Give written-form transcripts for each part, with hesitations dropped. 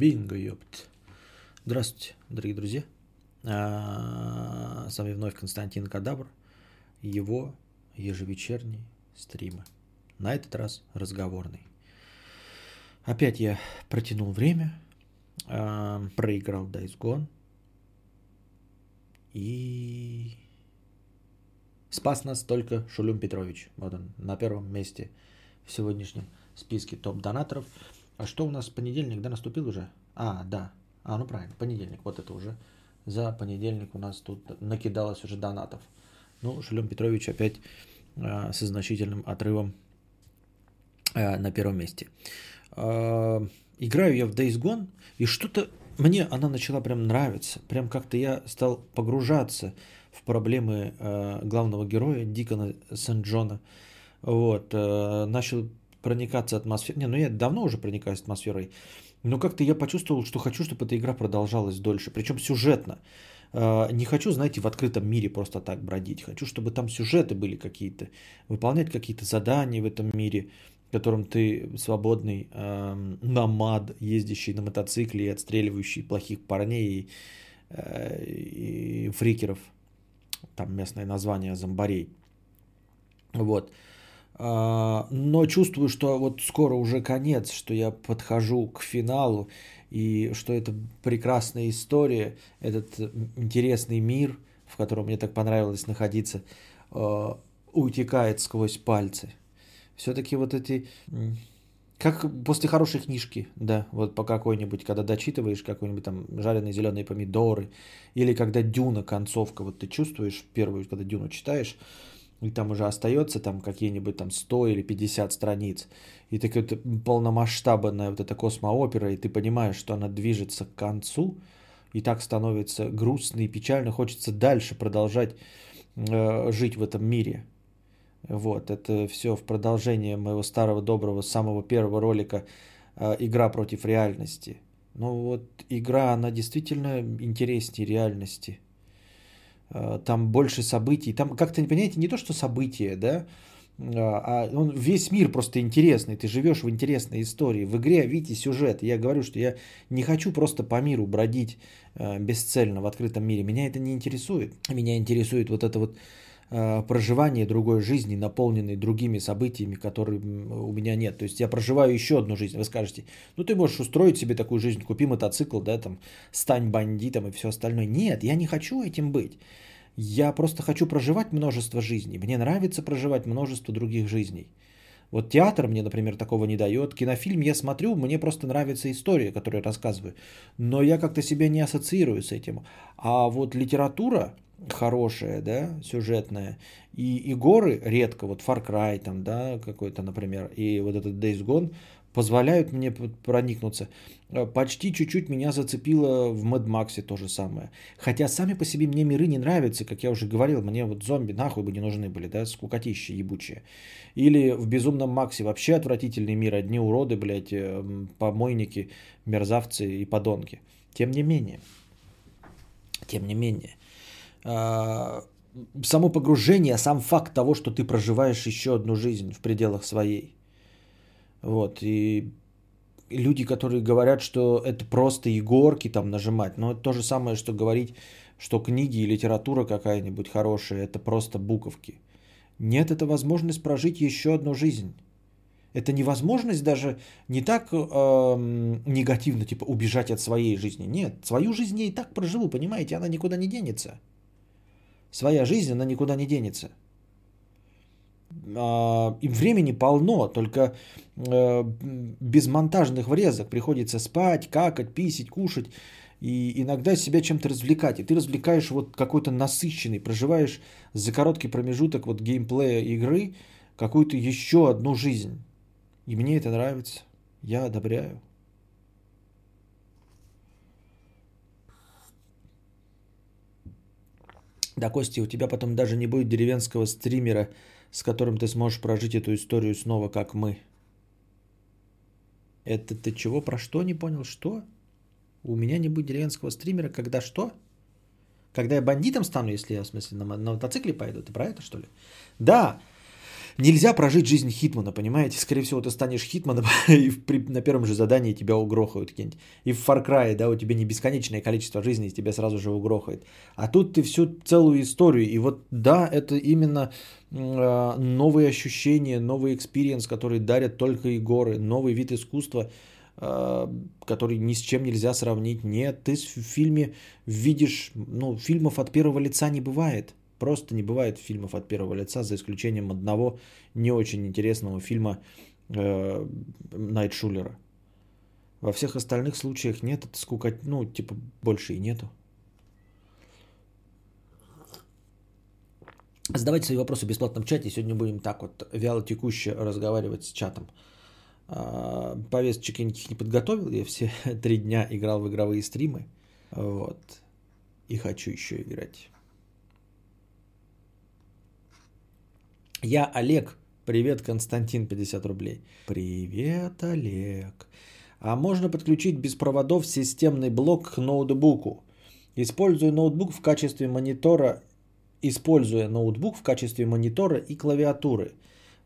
Бинго, ёпть. Здравствуйте, дорогие друзья. С вами вновь Константин Кадавр. Его ежевечерние стримы. На этот раз разговорный. Опять я протянул время. Проиграл Days Gone. И спас нас только Шулюм Петрович. Вот он, на первом месте в сегодняшнем списке топ-донаторов. А что у нас понедельник, да, наступил уже? Ну правильно, понедельник. Вот это уже за понедельник у нас тут накидалось уже донатов. Ну, Шулюм Петрович опять со значительным отрывом на первом месте. Играю я в Days Gone, и что-то мне она начала прям нравиться. Прям как-то я стал погружаться в проблемы главного героя Дикона Сен-Джона. Вот, начал проникаться атмосферой. Я давно уже проникаюсь атмосферой. Но как-то я почувствовал, что хочу, чтобы эта игра продолжалась дольше. Причем сюжетно. Не хочу, знаете, в открытом мире просто так бродить. Хочу, чтобы там сюжеты были какие-то. Выполнять какие-то задания в этом мире, в котором ты свободный намад, ездящий на мотоцикле и отстреливающий плохих парней и фрикеров. Там местное название зомбарей. Вот. Но чувствую, что вот скоро уже конец, что я подхожу к финалу, и что это прекрасная история, этот интересный мир, в котором мне так понравилось находиться, утекает сквозь пальцы. Все-таки вот эти... Как после хорошей книжки, да, вот по какой-нибудь, когда дочитываешь какой-нибудь там «Жареные зелёные помидоры», или когда «Дюна», концовка, вот ты чувствуешь первую, когда «Дюну» читаешь, и там уже остается там какие-нибудь там 100 или 50 страниц. И такая вот полномасштабная вот эта космоопера, и ты понимаешь, что она движется к концу, и так становится грустно и печально, хочется дальше продолжать жить в этом мире. Вот, это все в продолжение моего старого доброго, самого первого ролика «Игра против реальности». Ну вот игра, она действительно интереснее реальности. Там больше событий, там как-то, понимаете, не то, что события, да, а он, весь мир просто интересный, ты живешь в интересной истории, в игре, видите, сюжет, я говорю, что я не хочу просто по миру бродить бесцельно в открытом мире, меня это не интересует, меня интересует вот это вот проживание другой жизни, наполненной другими событиями, которые у меня нет. То есть я проживаю еще одну жизнь. Вы скажете, ну ты можешь устроить себе такую жизнь, купи мотоцикл, да, там, стань бандитом и все остальное. Нет, я не хочу этим быть. Я просто хочу проживать множество жизней. Мне нравится проживать множество других жизней. Вот театр мне, например, такого не дает. Кинофильм я смотрю, мне просто нравится история, которую я рассказываю. Но я как-то себя не ассоциирую с этим. А вот литература хорошая, да, сюжетная, и горы редко, вот Far Cry там, да, какой-то, например, и вот этот Days Gone позволяют мне проникнуться. Почти чуть-чуть меня зацепило в Mad Max'е то же самое. Хотя сами по себе мне миры не нравятся, как я уже говорил, мне вот зомби нахуй бы не нужны были, да, скукотища ебучие. Или в Безумном Максе вообще отвратительный мир, одни уроды, блядь, помойники, мерзавцы и подонки. Тем не менее, само погружение, сам факт того, что ты проживаешь еще одну жизнь в пределах своей. Вот, и люди, которые говорят, что это просто игорки там нажимать, но это то же самое, что говорить, что книги и литература какая-нибудь хорошая, это просто буковки. Нет, это возможность прожить еще одну жизнь. Это невозможность даже не так негативно, типа убежать от своей жизни. Нет, свою жизнь я и так проживу, понимаете, она никуда не денется. Своя жизнь, она никуда не денется. И времени полно, только без монтажных врезок приходится спать, какать, писать, кушать. И иногда себя чем-то развлекать. И ты развлекаешь вот какой-то насыщенный, проживаешь за короткий промежуток вот геймплея игры какую-то еще одну жизнь. И мне это нравится. Я одобряю. Да, Костя, у тебя потом даже не будет деревенского стримера, с которым ты сможешь прожить эту историю снова, как мы. Это ты чего? Про что? Не понял. Что? У меня не будет деревенского стримера, когда что? Когда я бандитом стану, если я, в смысле, на мотоцикле поеду? Ты про это, что ли? Да! Нельзя прожить жизнь Хитмана, понимаете? Скорее всего, ты станешь Хитманом, и на первом же задании тебя угрохают какие-нибудь. И в Far Cry, да, у тебя не бесконечное количество жизней, и тебя сразу же угрохают. А тут ты всю целую историю. И вот, да, это именно новые ощущения, новый экспириенс, который дарят только игры, новый вид искусства, который ни с чем нельзя сравнить. Нет, ты в фильме видишь, ну, фильмов от первого лица не бывает. Просто не бывает фильмов от первого лица, за исключением одного не очень интересного фильма Найт Шулера. Во всех остальных случаях нет, это скукотня, ну, типа, больше и нету. Задавайте свои вопросы в бесплатном чате, сегодня будем так вот вяло текуще разговаривать с чатом. Повесточек я никаких не подготовил, я все 3 дня играл в игровые стримы, вот, и хочу еще играть. Я Олег. Привет, Константин, 50 рублей. Привет, Олег. А можно подключить без проводов системный блок к ноутбуку? Используя ноутбук в качестве монитора и клавиатуры.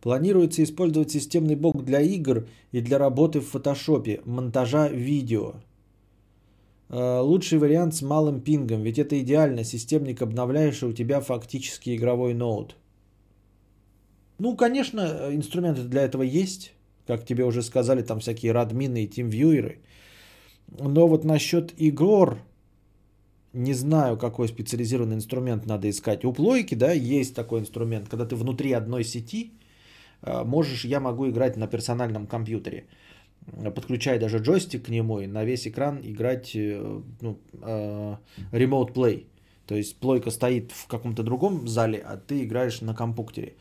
Планируется использовать системный блок для игр и для работы в фотошопе, монтажа видео. Лучший вариант с малым пингом, ведь это идеально. Системник обновляешь, и у тебя фактически игровой ноут. Ну, конечно, инструменты для этого есть, как тебе уже сказали, там всякие радмины и TeamViewer. Но вот насчет игр, не знаю, какой специализированный инструмент надо искать. У Плойки, да, есть такой инструмент, когда ты внутри одной сети можешь, я могу играть на персональном компьютере, подключая даже джойстик к нему и на весь экран играть, ну, remote play. То есть Плойка стоит в каком-то другом зале, а ты играешь на компьютере.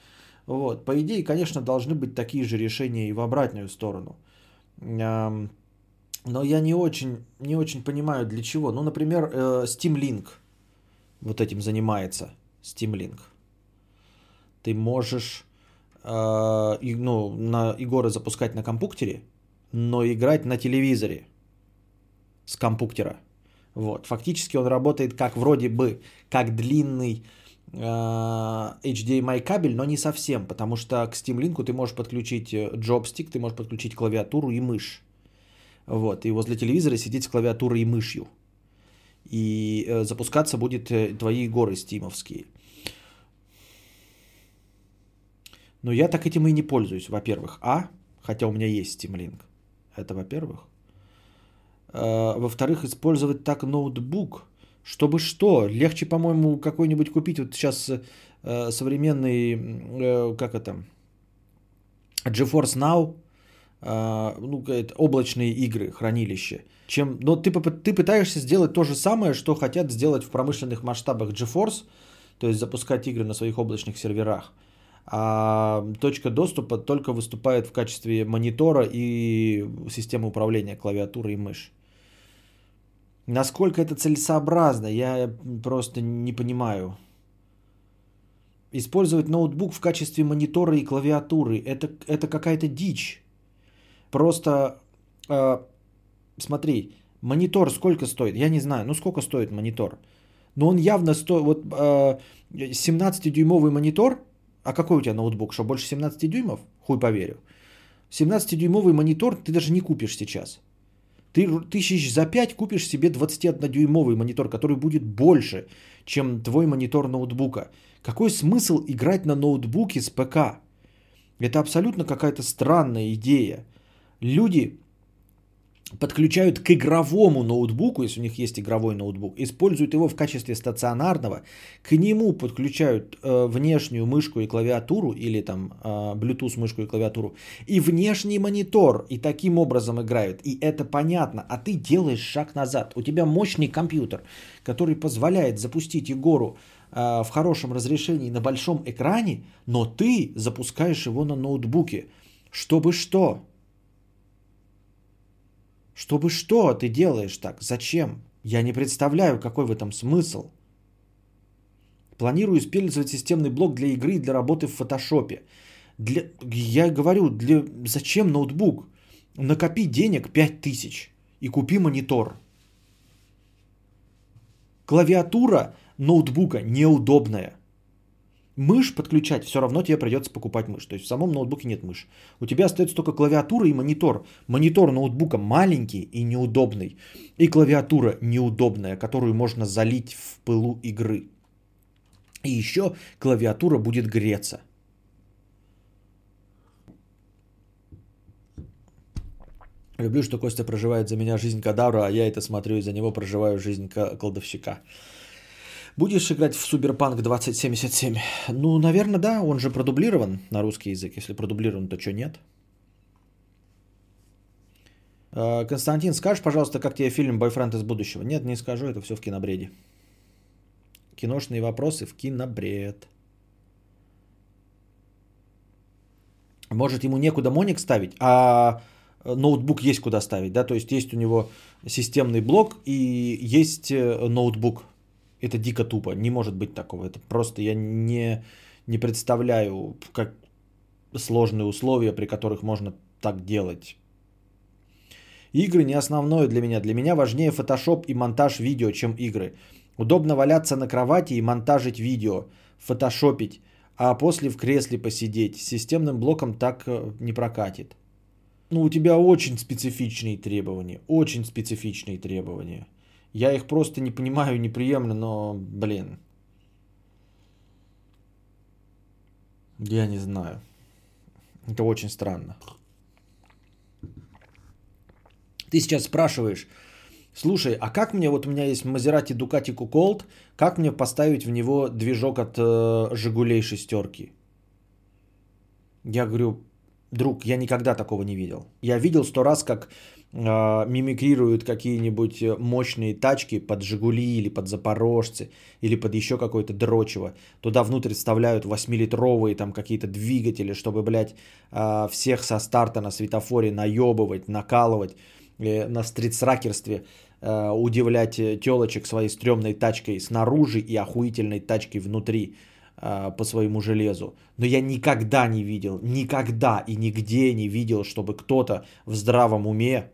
Вот. По идее, конечно, должны быть такие же решения и в обратную сторону. Но я не очень понимаю, для чего. Ну, например, Steam Link вот этим занимается. Steam Link. Ты можешь на игры запускать на компьютере, но играть на телевизоре с компьютера. Вот. Фактически он работает как вроде бы, как длинный HDMI кабель, но не совсем, потому что к Steam Link ты можешь подключить джойстик, ты можешь подключить клавиатуру и мышь. Вот. И возле телевизора сидеть с клавиатурой и мышью. И запускаться будет твои игры стимовские. Но я так этим и не пользуюсь, во-первых. Хотя у меня есть Steam Link. Это во-первых. Во-вторых, использовать так ноутбук. Чтобы что? Легче, по-моему, какой-нибудь купить. Вот сейчас современный, GeForce Now, облачные игры, хранилище. Но ты пытаешься сделать то же самое, что хотят сделать в промышленных масштабах GeForce, то есть запускать игры на своих облачных серверах. А точка доступа только выступает в качестве монитора и системы управления клавиатурой и мышь. Насколько это целесообразно, я просто не понимаю. Использовать ноутбук в качестве монитора и клавиатуры – это какая-то дичь. Просто, смотри, монитор сколько стоит? Я не знаю, ну сколько стоит монитор? Но он явно стоит, вот 17-дюймовый монитор, а какой у тебя ноутбук, что больше 17 дюймов? Хуй поверю. 17-дюймовый монитор ты даже не купишь сейчас. Ты тысяч за 5 купишь себе 21-дюймовый монитор, который будет больше, чем твой монитор ноутбука. Какой смысл играть на ноутбуке с ПК? Это абсолютно какая-то странная идея. Люди подключают к игровому ноутбуку, если у них есть игровой ноутбук, используют его в качестве стационарного, к нему подключают внешнюю мышку и клавиатуру, или там Bluetooth мышку и клавиатуру, и внешний монитор, и таким образом играют. И это понятно, а ты делаешь шаг назад. У тебя мощный компьютер, который позволяет запустить игру в хорошем разрешении на большом экране, но ты запускаешь его на ноутбуке. Чтобы что? Чтобы что ты делаешь так? Зачем? Я не представляю, какой в этом смысл. Планирую использовать системный блок для игры и для работы в фотошопе. Я говорю, зачем ноутбук? Накопи денег 5000 и купи монитор. Клавиатура ноутбука неудобная. Мышь подключать все равно тебе придется покупать мышь. То есть в самом ноутбуке нет мыши. У тебя остается только клавиатура и монитор. Монитор ноутбука маленький и неудобный. И клавиатура неудобная, которую можно залить в пылу игры. И еще клавиатура будет греться. Люблю, что Костя проживает за меня жизнь кадавра, а я это смотрю и за него проживаю жизнь кладовщика. Будешь играть в Cyberpunk 2077? Ну, наверное, да. Он же продублирован на русский язык. Если продублирован, то что нет? Константин, скажешь, пожалуйста, как тебе фильм «Бойфренд из будущего»? Нет, не скажу. Это все в кинобреде. Киношные вопросы в кинобред. Может, ему некуда моник ставить, а ноутбук есть куда ставить, да? То есть, есть у него системный блок и есть ноутбук. Это дико тупо, не может быть такого. Это просто я не представляю, как сложные условия, при которых можно так делать. Игры не основное для меня. Для меня важнее фотошоп и монтаж видео, чем игры. Удобно валяться на кровати и монтажить видео, фотошопить, а после в кресле посидеть. С системным блоком так не прокатит. Ну, у тебя очень специфичные требования, очень специфичные требования. Я их просто не понимаю, не приемлю, но, блин. Я не знаю. Это очень странно. Ты сейчас спрашиваешь, слушай, а как мне, вот у меня есть Maserati Ducati Colt, как мне поставить в него движок от Жигулей шестерки? Я говорю, друг, я никогда такого не видел. Я видел 100 раз, как мимикрируют какие-нибудь мощные тачки под Жигули или под Запорожцы или под еще какое-то дрочево. Туда внутрь вставляют 8-литровые там какие-то двигатели, чтобы, блядь, всех со старта на светофоре наебывать, накалывать, на стритсракерстве удивлять телочек своей стрёмной тачкой снаружи и охуительной тачкой внутри по своему железу. Но я никогда не видел, никогда и нигде не видел, чтобы кто-то в здравом уме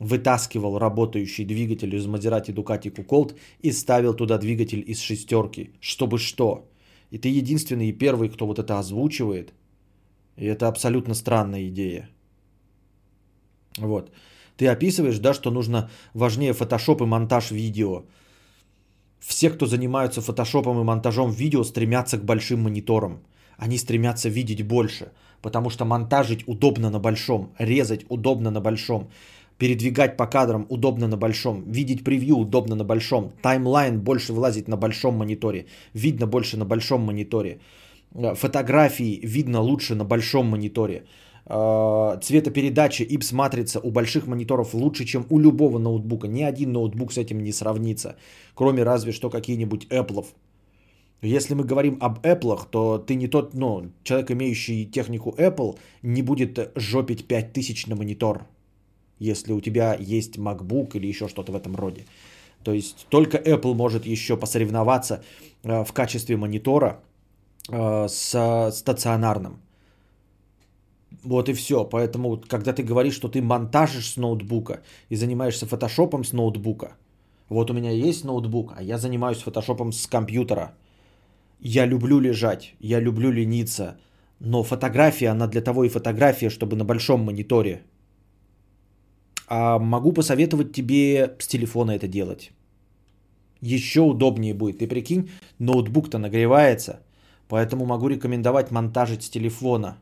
вытаскивал работающий двигатель из Maserati Ducati Colt и ставил туда двигатель из шестерки. Чтобы что? И ты единственный и первый, кто вот это озвучивает. И это абсолютно странная идея. Вот. Ты описываешь, да, что нужно важнее фотошоп и монтаж видео. Все, кто занимаются фотошопом и монтажом видео, стремятся к большим мониторам. Они стремятся видеть больше, потому что монтажить удобно на большом, резать удобно на большом, передвигать по кадрам удобно на большом, видеть превью удобно на большом, таймлайн больше вылазит на большом мониторе, видно больше на большом мониторе, фотографии видно лучше на большом мониторе. Цветопередача IPS-матрица у больших мониторов лучше, чем у любого ноутбука. Ни один ноутбук с этим не сравнится, кроме разве что какие-нибудь Apple'ов. Если мы говорим об Apple'ах, то ты не тот, ну, человек, имеющий технику Apple, не будет жопить 5000 на монитор, если у тебя есть MacBook или еще что-то в этом роде. То есть только Apple может еще посоревноваться в качестве монитора с стационарным. Вот и все. Поэтому, когда ты говоришь, что ты монтажишь с ноутбука и занимаешься фотошопом с ноутбука. Вот у меня есть ноутбук, а я занимаюсь фотошопом с компьютера. Я люблю лежать, я люблю лениться. Но фотография, она для того и фотография, чтобы на большом мониторе. А могу посоветовать тебе с телефона это делать. Еще удобнее будет. Ты прикинь, ноутбук-то нагревается. Поэтому могу рекомендовать монтажить с телефона.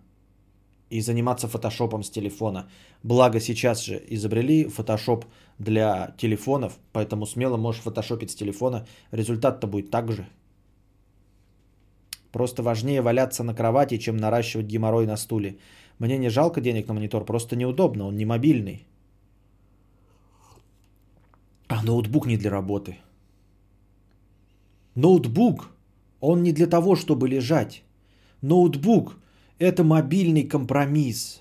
И заниматься фотошопом с телефона. Благо сейчас же изобрели фотошоп для телефонов, поэтому смело можешь фотошопить с телефона. Результат-то будет так же. Просто важнее валяться на кровати, чем наращивать геморрой на стуле. Мне не жалко денег на монитор, просто неудобно, он не мобильный. А ноутбук не для работы. Ноутбук, он не для того, чтобы лежать. Ноутбук — это мобильный компромисс.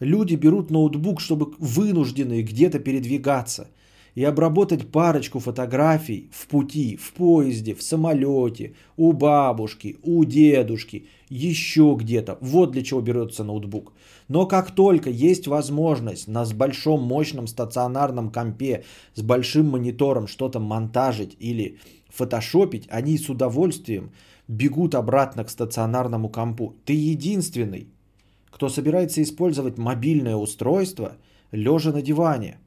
Люди берут ноутбук, чтобы вынуждены где-то передвигаться и обработать парочку фотографий в пути, в поезде, в самолете, у бабушки, у дедушки, еще где-то. Вот для чего берется ноутбук. Но как только есть возможность на большом, мощном стационарном компе с большим монитором что-то монтажить или фотошопить, они с удовольствием бегут обратно к стационарному компу. Ты единственный, кто собирается использовать мобильное устройство, лежа на диване.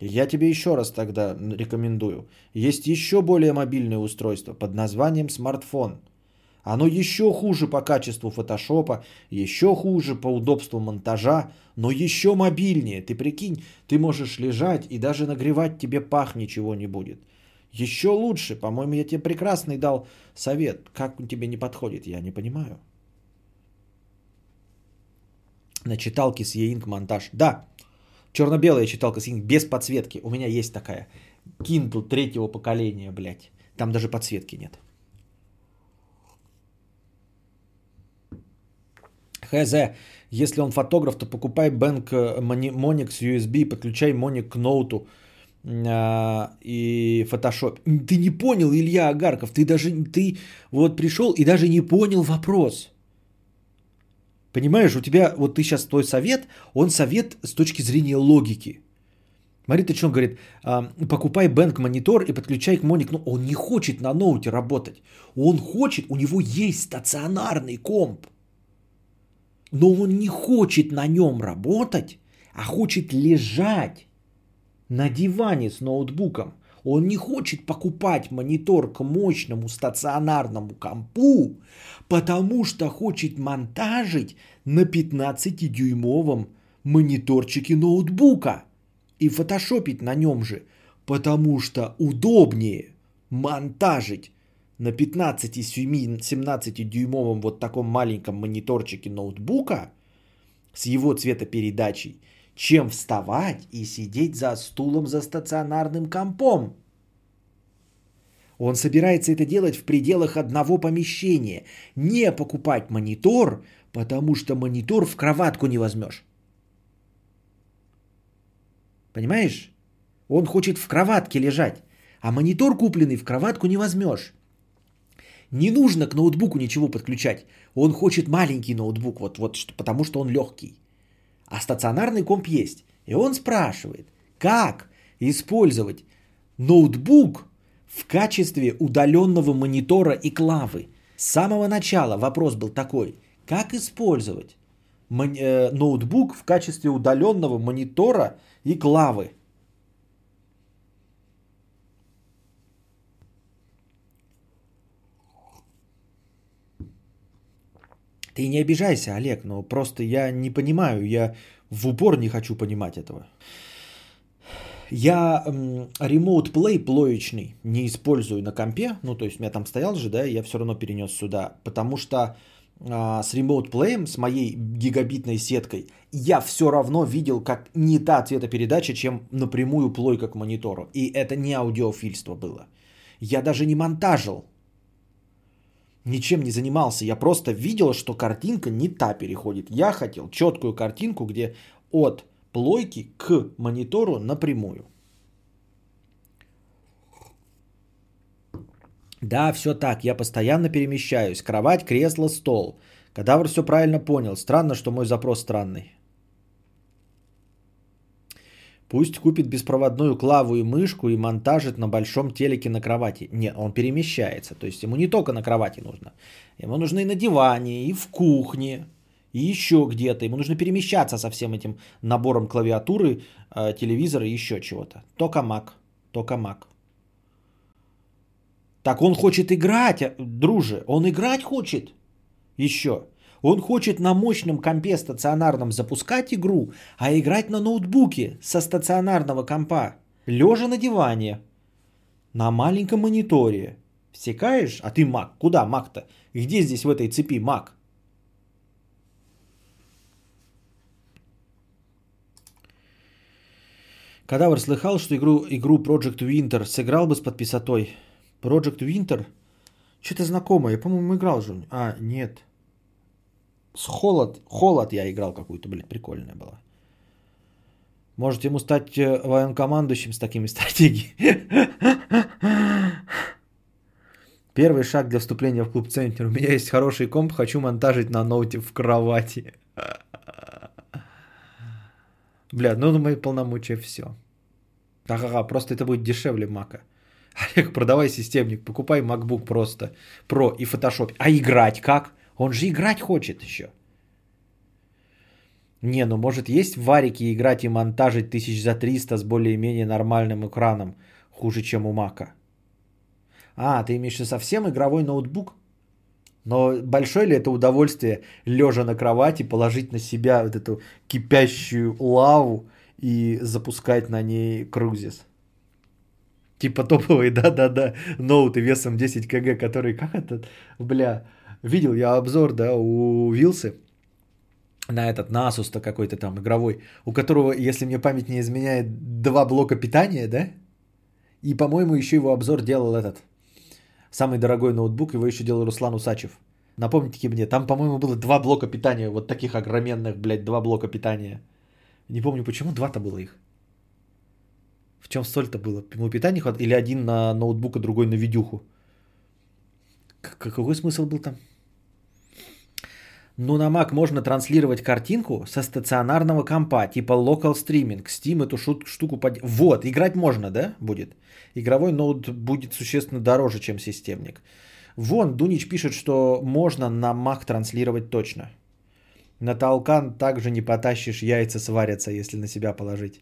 Я тебе еще раз тогда рекомендую. Есть еще более мобильное устройство под названием смартфон. Оно еще хуже по качеству фотошопа, еще хуже по удобству монтажа, но еще мобильнее. Ты прикинь, ты можешь лежать и даже нагревать тебе пах ничего не будет. Еще лучше, по-моему, я тебе прекрасный дал совет. Как он тебе не подходит, я не понимаю. На читалке с E-Ink монтаж. Да, черно-белая читалка с E-Ink без подсветки. У меня есть такая. Kindle третьего поколения, блядь. Там даже подсветки нет. ХЗ, если он фотограф, то покупай Бэнк Моник с USB, подключай Моник к ноуту и Photoshop. Ты не понял, Илья Агарков, ты вот пришел и даже не понял вопрос. Понимаешь, у тебя, вот ты сейчас твой совет, он совет с точки зрения логики. Смотри, ты что, он говорит, покупай Бэнк монитор и подключай к Моник. Ну, он не хочет на ноуте работать, он хочет, у него есть стационарный комп. Но он не хочет на нем работать, а хочет лежать на диване с ноутбуком. Он не хочет покупать монитор к мощному стационарному компу, потому что хочет монтажить на 15-дюймовом мониторчике ноутбука и фотошопить на нем же, потому что удобнее монтажить на 15-17-дюймовом вот таком маленьком мониторчике ноутбука с его цветопередачей, чем вставать и сидеть за стулом за стационарным компом. Он собирается это делать в пределах одного помещения. Не покупать монитор, потому что монитор в кроватку не возьмешь. Понимаешь? Он хочет в кроватке лежать, а монитор, купленный, в кроватку не возьмешь. Не нужно к ноутбуку ничего подключать. Он хочет маленький ноутбук, вот, потому что он легкий. А стационарный комп есть. И он спрашивает, как использовать ноутбук в качестве удаленного монитора и клавы. С самого начала вопрос был такой. Как использовать ноутбук в качестве удаленного монитора и клавы? Ты не обижайся, Олег, но просто я не понимаю, я в упор не хочу понимать этого. Я Remote Play плоечный не использую на компе, ну то есть у меня там стоял же, да, и я все равно перенес сюда, потому что с Remote Play, с моей гигабитной сеткой, я все равно видел, как не та цветопередача, чем напрямую плойка к монитору, и это не аудиофильство было. Я даже не монтажил. Ничем не занимался, я просто видел, что картинка не та переходит. Я хотел четкую картинку, где от плойки к монитору напрямую. Да, все так, я постоянно перемещаюсь. Кровать, кресло, стол. Кадавр все правильно понял. Странно, что мой запрос странный. Пусть купит беспроводную клаву и мышку и монтажит на большом телеке на кровати. Нет, он перемещается. То есть ему не только на кровати нужно. Ему нужно и на диване, и в кухне, и еще где-то. Ему нужно перемещаться со всем этим набором клавиатуры, телевизора и еще чего-то. Только Mac. Так он хочет играть, друже. Он играть хочет еще. Он хочет на мощном компе стационарном запускать игру, а играть на ноутбуке со стационарного компа, лежа на диване, на маленьком мониторе. Всекаешь? А ты Mac. Куда Mac-то? Где здесь в этой цепи Mac? Кадавр слыхал, что игру Project Winter сыграл бы с подписотой. Project Winter? Что-то знакомое. Я, по-моему, играл же. А, нет. С Холод я играл какую-то, блядь, прикольная была. Может ему стать военкомандующим с такими стратегиями. Первый шаг для вступления в клуб-центр. У меня есть хороший комп, хочу монтажить на ноуте в кровати. Бля, ну мои полномочия все. Ага, просто это будет дешевле Мака. Олег, продавай системник, покупай MacBook просто Pro и Photoshop. А играть как? Он же играть хочет еще. Не, ну может есть варики играть и монтажить 1300 с более-менее нормальным экраном, хуже, чем у Мака. А, ты имеешь в виду совсем игровой ноутбук? Но большое ли это удовольствие лежа на кровати, положить на себя вот эту кипящую лаву и запускать на ней крузис? Типа топовые, да-да-да, ноуты весом 10 кг, которые, как это, бля, видел я обзор, да, у Вилсы, на этот, на Asus-то какой-то там игровой, у которого, если мне память не изменяет, 2 блока питания, да? И, по-моему, еще его обзор делал этот, самый дорогой ноутбук, его еще делал Руслан Усачев. Напомните мне, там, по-моему, было 2 блока питания, вот таких огроменных, блядь, 2 блока питания. Не помню, почему 2-то было их. В чем соль-то было? Ему питания хватает? Или один на ноутбук, а другой на видюху? Какой смысл был там? Ну, на Mac можно транслировать картинку со стационарного компа, типа Local Streaming. Steam эту штуку... Вот, играть можно, да, будет? Игровой ноут будет существенно дороже, чем системник. Вон, Дунич пишет, что можно на Mac транслировать точно. На Толкан также не потащишь, яйца сварятся, если на себя положить.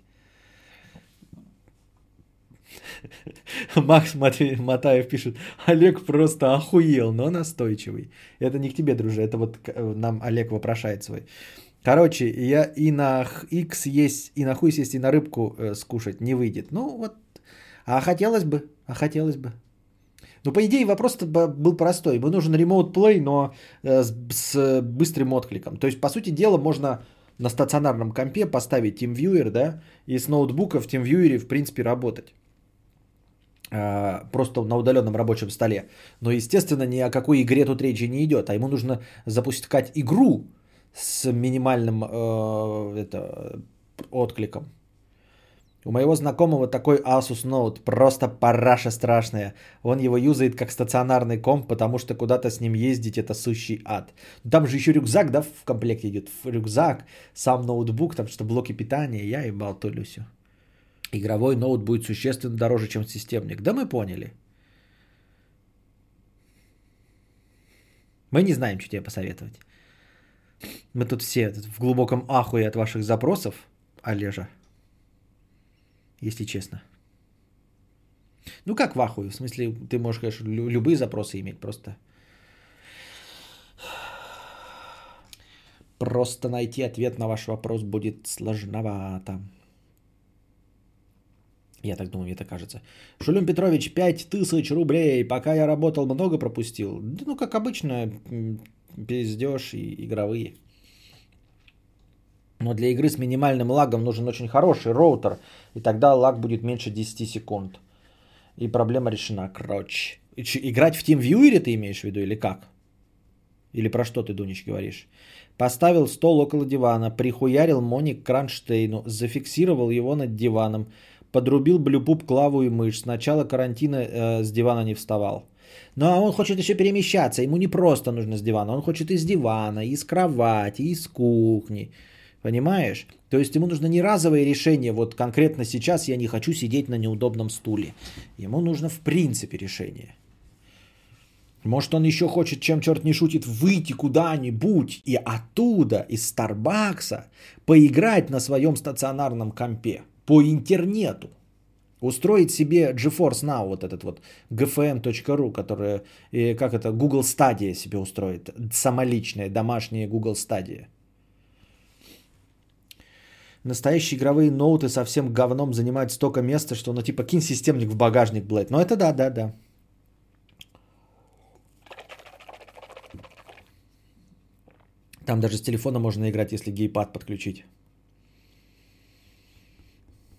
Макс Матаев пишет, Олег просто охуел, но настойчивый. Это не к тебе, друже, это вот нам Олег вопрошает свой. Короче, я и на X есть, и на хуй есть, и на рыбку скушать не выйдет. Ну вот, а хотелось бы. Ну по идее вопрос-то был простой. Ему нужен remote play, но с быстрым откликом. То есть по сути дела можно... На стационарном компе поставить TeamViewer, да, и с ноутбука в TeamViewer, в принципе, работать. Просто на удаленном рабочем столе. Но, естественно, ни о какой игре тут речи не идет. А ему нужно запускать игру с минимальным откликом. У моего знакомого такой Asus Note, просто параша страшная. Он его юзает как стационарный комп, потому что куда-то с ним ездить это сущий ад. Там же еще рюкзак, да, в комплекте идет. Рюкзак, сам ноутбук, там что блоки питания, я ебал то Люсю. Игровой ноут будет существенно дороже, чем системник. Да мы поняли. Мы не знаем, что тебе посоветовать. Мы тут все в глубоком ахуе от ваших запросов, Олежа. Если честно. Ну как в ахуе? В смысле, ты можешь, конечно, любые запросы иметь. Просто найти ответ на ваш вопрос будет сложновато. Я так думаю, мне так кажется. Шулюм Петрович, 5000 рублей. Пока я работал, много пропустил. Да ну как обычно, пиздеж и игровые. Но для игры с минимальным лагом нужен очень хороший роутер. И тогда лаг будет меньше 10 секунд. И проблема решена, короче. Играть в TeamViewer ты имеешь в виду или как? Или про что ты, Дунич, говоришь? Поставил стол около дивана, прихуярил Моник к кронштейну, зафиксировал его над диваном, подрубил блюпуп, клаву и мышь. С начала карантина с дивана не вставал. Но он хочет еще перемещаться. Ему не просто нужно с дивана. Он хочет из дивана, из кровати, из кухни. Понимаешь? То есть ему нужно не разовое решение, вот конкретно сейчас я не хочу сидеть на неудобном стуле. Ему нужно в принципе решение. Может он еще хочет, чем черт не шутит, выйти куда-нибудь и оттуда, из Старбакса, поиграть на своем стационарном компе по интернету. Устроить себе GeForce Now, вот этот вот, gfm.ru, который, как это, Google Stadia себе устроит, самоличная, домашняя Google Stadia. Настоящие игровые ноуты со всем говном занимают столько места, что, ну, типа, кинь системник в багажник, блядь. Ну, это да. Там даже с телефона можно играть, если гейпад подключить.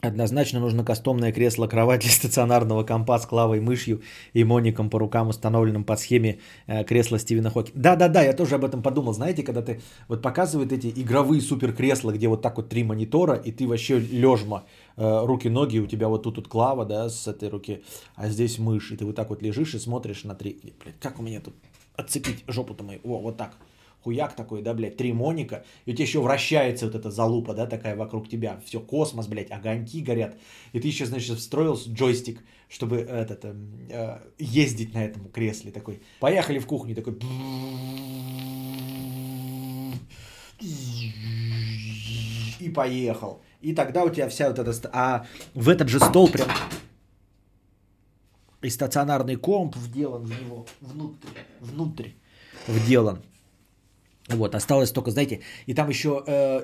Однозначно нужно кастомное кресло-кровать для стационарного компа с клавой, мышью и моником по рукам, установленным по схеме кресла Стивена Хокинга. Да, я тоже об этом подумал. Знаете, когда ты вот показывают эти игровые суперкресла, где вот так вот 3 монитора, и ты вообще лежма, руки-ноги, у тебя вот тут клава, да, с этой руки, а здесь мышь, и ты вот так вот лежишь и смотришь на 3. Блин, как у меня тут отцепить жопу-то мою? О, вот так. хуяк такой, да, блядь, три моника, и у тебя еще вращается вот эта залупа, да, такая вокруг тебя, все, космос, блядь, огоньки горят, и ты еще, значит, встроил джойстик, чтобы этот, ездить на этом кресле, такой, поехали в кухню, такой, и поехал, и тогда у тебя вся вот эта, а в этот же стол прям... И стационарный комп вделан в него, внутрь вделан. Вот, осталось только, знаете, и там еще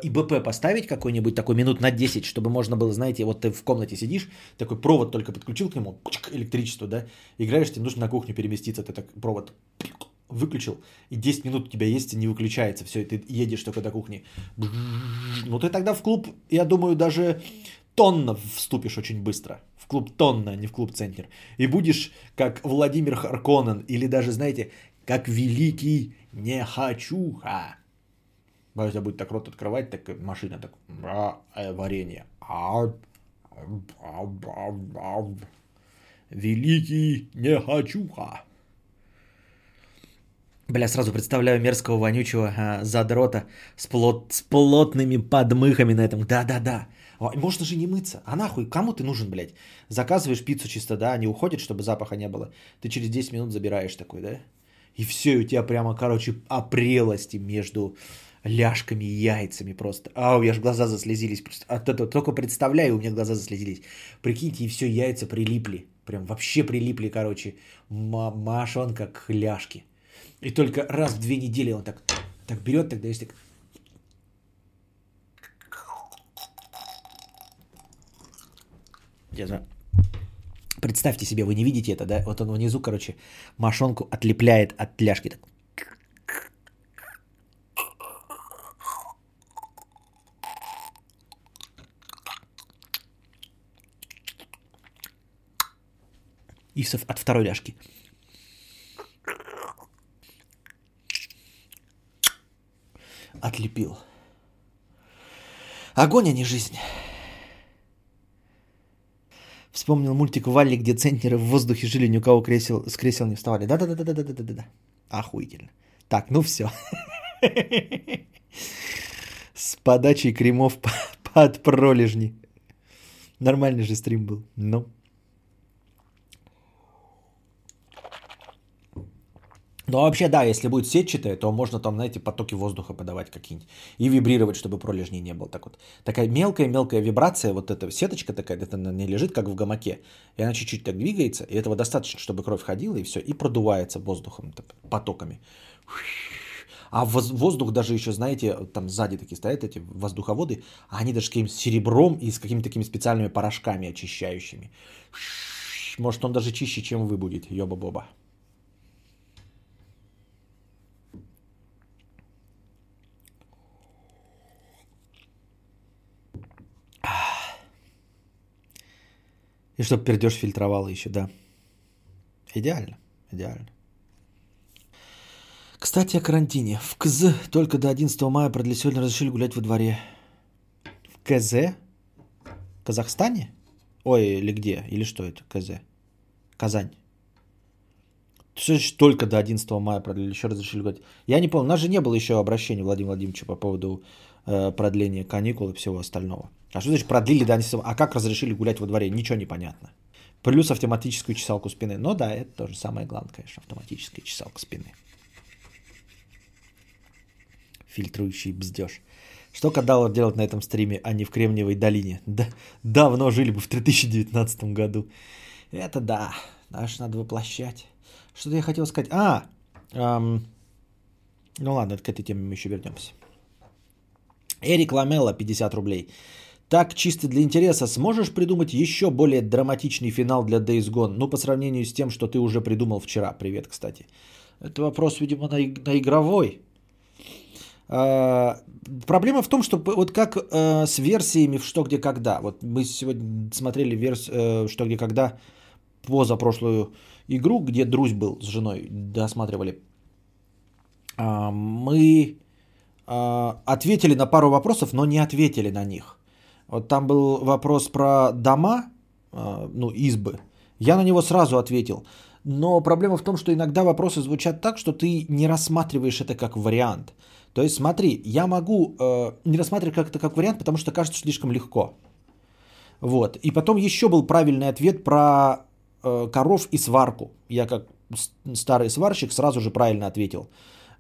и ИБП поставить какой-нибудь такой минут на 10, чтобы можно было, знаете, вот ты в комнате сидишь, такой провод только подключил к нему, электричество, да, играешь, тебе нужно на кухню переместиться, ты так провод выключил, и 10 минут у тебя есть, и не выключается все, и ты едешь только до кухни. Ну, ты тогда в клуб, я думаю, даже... Тонна вступишь очень быстро. В клуб Тонна, а не в клуб Центнер. И будешь как Владимир Харконен. Или даже, знаете, как великий Нехочуха. Можно будет так рот открывать, так машина так... Варенье. Великий Нехочуха. Бля, сразу представляю мерзкого, вонючего задрота с плотными подмыхами на этом. Да-да-да. Можно же не мыться. А нахуй, кому ты нужен, блядь? Заказываешь пиццу чисто, да, они уходят, чтобы запаха не было. Ты через 10 минут забираешь такой, да? И все, у тебя прямо, короче, опрелости между ляжками и яйцами просто. Ау, я ж глаза заслезились. От этого только представляю, у меня глаза заслезились. Прикиньте, и все, яйца прилипли. Прям вообще прилипли, короче. Машонка к ляжке. И только раз в 2 недели он так берет, тогда есть так... Представьте себе, вы не видите это, да? Вот он внизу, короче, мошонку отлепляет от ляжки. Так. Исов от 2 ляжки. Отлепил. Огонь, а не жизнь. Вспомнил мультик «Валли», где центнеры в воздухе жили, ни у кого с кресел не вставали. Да-да-да-да-да-да-да-да. Охуительно. Так, ну все. С подачей кремов под пролежни. Нормальный же стрим был. Ну. Ну, вообще, да, если будет сетчатая, то можно там, знаете, потоки воздуха подавать какие-нибудь. И вибрировать, чтобы пролежней не было. Так вот. Такая мелкая-мелкая вибрация, вот эта сеточка такая, это на ней лежит, как в гамаке. И она чуть-чуть так двигается, и этого достаточно, чтобы кровь ходила, и все. И продувается воздухом, потоками. А воздух даже еще, знаете, там сзади такие стоят эти воздуховоды, а они даже с каким-то серебром и с какими-то такими специальными порошками очищающими. Может, он даже чище, чем вы будет, ёба-боба. И чтобы пердёж фильтровало еще, да. Идеально, идеально. Кстати, о карантине. В КЗ только до 11 мая продлили, сегодня разрешили гулять во дворе. В КЗ? В Казахстане? Ой, или где? Или что это? КЗ? Казань. Только до 11 мая продлили, еще разрешили гулять. Я не помню, у нас же не было еще обращения Владимира Владимировича по поводу продления каникул и всего остального. А что значит продлили, да, а как разрешили гулять во дворе? Ничего не понятно. Плюс автоматическую чесалку спины. Но да, это тоже самое главное, конечно, автоматическая чесалка спины. Фильтрующий бздёж. Что Кадавр делать на этом стриме, а не в Кремниевой долине? Да, давно жили бы в 2019 году. Это да, аж надо воплощать. Что-то я хотел сказать. Ну ладно, к этой теме мы еще вернемся. Эрик Ламелла, 50 рублей. Так, чисто для интереса, сможешь придумать еще более драматичный финал для Days Gone? Ну, по сравнению с тем, что ты уже придумал вчера. Привет, кстати. Это вопрос, видимо, на игровой. Проблема в том, что вот как с версиями в «Что? Где? Когда?». Вот мы сегодня смотрели «Что? Где? Когда?», позапрошлую игру, где Друзь был с женой, досматривали. Мы... ответили на пару вопросов, но не ответили на них. Вот там был вопрос про дома, ну, избы. Я на него сразу ответил. Но проблема в том, что иногда вопросы звучат так, что ты не рассматриваешь это как вариант. То есть смотри, я могу не рассматривать как это как вариант, потому что кажется слишком легко. Вот. И потом еще был правильный ответ про коров и сварку. Я как старый сварщик сразу же правильно ответил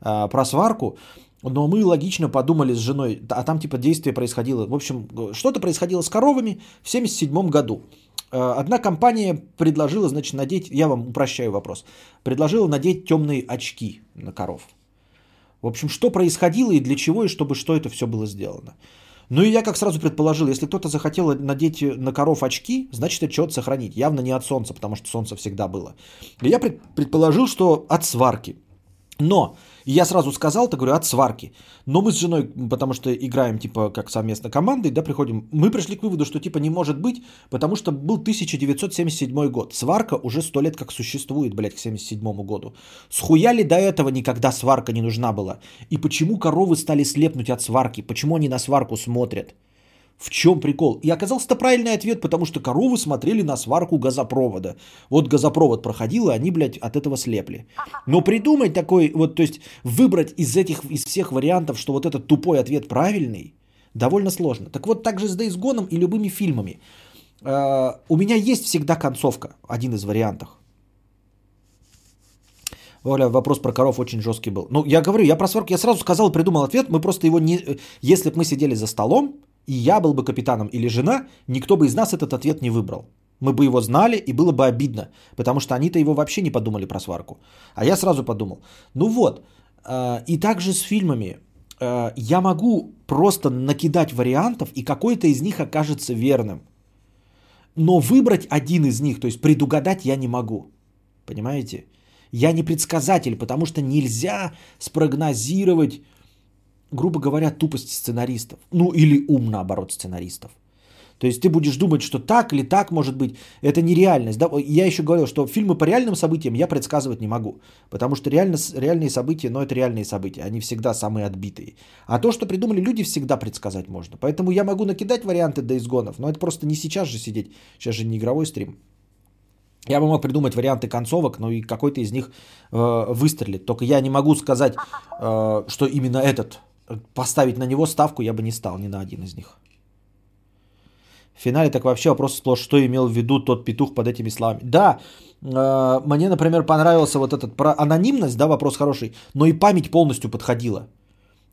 про сварку. Но мы логично подумали с женой, а там типа действие происходило. В общем, что-то происходило с коровами в 1977 году. Одна компания предложила, значит, надеть, я вам упрощаю вопрос, предложила надеть темные очки на коров. В общем, что происходило и для чего, и чтобы что это все было сделано. Ну и я как сразу предположил, если кто-то захотел надеть на коров очки, значит это что-то сохранить. Явно не от солнца, потому что солнце всегда было. И я предположил, что от сварки. Но я сразу сказал, так говорю, от сварки. Но мы с женой, потому что играем типа как совместно командой, да, приходим. Мы пришли к выводу, что типа не может быть, потому что был 1977 год. Сварка уже 100 лет как существует, блядь, к 1977 году. Схуяли до этого никогда сварка не нужна была? И почему коровы стали слепнуть от сварки? Почему они на сварку смотрят? В чем прикол? И оказался-то правильный ответ, потому что коровы смотрели на сварку газопровода. Вот газопровод проходил, и они, блядь, от этого слепли. Но придумать такой, вот, то есть выбрать из этих, из всех вариантов, что вот этот тупой ответ правильный, довольно сложно. Так вот, так же с Days Gone и любыми фильмами. У меня есть всегда концовка, один из вариантов. Оля, вопрос про коров очень жесткий был. Ну, я говорю, я про сварку, я сразу сказал, придумал ответ, мы просто его не... Если бы мы сидели за столом, и я был бы капитаном или жена, никто бы из нас этот ответ не выбрал. Мы бы его знали, и было бы обидно, потому что они-то его вообще не подумали про сварку. А я сразу подумал. Ну вот, и также с фильмами. Я могу просто накидать вариантов, и какой-то из них окажется верным. Но выбрать один из них, то есть предугадать я не могу. Понимаете? Я не предсказатель, потому что нельзя спрогнозировать, грубо говоря, тупость сценаристов. Ну или ум, наоборот, сценаристов. То есть ты будешь думать, что так или так может быть. Это нереальность. Да? Я еще говорил, что фильмы по реальным событиям я предсказывать не могу. Потому что реальные события, но это реальные события. Они всегда самые отбитые. А то, что придумали люди, всегда предсказать можно. Поэтому я могу накидать варианты до изгонов. Но это просто не сейчас же сидеть. Сейчас же не игровой стрим. Я бы мог придумать варианты концовок, но и какой-то из них выстрелит. Только я не могу сказать, что именно этот... Поставить на него ставку я бы не стал, ни на один из них. В финале так вообще вопрос сплошь, что имел в виду тот петух под этими словами. Да, мне, например, понравился вот этот про анонимность, да, вопрос хороший, но и память полностью подходила.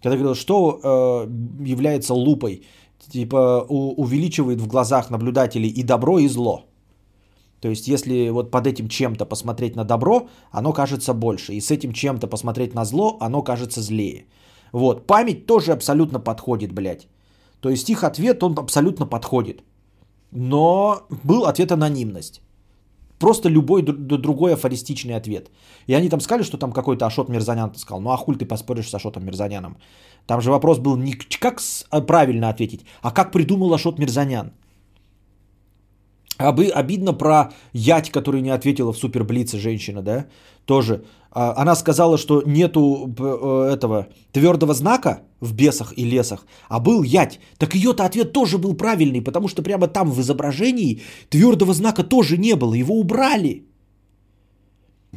Когда говорил, что является лупой, типа увеличивает в глазах наблюдателей и добро, и зло. То есть, если вот под этим чем-то посмотреть на добро, оно кажется больше, и с этим чем-то посмотреть на зло, оно кажется злее. Вот, память тоже абсолютно подходит, блядь. То есть их ответ, он абсолютно подходит. Но был ответ анонимность. Просто любой другой афористичный ответ. И они там сказали, что там какой-то Ашот Мирзанян сказал. Ну а хуй ты поспоришь с Ашотом Мирзаняном? Там же вопрос был не как правильно ответить, а как придумал Ашот Мирзанян. Обидно про Ять, которая не ответила в Суперблице, женщина, да, тоже. Она сказала, что нету этого твердого знака в бесах и лесах, а был Ять. Так ее-то ответ тоже был правильный, потому что прямо там в изображении твердого знака тоже не было, его убрали.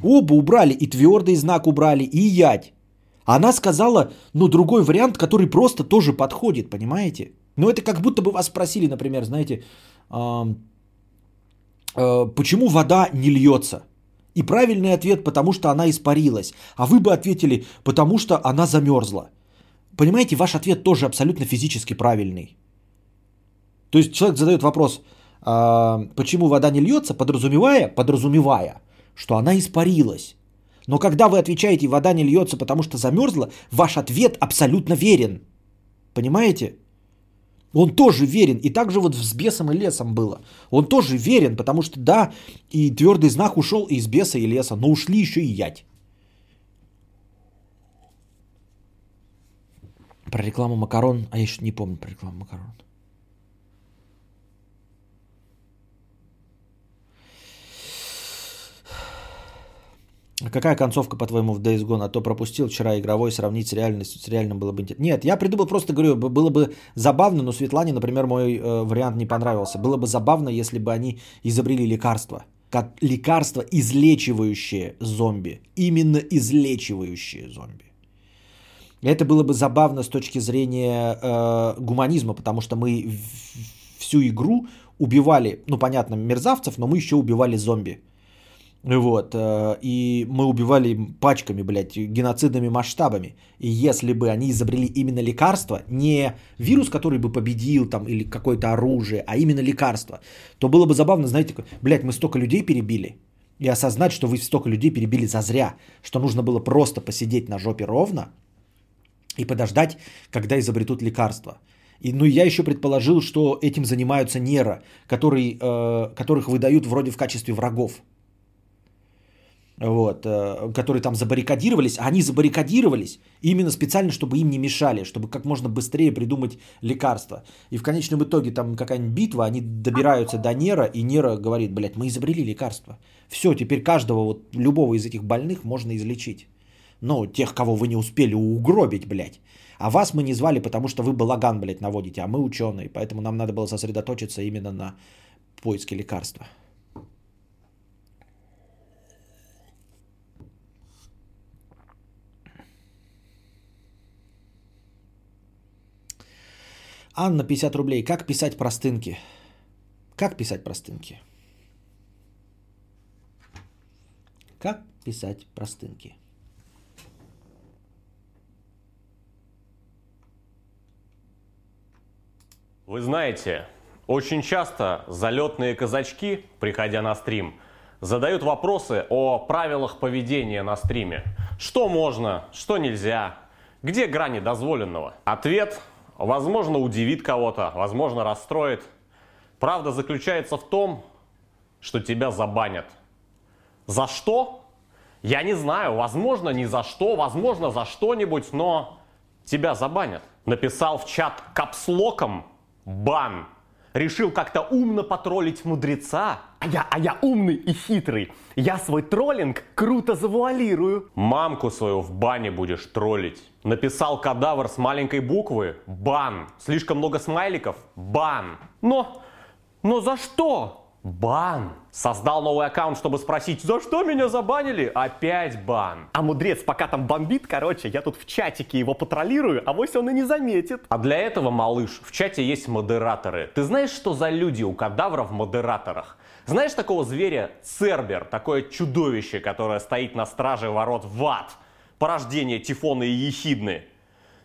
Оба убрали, и твердый знак убрали, и Ять. Она сказала, ну, другой вариант, который просто тоже подходит, понимаете? Ну, это как будто бы вас спросили, например, знаете... Почему вода не льется? И правильный ответ, потому что она испарилась. А вы бы ответили, потому что она замерзла. Понимаете, ваш ответ тоже абсолютно физически правильный. То есть человек задает вопрос, почему вода не льется, подразумевая, что она испарилась. Но когда вы отвечаете, вода не льется, потому что замерзла, ваш ответ абсолютно верен. Понимаете? Он тоже верен, и так же вот с бесом и лесом было. Он тоже верен, потому что да, и твердый знак ушел и из беса и леса, но ушли еще и Ять. Про рекламу макарон, а я еще не помню про рекламу макарон. Какая концовка, по-твоему, в Days Gone? А то пропустил вчера игровой, сравнить с реальностью. С реальным было бы интересно. Нет, я придумал, просто говорю, было бы забавно, но Светлане, например, мой вариант не понравился. Было бы забавно, если бы они изобрели лекарство. как лекарства, излечивающие зомби. Именно излечивающие зомби. Это было бы забавно с точки зрения гуманизма, потому что мы всю игру убивали, ну, понятно, мерзавцев, но мы еще убивали зомби. Вот. И мы убивали пачками, блядь, геноцидными масштабами. И если бы они изобрели именно лекарство, не вирус, который бы победил там или какое-то оружие, а именно лекарство, то было бы забавно, знаете, блядь, мы столько людей перебили. И осознать, что вы столько людей перебили зазря, что нужно было просто посидеть на жопе ровно и подождать, когда изобретут лекарство. И, ну, я еще предположил, что этим занимаются Нера, которых выдают вроде в качестве врагов. Вот, которые там забаррикадировались, а они забаррикадировались именно специально, чтобы им не мешали, чтобы как можно быстрее придумать лекарства. И в конечном итоге там какая-нибудь битва, они добираются до Нера, и Нера говорит: блядь, мы изобрели лекарство. Все, теперь каждого, вот, любого из этих больных можно излечить. Ну, тех, кого вы не успели угробить, блядь. А вас мы не звали, потому что вы балаган, блядь, наводите, а мы ученые, поэтому нам надо было сосредоточиться именно на поиске лекарства. Анна, 50 рублей. Как писать простынки? Как писать простынки? Как писать простынки? Вы знаете, очень часто залетные казачки, приходя на стрим, задают вопросы о правилах поведения на стриме. Что можно, что нельзя, где грани дозволенного? Ответ возможно, удивит кого-то, возможно, расстроит. Правда заключается в том, что тебя забанят. За что? Я не знаю. Возможно, не за что, возможно, за что-нибудь, но тебя забанят. Написал в чат капслоком «бан». Решил как-то умно потроллить мудреца. А я умный и хитрый. Я свой троллинг круто завуалирую. Мамку свою в бане будешь троллить. Написал кадавр с маленькой буквы. Бан. Слишком много смайликов. Бан. Но за что? Бан. Создал новый аккаунт, чтобы спросить, за что меня забанили? Опять бан. А мудрец пока там бомбит, короче, я тут в чатике его патролирую, авось он и не заметит. А для этого, малыш, в чате есть модераторы. Ты знаешь, что за люди у кадавра в модераторах? Знаешь такого зверя Цербер, такое чудовище, которое стоит на страже ворот в ад? Порождение Тифона и Ехидны.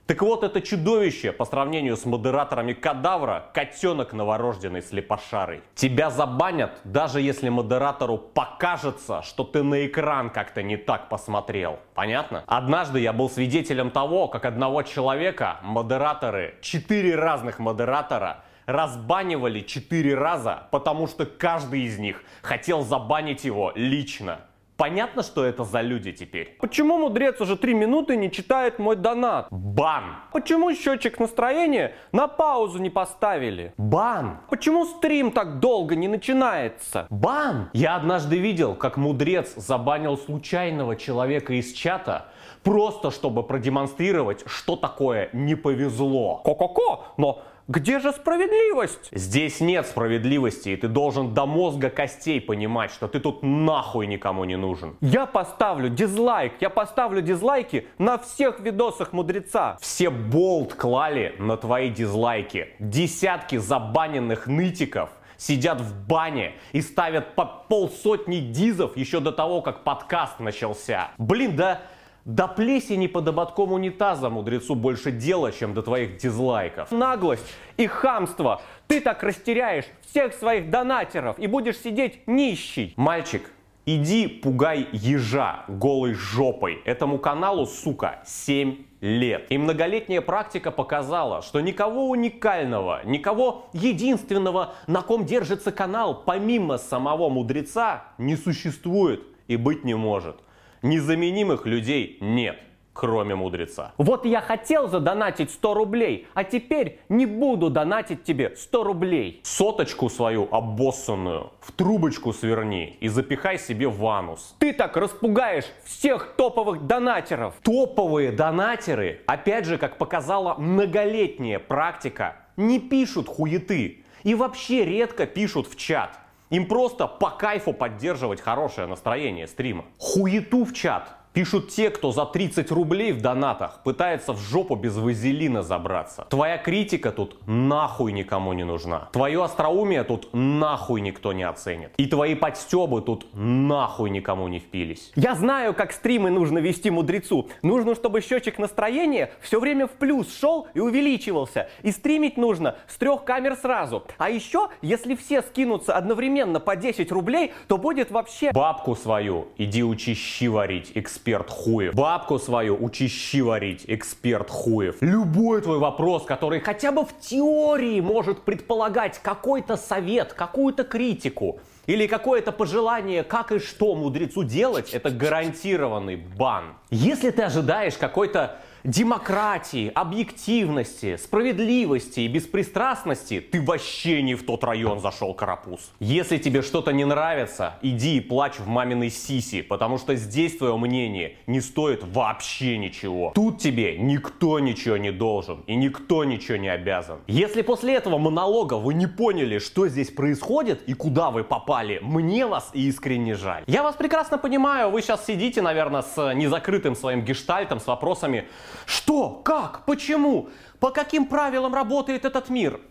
Так вот, это чудовище, по сравнению с модераторами кадавра, котенок новорожденный слепошарый. Тебя забанят, даже если модератору покажется, что ты на экран как-то не так посмотрел. Понятно? Однажды я был свидетелем того, как одного человека модераторы, 4 разных модератора, разбанивали 4 раза, потому что каждый из них хотел забанить его лично. Понятно, что это за люди теперь? Почему мудрец уже 3 минуты не читает мой донат? Бан! Почему счетчик настроения на паузу не поставили? Бан! Почему стрим так долго не начинается? Бан! Я однажды видел, как мудрец забанил случайного человека из чата, просто чтобы продемонстрировать, что такое не повезло. Ко-ко-ко, но... Где же справедливость? Здесь нет справедливости, и ты должен до мозга костей понимать, что ты тут нахуй никому не нужен. Я поставлю дизлайки на всех видосах мудреца. Все болт клали на твои дизлайки. Десятки забаненных нытиков сидят в бане и ставят по 50 дизов еще до того, как подкаст начался. Блин, да... До плесени под ободком унитаза мудрецу больше дела, чем до твоих дизлайков. Наглость и хамство. Ты так растеряешь всех своих донатеров и будешь сидеть нищий. Мальчик, иди пугай ежа голой жопой. Этому каналу, сука, 7 лет. И многолетняя практика показала, что никого уникального, никого единственного, на ком держится канал, помимо самого мудреца, не существует и быть не может. Незаменимых людей нет, кроме мудреца. Вот я хотел задонатить 100 рублей, а теперь не буду донатить тебе 100 рублей. Соточку свою обоссанную в трубочку сверни и запихай себе в анус. Ты так распугаешь всех топовых донатеров. Топовые донатеры, опять же, как показала многолетняя практика, не пишут хуеты и вообще редко пишут в чат. Им просто по кайфу поддерживать хорошее настроение стрима. Хуету в чат пишут те, кто за 30 рублей в донатах пытается в жопу без вазелина забраться. Твоя критика тут нахуй никому не нужна. Твое остроумие тут нахуй никто не оценит. И твои подстебы тут нахуй никому не впились. Я знаю, как стримы нужно вести мудрецу. Нужно, чтобы счетчик настроения все время в плюс шел и увеличивался. И стримить нужно с 3 камер сразу. А еще, если все скинутся одновременно по 10 рублей, то будет вообще... Бабку свою иди учи щи варить, эксперт хуев. Бабку свою учи щи варить, эксперт хуев. Любой твой вопрос, который хотя бы в теории может предполагать какой-то совет, какую-то критику или какое-то пожелание, как и что мудрецу делать, это гарантированный бан. Если ты ожидаешь какой-то демократии, объективности, справедливости и беспристрастности, ты вообще не в тот район зашел, карапуз. Если тебе что-то не нравится, иди и плачь в маминой сиси, потому что здесь твое мнение не стоит вообще ничего. Тут тебе никто ничего не должен и никто ничего не обязан. Если после этого монолога вы не поняли, что здесь происходит и куда вы попали, мне вас искренне жаль. Я вас прекрасно понимаю, вы сейчас сидите, наверное, с незакрытым своим гештальтом, с вопросами: что? Как? Почему? По каким правилам работает этот мир?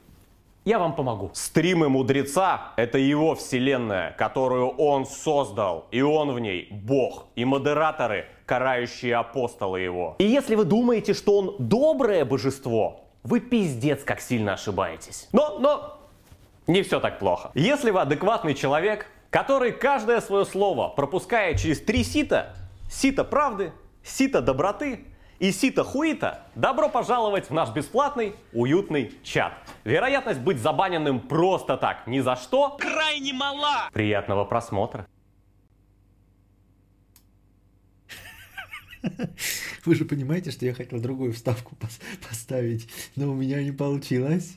Я вам помогу. Стримы мудреца — это его вселенная, которую он создал. И он в ней бог. И модераторы — карающие апостолы его. И если вы думаете, что он доброе божество, вы пиздец как сильно ошибаетесь. Но не все так плохо. Если вы адекватный человек, который каждое свое слово пропускает через 3 сита, сито правды, сито доброты и сито-хуита, добро пожаловать в наш бесплатный, уютный чат. Вероятность быть забаненным просто так, ни за что, крайне мала. Приятного просмотра. Вы же понимаете, что я хотел другую вставку поставить, но у меня не получилось.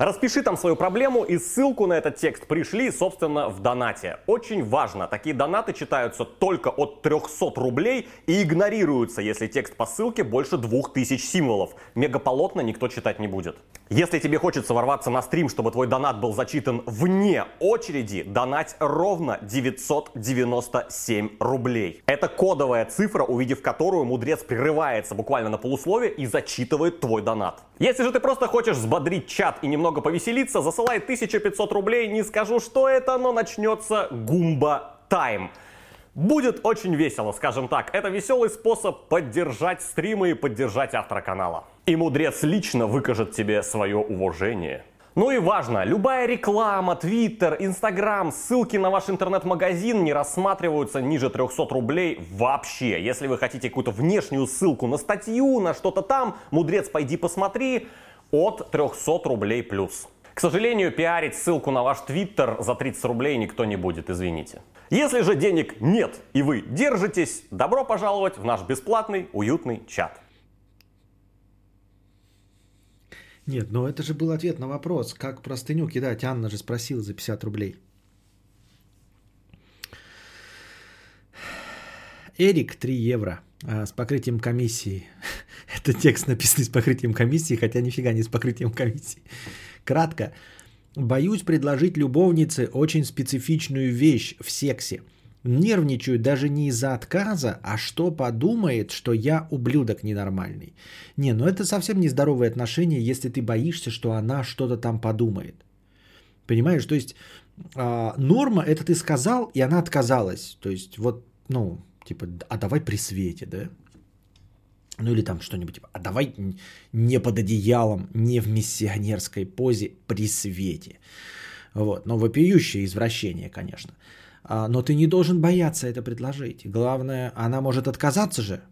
Распиши там свою проблему и ссылку на этот текст пришли, собственно, в донате. Очень важно, такие донаты читаются только от 300 рублей и игнорируются, если текст по ссылке больше 2000 символов. Мегаполотно никто читать не будет. Если тебе хочется ворваться на стрим, чтобы твой донат был зачитан вне очереди, донать ровно 997 рублей. Это кодовая цифра, увидев которую мудрец прерывается буквально на полуслове и зачитывает твой донат. Если же ты просто хочешь взбодрить чат и немного повеселиться, засылай 1500 рублей, не скажу, что это, но начнется гумба-тайм. Будет очень весело, скажем так. Это веселый способ поддержать стримы и поддержать автора канала. И мудрец лично выкажет тебе свое уважение. Ну и важно, любая реклама, твиттер, инстаграм, ссылки на ваш интернет-магазин не рассматриваются ниже 300 рублей вообще. Если вы хотите какую-то внешнюю ссылку на статью, на что-то там, мудрец, пойди посмотри, от 300 рублей плюс. К сожалению, пиарить ссылку на ваш твиттер за 30 рублей никто не будет, извините. Если же денег нет и вы держитесь, добро пожаловать в наш бесплатный, уютный чат. Нет, но это же был ответ на вопрос, как простыню кидать. Анна же спросила за 50 рублей. Эрик, 3 евро. С покрытием комиссии. Это текст, написанный с покрытием комиссии, хотя нифига не с покрытием комиссии. Кратко. Боюсь предложить любовнице очень специфичную вещь в сексе. Нервничаю даже не из-за отказа, а что подумает, что я ублюдок ненормальный. Не, ну это совсем нездоровые отношения, если ты боишься, что она что-то там подумает. Понимаешь, то есть норма — это ты сказал, и она отказалась. То есть вот, ну... Типа, а давай при свете, да? Ну или там что-нибудь типа, а давай не под одеялом, не в миссионерской позе, при свете. Вот, но вопиющее извращение, конечно. Но ты не должен бояться это предложить. Главное, она может отказаться же,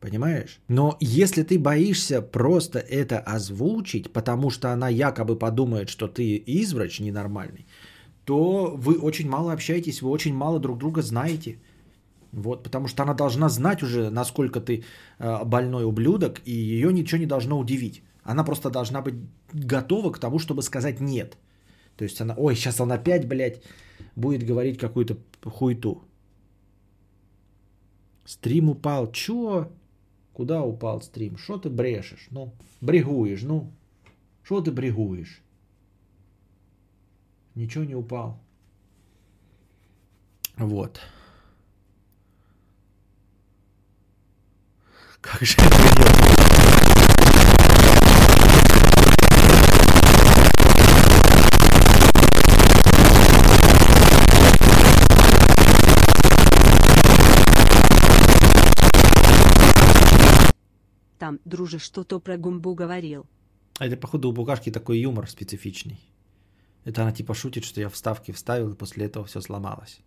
понимаешь? Но если ты боишься просто это озвучить, потому что она якобы подумает, что ты изврач ненормальный, то вы очень мало общаетесь, вы очень мало друг друга знаете. Вот, потому что она должна знать уже, насколько ты больной ублюдок, и ее ничего не должно удивить. Она просто должна быть готова к тому, чтобы сказать нет. То есть она, ой, сейчас она опять, блядь, будет говорить какую-то хуету. Стрим упал. Чё? Куда упал стрим? Шо ты брешешь? Ну, брегуешь, ну. Шо ты брегуешь? Ничего не упал. Вот. Как же это делать? Там, друже, что-то про Гумбу говорил. А это, походу, у Букашки такой юмор специфичный. Это она типа шутит, что я вставки вставил, и после этого все сломалось.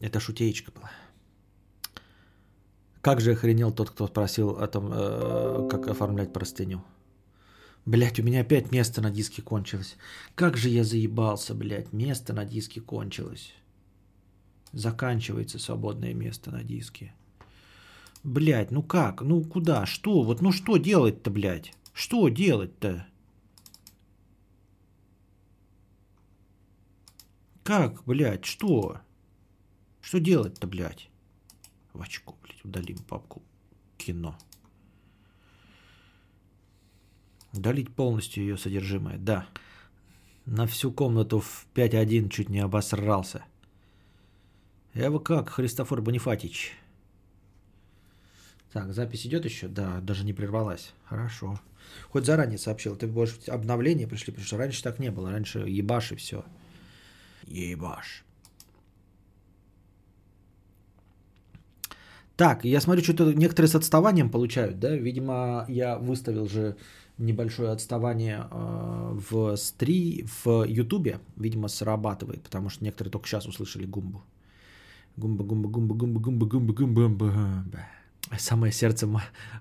Это шутеечка была. Как же охренел тот, кто спросил о том, как оформлять простыню. Блять, у меня опять место на диске кончилось. Как же я заебался, блять, место на диске кончилось. Заканчивается свободное место на диске. Блядь, ну как? Ну куда? Что? Вот ну что делать-то, блядь? Что делать-то? Как, блядь, что? Что делать-то, блядь? В очко, блядь, удалим папку кино. Удалить полностью ее содержимое, да. На всю комнату в 5.1 чуть не обосрался. Я вы как, Христофор Бонифатич? Так, запись идет еще? Да, даже не прервалась. Хорошо. Хоть заранее сообщил. Ты, может, обновления пришли, потому что раньше так не было. Раньше ебашь и все. Ебашь. Так, я смотрю, что-то некоторые с отставанием получают, да? Видимо, я выставил же небольшое отставание в стрим, в Ютубе. Видимо, срабатывает, потому что некоторые только сейчас услышали Гумбу. Гумба-гумба-гумба-гумба-гумба-гумба-гумба-гумба. Самое сердце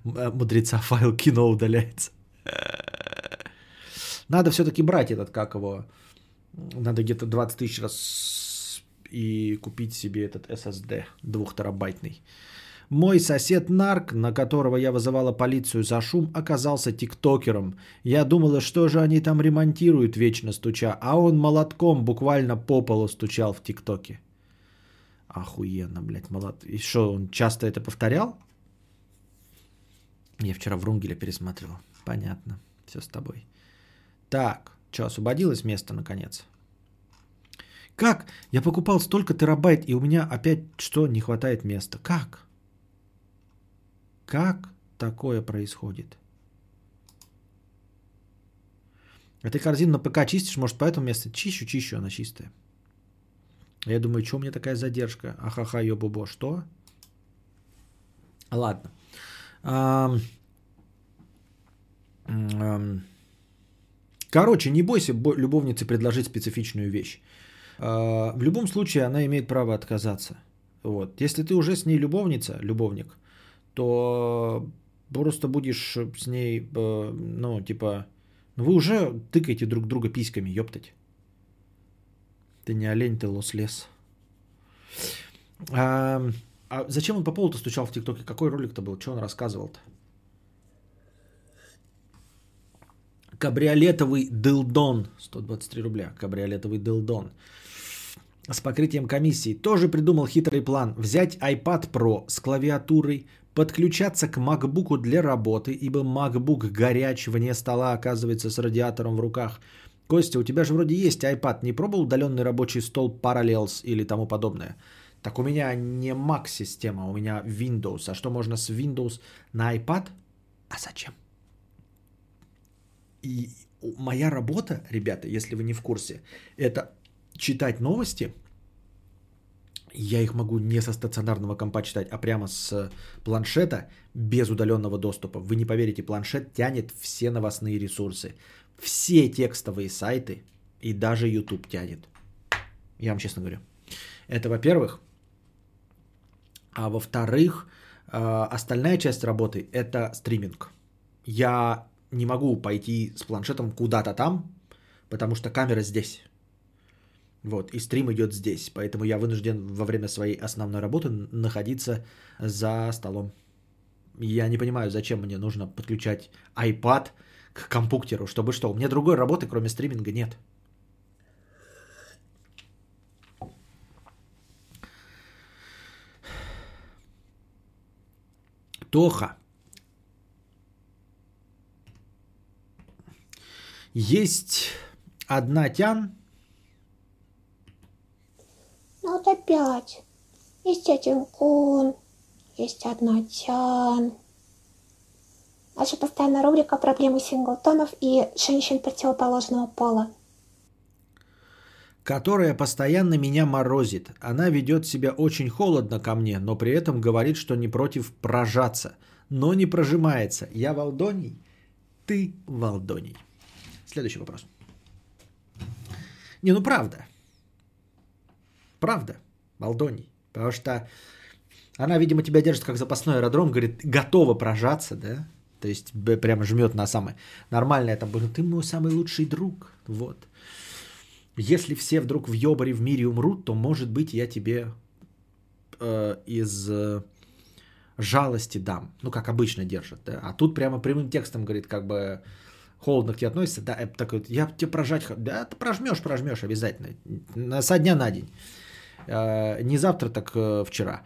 мудреца, файл кино удаляется. Надо все-таки брать этот, как его. Надо где-то 20 тысяч раз и купить себе этот SSD 2-терабайтный. Мой сосед нарк, на которого я вызывала полицию за шум, оказался тиктокером. Я думала, что же они там ремонтируют, вечно стуча. А он молотком буквально по полу стучал в тиктоке. Охуенно, блядь, молод. И что, он часто это повторял? Я вчера Врунгеля пересмотрел. Понятно, все с тобой. Так, что, освободилось место, наконец? Как? Я покупал столько терабайт, и у меня опять что, не хватает места. Как? Как такое происходит? А ты корзину на ПК чистишь, может, поэтому место? Чищу, она чистая. Я думаю, что у меня такая задержка? Ахаха, ё-бубо, что? Ладно. Короче, не бойся любовнице предложить специфичную вещь. В любом случае, она имеет право отказаться. Вот. Если ты уже с ней любовница, любовник, то просто будешь с ней, ну, типа, вы уже тыкаете друг друга письками, ёптать. Ты не олень, ты лос-лес. А зачем он по поводу стучал в ТикТоке? Какой ролик-то был? Что он рассказывал-то? Кабриолетовый дылдон. 123 рубля. Кабриолетовый дылдон. С покрытием комиссии. Тоже придумал хитрый план. Взять iPad Pro с клавиатурой, подключаться к MacBook для работы, ибо MacBook горяч, вне стола оказывается с радиатором в руках. Костя, у тебя же вроде есть iPad, не пробовал удаленный рабочий стол Parallels или тому подобное? Так у меня не Mac система, у меня Windows. А что, можно с Windows на iPad? А зачем? И моя работа, ребята, если вы не в курсе, это читать новости. Я их могу не со стационарного компа читать, а прямо с планшета без удаленного доступа. Вы не поверите, планшет тянет все новостные ресурсы. Все текстовые сайты и даже YouTube тянет. Я вам честно говорю. Это во-первых. А во-вторых, остальная часть работы – это стриминг. Я не могу пойти с планшетом куда-то там, потому что камера здесь. Вот, и стрим идет здесь. Поэтому я вынужден во время своей основной работы находиться за столом. Я не понимаю, зачем мне нужно подключать iPad к компьютеру, чтобы что? У меня другой работы, кроме стриминга, нет. Тоха. Есть одна тян. Ну вот опять. Есть один кон. Есть одна тян. Наша постоянная рубрика «Проблемы синглтонов и женщин противоположного пола». Которая постоянно меня морозит. Она ведет себя очень холодно ко мне, но при этом говорит, что не против прожаться. Но не прожимается. Я Валдоний, ты Валдоний. Следующий вопрос. Не, ну правда. Правда, Валдоний. Потому что она, видимо, тебя держит как запасной аэродром, говорит, готова прожаться, да? То есть прямо жмет на самое нормальное. Там, ну ты мой самый лучший друг. Вот. Если все вдруг в ёбаре в мире умрут, то, может быть, я тебе из жалости дам. Ну, как обычно держат. Да? А тут прямо прямым текстом говорит, как бы холодно к тебе относится. Да, так вот, я тебе прожать... Да, ты прожмёшь обязательно. Со дня на день. Не завтра, так вчера.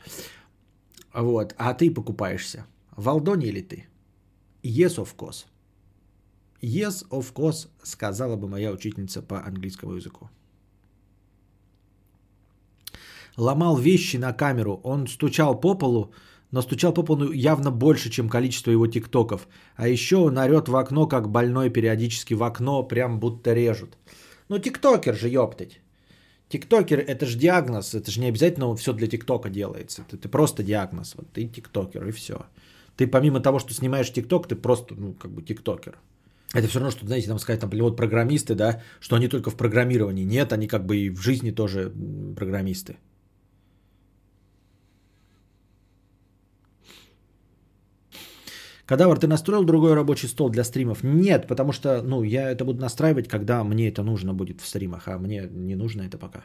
Вот. А ты покупаешься. Валдоний ли ты? Yes, of course. Yes, of course, сказала бы моя учительница по английскому языку. Ломал вещи на камеру. Он стучал по полу, но стучал по полу явно больше, чем количество его тиктоков. А еще он орет в окно, как больной, периодически в окно, прям будто режут. Ну, тиктокер же, ёптать. Тиктокер – это же диагноз. Это же не обязательно все для тиктока делается. Это просто диагноз. Вот ты тиктокер, и все. Ты помимо того, что снимаешь тикток, ты просто, ну, как бы тиктокер. Это все равно, что, знаете, там сказать, там, вот программисты, да, что они только в программировании. Нет, они как бы и в жизни тоже программисты. Кадавр, ты настроил другой рабочий стол для стримов? Нет, потому что, ну, я это буду настраивать, когда мне это нужно будет в стримах, а мне не нужно это пока.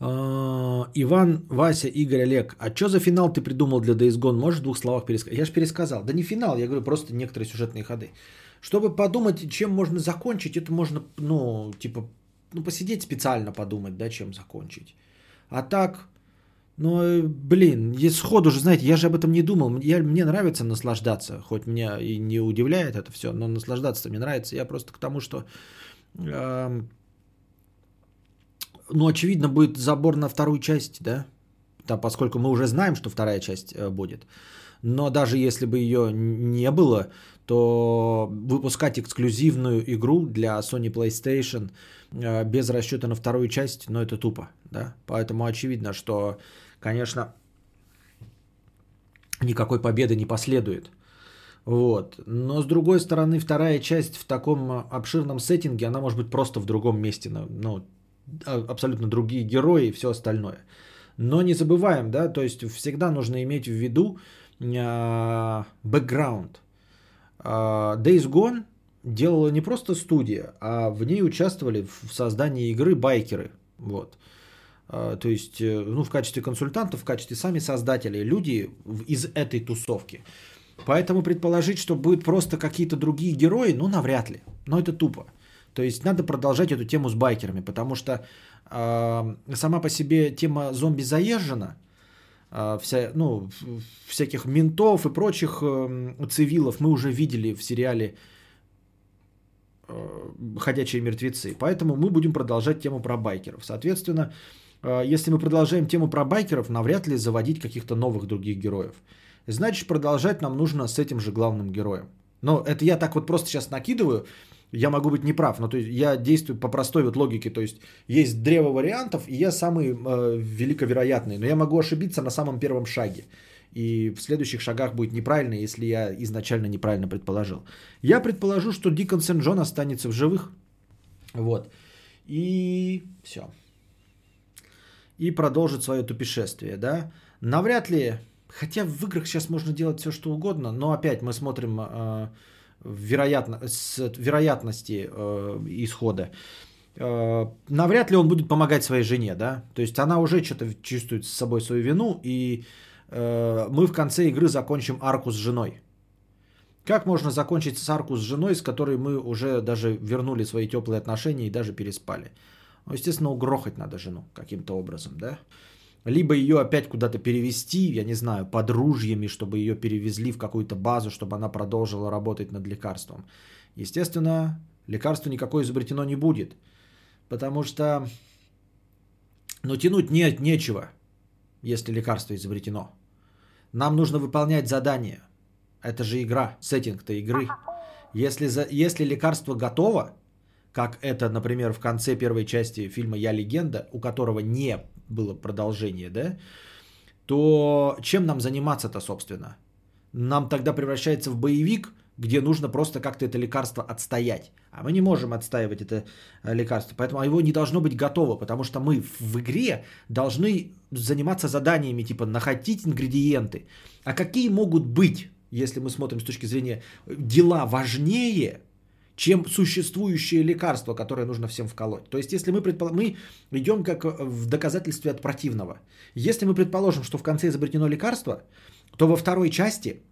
Иван, Вася, Игорь, Олег, а что за финал ты придумал для Days Gone? Можешь в двух словах пересказать? Я же пересказал. Да не финал, я говорю, просто некоторые сюжетные ходы. Чтобы подумать, чем можно закончить, это можно, ну, типа, ну, посидеть специально подумать, да, чем закончить. А так, ну, блин, сходу же, знаете, я же об этом не думал. Мне нравится наслаждаться, хоть меня и не удивляет это все, но наслаждаться-то мне нравится. Я просто к тому, что... Ну, очевидно, будет забор на вторую часть, да? Да, поскольку мы уже знаем, что вторая часть будет. Но даже если бы ее не было, то выпускать эксклюзивную игру для Sony PlayStation без расчета на вторую часть, ну, это тупо, да? Поэтому очевидно, что, конечно, никакой победы не последует. Вот. Но, с другой стороны, вторая часть в таком обширном сеттинге, она может быть просто в другом месте, ну, абсолютно другие герои и все остальное. Но не забываем, да, то есть всегда нужно иметь в виду бэкграунд. Days Gone делала не просто студия, а в ней участвовали в создании игры байкеры. Вот. То есть, ну, в качестве консультантов, в качестве сами создателей, люди из этой тусовки. Поэтому предположить, что будут просто какие-то другие герои, ну, навряд ли. Но это тупо. То есть надо продолжать эту тему с байкерами, потому что сама по себе тема зомби заезжена, ну, всяких ментов и прочих цивилов мы уже видели в сериале «Ходячие мертвецы», поэтому мы будем продолжать тему про байкеров. Соответственно, если мы продолжаем тему про байкеров, навряд ли заводить каких-то новых других героев. Значит, продолжать нам нужно с этим же главным героем. Но это я так вот просто сейчас накидываю. Я могу быть неправ, но то есть я действую по простой вот логике, то есть есть древо вариантов, и я самый великовероятный, но я могу ошибиться на самом первом шаге, и в следующих шагах будет неправильно, если я изначально неправильно предположил. Я предположу, что Дикон Сен-Джон останется в живых, вот, и все, и продолжит свое путешествие, да, навряд ли, хотя в играх сейчас можно делать все, что угодно, но опять мы смотрим... вероятности исхода. навряд ли он будет помогать своей жене, да, то есть она уже что-то чувствует с собой свою вину, и мы в конце игры закончим арку с женой. Как можно закончить с арку с женой, с которой мы уже даже вернули свои теплые отношения и даже переспали? Ну, естественно, угрохать надо жену каким-то образом, да. Либо ее опять куда-то перевезти, я не знаю, подружьями, чтобы ее перевезли в какую-то базу, чтобы она продолжила работать над лекарством. Естественно, лекарство никакое изобретено не будет, потому что, ну, тянуть нечего, если лекарство изобретено. Нам нужно выполнять задания. Это же игра, сеттинг-то игры. Если лекарство готово, как это, например, в конце первой части фильма «Я легенда», у которого не было продолжение, да, то чем нам заниматься-то, собственно? Нам тогда превращается в боевик, где нужно просто как-то это лекарство отстоять. А мы не можем отстаивать это лекарство, поэтому его не должно быть готово, потому что мы в игре должны заниматься заданиями, типа находить ингредиенты. А какие могут быть, если мы смотрим с точки зрения дела важнее, чем существующее лекарство, которое нужно всем вколоть. То есть, если мы идем как в доказательстве от противного. Если мы предположим, что в конце изобретено лекарство, то во второй части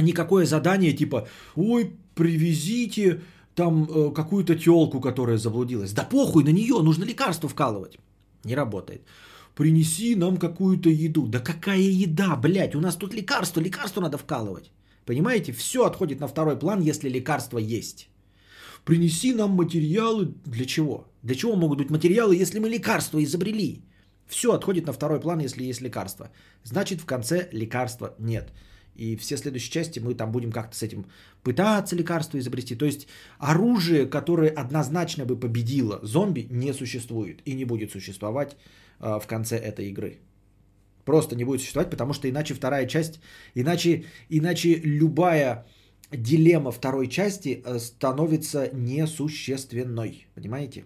никакое задание типа «Ой, привезите там какую-то тёлку, которая заблудилась». Да похуй на неё, нужно лекарство вкалывать. Не работает. «Принеси нам какую-то еду». Да какая еда, блядь, у нас тут лекарство надо вкалывать. Понимаете, все отходит на второй план, если лекарство есть. Принеси нам материалы. Для чего? Для чего могут быть материалы, если мы лекарство изобрели? Все отходит на второй план, если есть лекарство. Значит, в конце лекарства нет. И все следующие части мы там будем как-то с этим пытаться лекарство изобрести. То есть оружие, которое однозначно бы победило зомби, не существует и не будет существовать в конце этой игры. Просто не будет существовать, потому что иначе вторая часть, иначе любая дилемма второй части становится несущественной. Понимаете?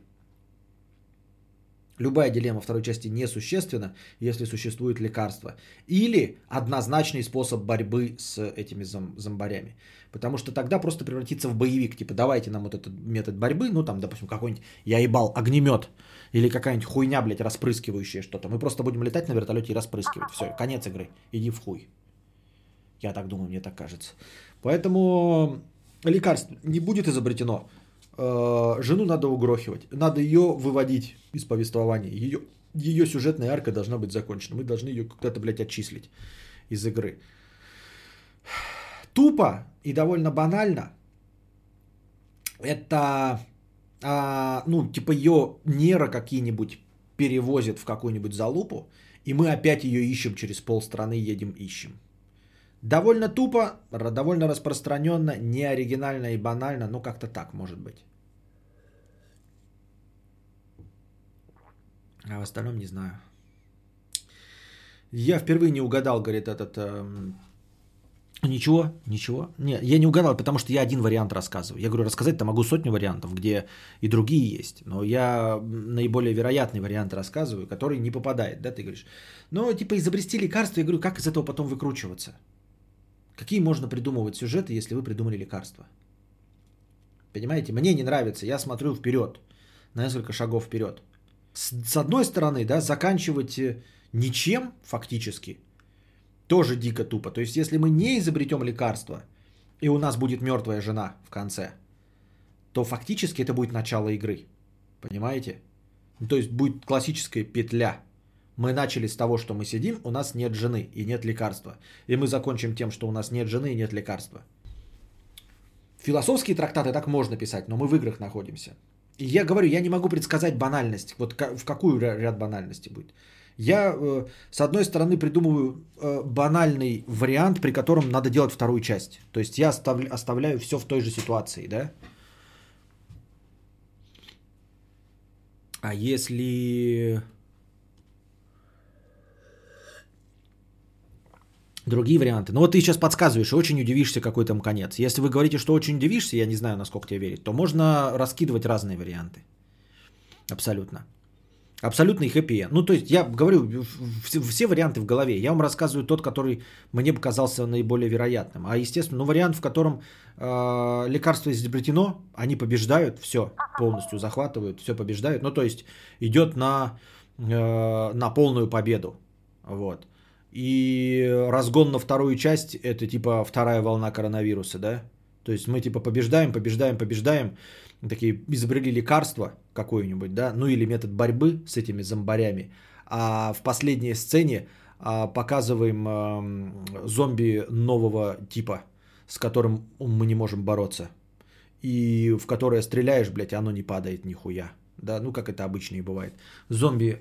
Любая дилемма второй части несущественна, если существует лекарство. Или однозначный способ борьбы с этими зомбарями. Потому что тогда просто превратится в боевик. Типа, давайте нам вот этот метод борьбы. Ну, там, допустим, какой-нибудь, я ебал, огнемет. Или какая-нибудь хуйня, блядь, распрыскивающая что-то. Мы просто будем летать на вертолете и распрыскивать. Все, конец игры. Иди в хуй. Я так думаю, мне так кажется. Поэтому лекарство не будет изобретено. Жену надо угрохивать, надо ее выводить из повествования, ее сюжетная арка должна быть закончена, мы должны ее куда-то, блядь, отчислить из игры. Тупо и довольно банально, это, ну, типа ее Нера какие-нибудь перевозят в какую-нибудь залупу, и мы опять ее ищем через полстраны, едем ищем. Довольно тупо, довольно распространенно, неоригинально и банально, но как-то так может быть. А в остальном не знаю. Я впервые не угадал, говорит этот... Ничего. Нет, я не угадал, потому что я один вариант рассказываю. Я говорю, рассказать-то могу сотню вариантов, где и другие есть. Но я наиболее вероятный вариант рассказываю, который не попадает. Да, ты говоришь, ну, типа изобрести лекарство. Я говорю, как из этого потом выкручиваться? Какие можно придумывать сюжеты, если вы придумали лекарство? Понимаете, мне не нравится. Я смотрю вперед, на несколько шагов вперед. С одной стороны, да, заканчивать ничем фактически тоже дико тупо. То есть, если мы не изобретем лекарство, и у нас будет мертвая жена в конце, то фактически это будет начало игры. Понимаете? То есть, будет классическая петля. Мы начали с того, что мы сидим, у нас нет жены и нет лекарства. И мы закончим тем, что у нас нет жены и нет лекарства. Философские трактаты так можно писать, но мы в играх находимся. И я говорю, я не могу предсказать банальность. Вот в какую ряд банальности будет. Я, с одной стороны, придумываю банальный вариант, при котором надо делать вторую часть. То есть я оставляю все в той же ситуации, да? А если другие варианты? Ну вот ты сейчас подсказываешь и очень удивишься, какой там конец. Если вы говорите, что очень удивишься, я не знаю, насколько тебе верить, то можно раскидывать разные варианты. Абсолютно. Абсолютный хэппи-энд. Ну, то есть, я говорю, все варианты в голове. Я вам рассказываю тот, который мне показался наиболее вероятным. А, естественно, ну, вариант, в котором лекарство изобретено, они побеждают, все полностью захватывают, все побеждают. Ну, то есть, идет на полную победу. Вот. И разгон на вторую часть, это типа вторая волна коронавируса, да? То есть, мы типа побеждаем. Такие изобрели лекарство какое-нибудь, да, ну или метод борьбы с этими зомбарями. А в последней сцене показываем зомби нового типа, с которым мы не можем бороться. И в которое стреляешь, блядь, оно не падает нихуя. Да, ну как это обычно и бывает. Зомби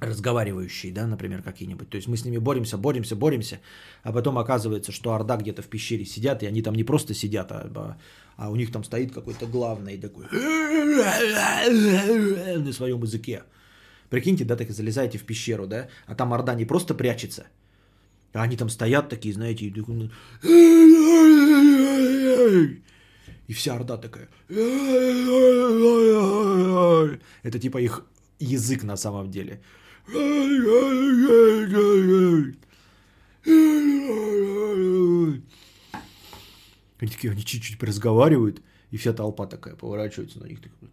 разговаривающие, да, например, какие-нибудь. То есть мы с ними боремся, а потом оказывается, что орда где-то в пещере сидят, и они там не просто сидят, а у них там стоит какой-то главный такой на своем языке. Прикиньте, да, так и залезаете в пещеру, да, а там орда не просто прячется, а они там стоят такие, знаете, и вся орда такая. Это типа их язык на самом деле. Они такие, они чуть-чуть поразговаривают, и вся толпа такая поворачивается на них. Такая,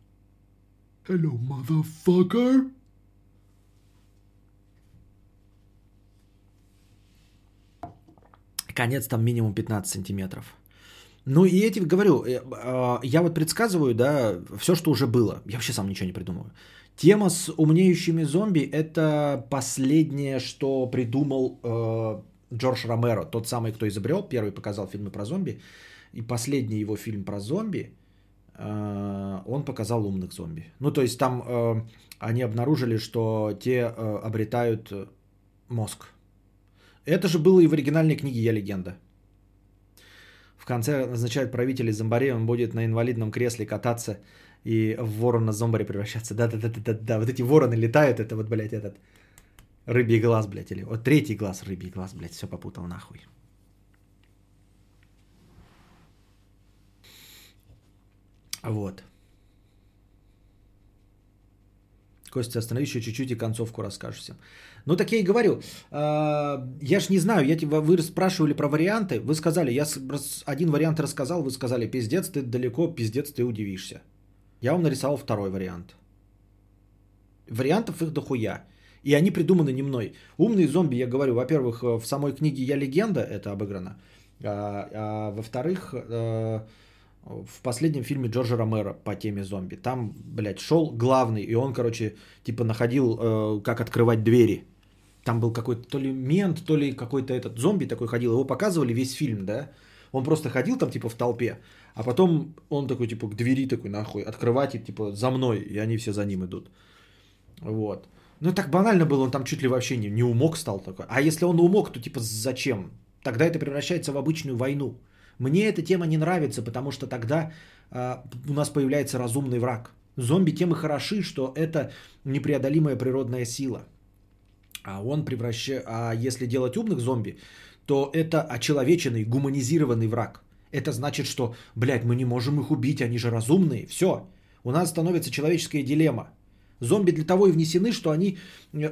hello, motherfucker. Конец там минимум 15 сантиметров. Ну и эти, говорю, я вот предсказываю, да, все, что уже было. Я вообще сам ничего не придумываю. Тема с умнеющими зомби – это последнее, что придумал Джордж Ромеро. Тот самый, кто изобрел, первый показал фильмы про зомби. И последний его фильм про зомби, он показал умных зомби. Ну, то есть там они обнаружили, что те обретают мозг. Это же было и в оригинальной книге «Я легенда». В конце назначают правителей зомбарей, он будет на инвалидном кресле кататься и в ворона-зомбари превращаться. Да-да-да-да-да. Вот эти вороны летают, это вот, блядь, этот рыбий глаз, блядь, или вот третий глаз, рыбий глаз, блядь, все попутал нахуй. Вот. Костя, останови еще чуть-чуть и концовку расскажешь всем. Ну, так я и говорю. Я ж не знаю, вы спрашивали про варианты, вы сказали, я один вариант рассказал, вы сказали, пиздец, ты далеко, пиздец, ты удивишься. Я вам нарисовал второй вариант. Вариантов их дохуя. И они придуманы не мной. Умные зомби, я говорю, во-первых, в самой книге «Я легенда» это обыграно. А во-вторых, в последнем фильме Джорджа Ромеро по теме зомби. Там, блядь, шел главный, и он, короче, типа находил, как открывать двери. Там был какой-то то ли мент, то ли какой-то этот зомби такой ходил. Его показывали весь фильм, да? Он просто ходил там, типа, в толпе. А потом он такой, типа, к двери такой, нахуй, открывать, и, типа, за мной. И они все за ним идут. Вот. Ну, так банально было, он там чуть ли вообще не умок стал такой. А если он умок, то, типа, зачем? Тогда это превращается в обычную войну. Мне эта тема не нравится, потому что тогда у нас появляется разумный враг. Зомби тем и хороши, что это непреодолимая природная сила. А если делать умных зомби, то это очеловеченный, гуманизированный враг. Это значит, что, блядь, мы не можем их убить, они же разумные. Все, у нас становится человеческая дилемма. Зомби для того и внесены, что они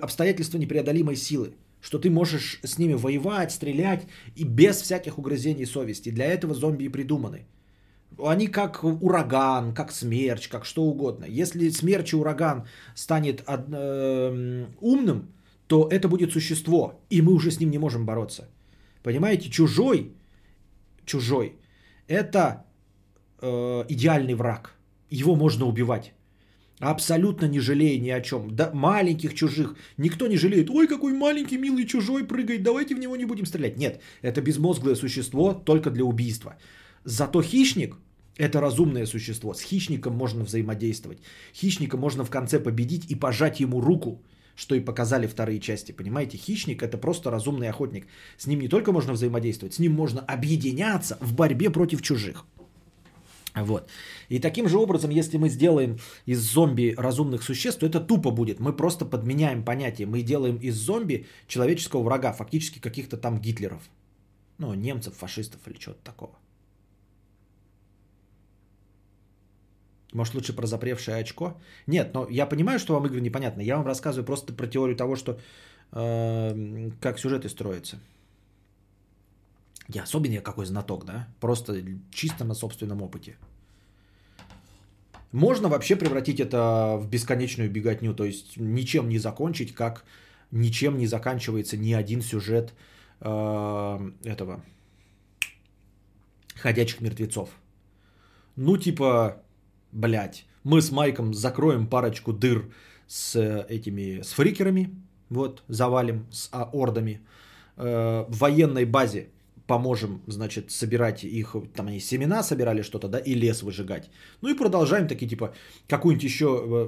обстоятельства непреодолимой силы. Что ты можешь с ними воевать, стрелять и без всяких угрызений совести. Для этого зомби и придуманы. Они как ураган, как смерч, как что угодно. Если смерч и ураган станет умным, то это будет существо, и мы уже с ним не можем бороться. Понимаете, чужой, это идеальный враг. Его можно убивать. Абсолютно не жалея ни о чем. Да, маленьких чужих. Никто не жалеет. Ой, какой маленький, милый чужой прыгает. Давайте в него не будем стрелять. Нет, это безмозглое существо только для убийства. Зато хищник – это разумное существо. С хищником можно взаимодействовать. Хищника можно в конце победить и пожать ему руку, что и показали вторые части. Понимаете, хищник – это просто разумный охотник. С ним не только можно взаимодействовать, с ним можно объединяться в борьбе против чужих. Вот. И таким же образом, если мы сделаем из зомби разумных существ, то это тупо будет. Мы просто подменяем понятие. Мы делаем из зомби человеческого врага, фактически каких-то там гитлеров. Ну, немцев, фашистов или чего-то такого. Может, лучше про запревшее очко? Нет, но я понимаю, что вам игры непонятны. Я вам рассказываю просто про теорию того, что как сюжеты строятся. Не особенно я какой знаток, да? Просто чисто на собственном опыте. Можно вообще превратить это в бесконечную беготню, то есть ничем не закончить, как ничем не заканчивается ни один сюжет этого «Ходячих мертвецов». Ну типа, блядь, мы с Майком закроем парочку дыр с этими, с фрикерами, вот, завалим с ордами, в военной базе поможем, значит, собирать их, там они семена собирали что-то, да, и лес выжигать. Ну и продолжаем такие, типа, какую-нибудь еще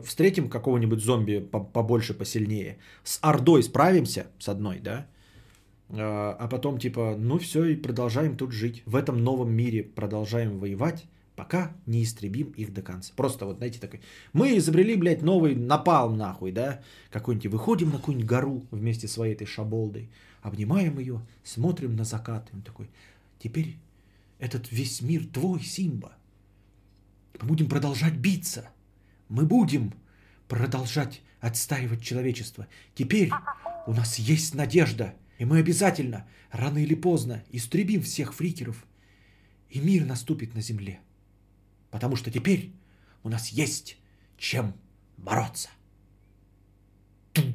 встретим, какого-нибудь зомби побольше, посильнее. С ордой справимся, с одной, да, а потом, типа, ну все, и продолжаем тут жить. В этом новом мире продолжаем воевать, пока не истребим их до конца. Просто вот, знаете, такой, мы изобрели, блядь, новый напалм, нахуй, да, какой-нибудь, выходим на какую-нибудь гору вместе с своей этой шаболдой, обнимаем ее, смотрим на закат, и он такой, теперь этот весь мир твой, Симба, мы будем продолжать биться, мы будем продолжать отстаивать человечество, теперь у нас есть надежда, и мы обязательно, рано или поздно, истребим всех фрикеров, и мир наступит на земле. Потому что теперь у нас есть чем бороться. Это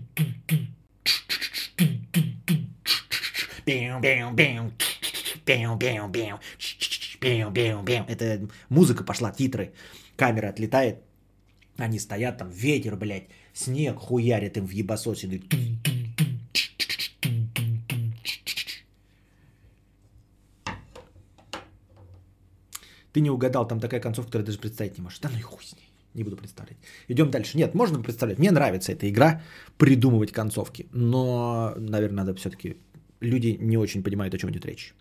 музыка пошла, титры. Камера отлетает. Они стоят там, ветер, блядь. Снег хуярит им в ебасосины. Ты не угадал, там такая концовка, которую даже представить не можешь. Да ну и хуй с ней, не буду представлять. Идем дальше. Нет, можно представлять. Мне нравится эта игра, придумывать концовки. Но, наверное, надо все-таки... Люди не очень понимают, о чем идет речь.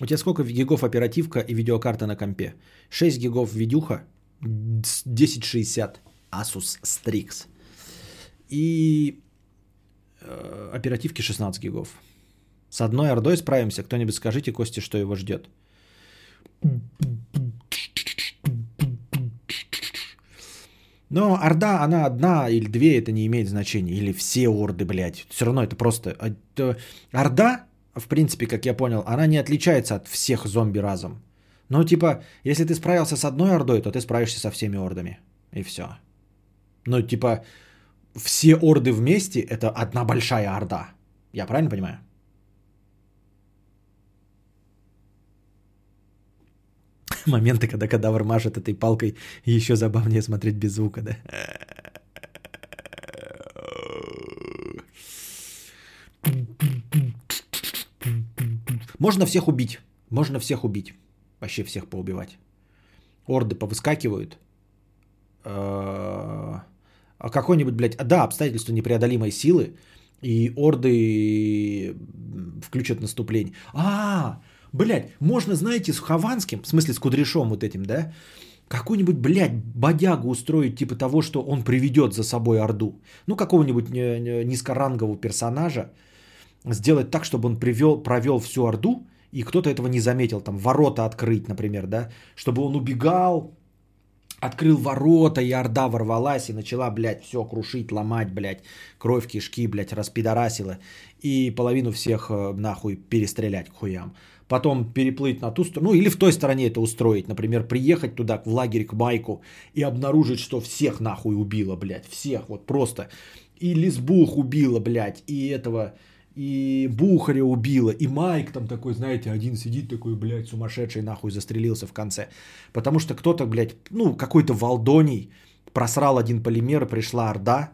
У тебя сколько гигов оперативка и видеокарта на компе? 6 гигов видюха, 1060 Asus Strix. И оперативки 16 гигов. С одной ордой справимся. Кто-нибудь скажите, Косте, что его ждет. Но орда, она одна или две, это не имеет значения. Или все орды, блядь. Все равно это просто... Орда, в принципе, как я понял, она не отличается от всех зомби разом. Ну, типа, если ты справился с одной ордой, то ты справишься со всеми ордами. И все. Ну, типа... Все орды вместе – это одна большая орда. Я правильно понимаю? Моменты, когда Кадавр машет этой палкой, еще забавнее смотреть без звука, да? Можно всех убить. Можно всех убить. Вообще всех поубивать. Орды повыскакивают. Какой-нибудь, блядь, да, обстоятельства непреодолимой силы, и орды включат наступление. Блядь, можно, знаете, с Хованским, в смысле с Кудряшом вот этим, да, какую-нибудь, блядь, бодягу устроить, типа того, что он приведет за собой орду. Ну, какого-нибудь низкорангового персонажа сделать так, чтобы он провел всю орду, и кто-то этого не заметил, там, ворота открыть, например, да, чтобы он убегал, открыл ворота, и орда ворвалась, и начала, блядь, все крушить, ломать, блядь, кровь, кишки, блядь, распидорасила, и половину всех нахуй перестрелять к хуям. Потом переплыть на ту сторону, ну или в той стороне это устроить, например, приехать туда, в лагерь к Майку, и обнаружить, что всех нахуй убило, блядь, всех, вот просто. И Лизбух убило, блядь, и этого... И Бухаря убило, и Майк там такой, знаете, один сидит такой, блядь, сумасшедший, нахуй, застрелился в конце. Потому что кто-то, блядь, ну, какой-то Волдоний просрал один полимер, пришла Орда,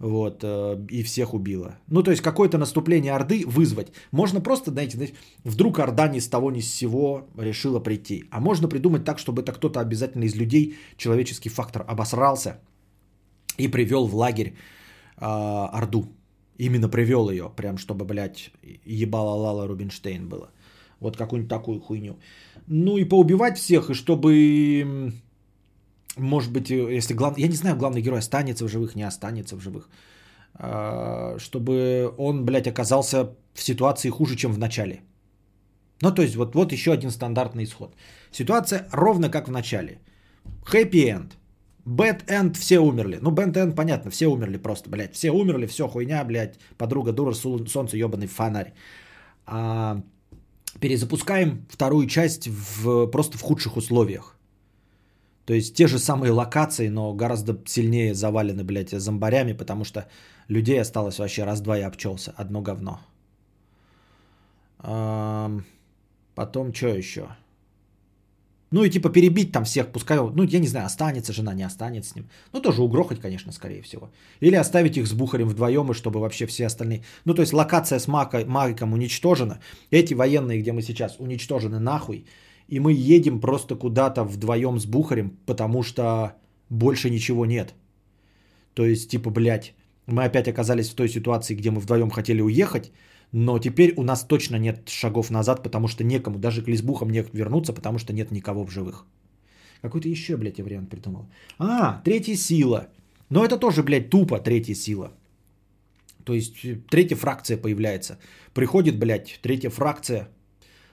вот, и всех убила. Ну, то есть, какое-то наступление Орды вызвать. Можно просто, знаете, вдруг Орда ни с того ни с сего решила прийти. А можно придумать так, чтобы это кто-то обязательно из людей, человеческий фактор, обосрался и привел в лагерь Орду. Именно привел ее, прям чтобы, блядь, ебала-лала Рубинштейн было. Вот какую-нибудь такую хуйню. Ну и поубивать всех, и чтобы, может быть, если главный, я не знаю, главный герой останется в живых, не останется в живых. чтобы он, блядь, оказался в ситуации хуже, чем в начале. Ну, то есть, вот еще один стандартный исход. Ситуация ровно как в начале. Happy end. Bad end, все умерли. Ну, bad end, понятно, все умерли просто, блядь. Все умерли, все хуйня, блядь. Подруга дура, солнце ебаный фонарь. Перезапускаем вторую часть просто в худших условиях. То есть те же самые локации, но гораздо сильнее завалены, блядь, зомбарями, потому что людей осталось вообще раз-два и обчелся. Одно говно. Потом что еще? Ну и типа перебить там всех, пускай, ну я не знаю, останется жена, не останется с ним. Ну тоже угрохать, конечно, скорее всего. Или оставить их с Бухарем вдвоем, и чтобы вообще все остальные... Ну то есть локация с Майком уничтожена. Эти военные, где мы сейчас, уничтожены нахуй. И мы едем просто куда-то вдвоем с Бухарем, потому что больше ничего нет. То есть типа, блядь, мы опять оказались в той ситуации, где мы вдвоем хотели уехать. Но теперь у нас точно нет шагов назад, потому что некому, даже к лесбухам не вернуться, потому что нет никого в живых. Какой-то еще, блядь, я вариант придумал. Третья сила. Но это тоже, блядь, тупо третья сила. То есть третья фракция появляется. Приходит, блядь, третья фракция.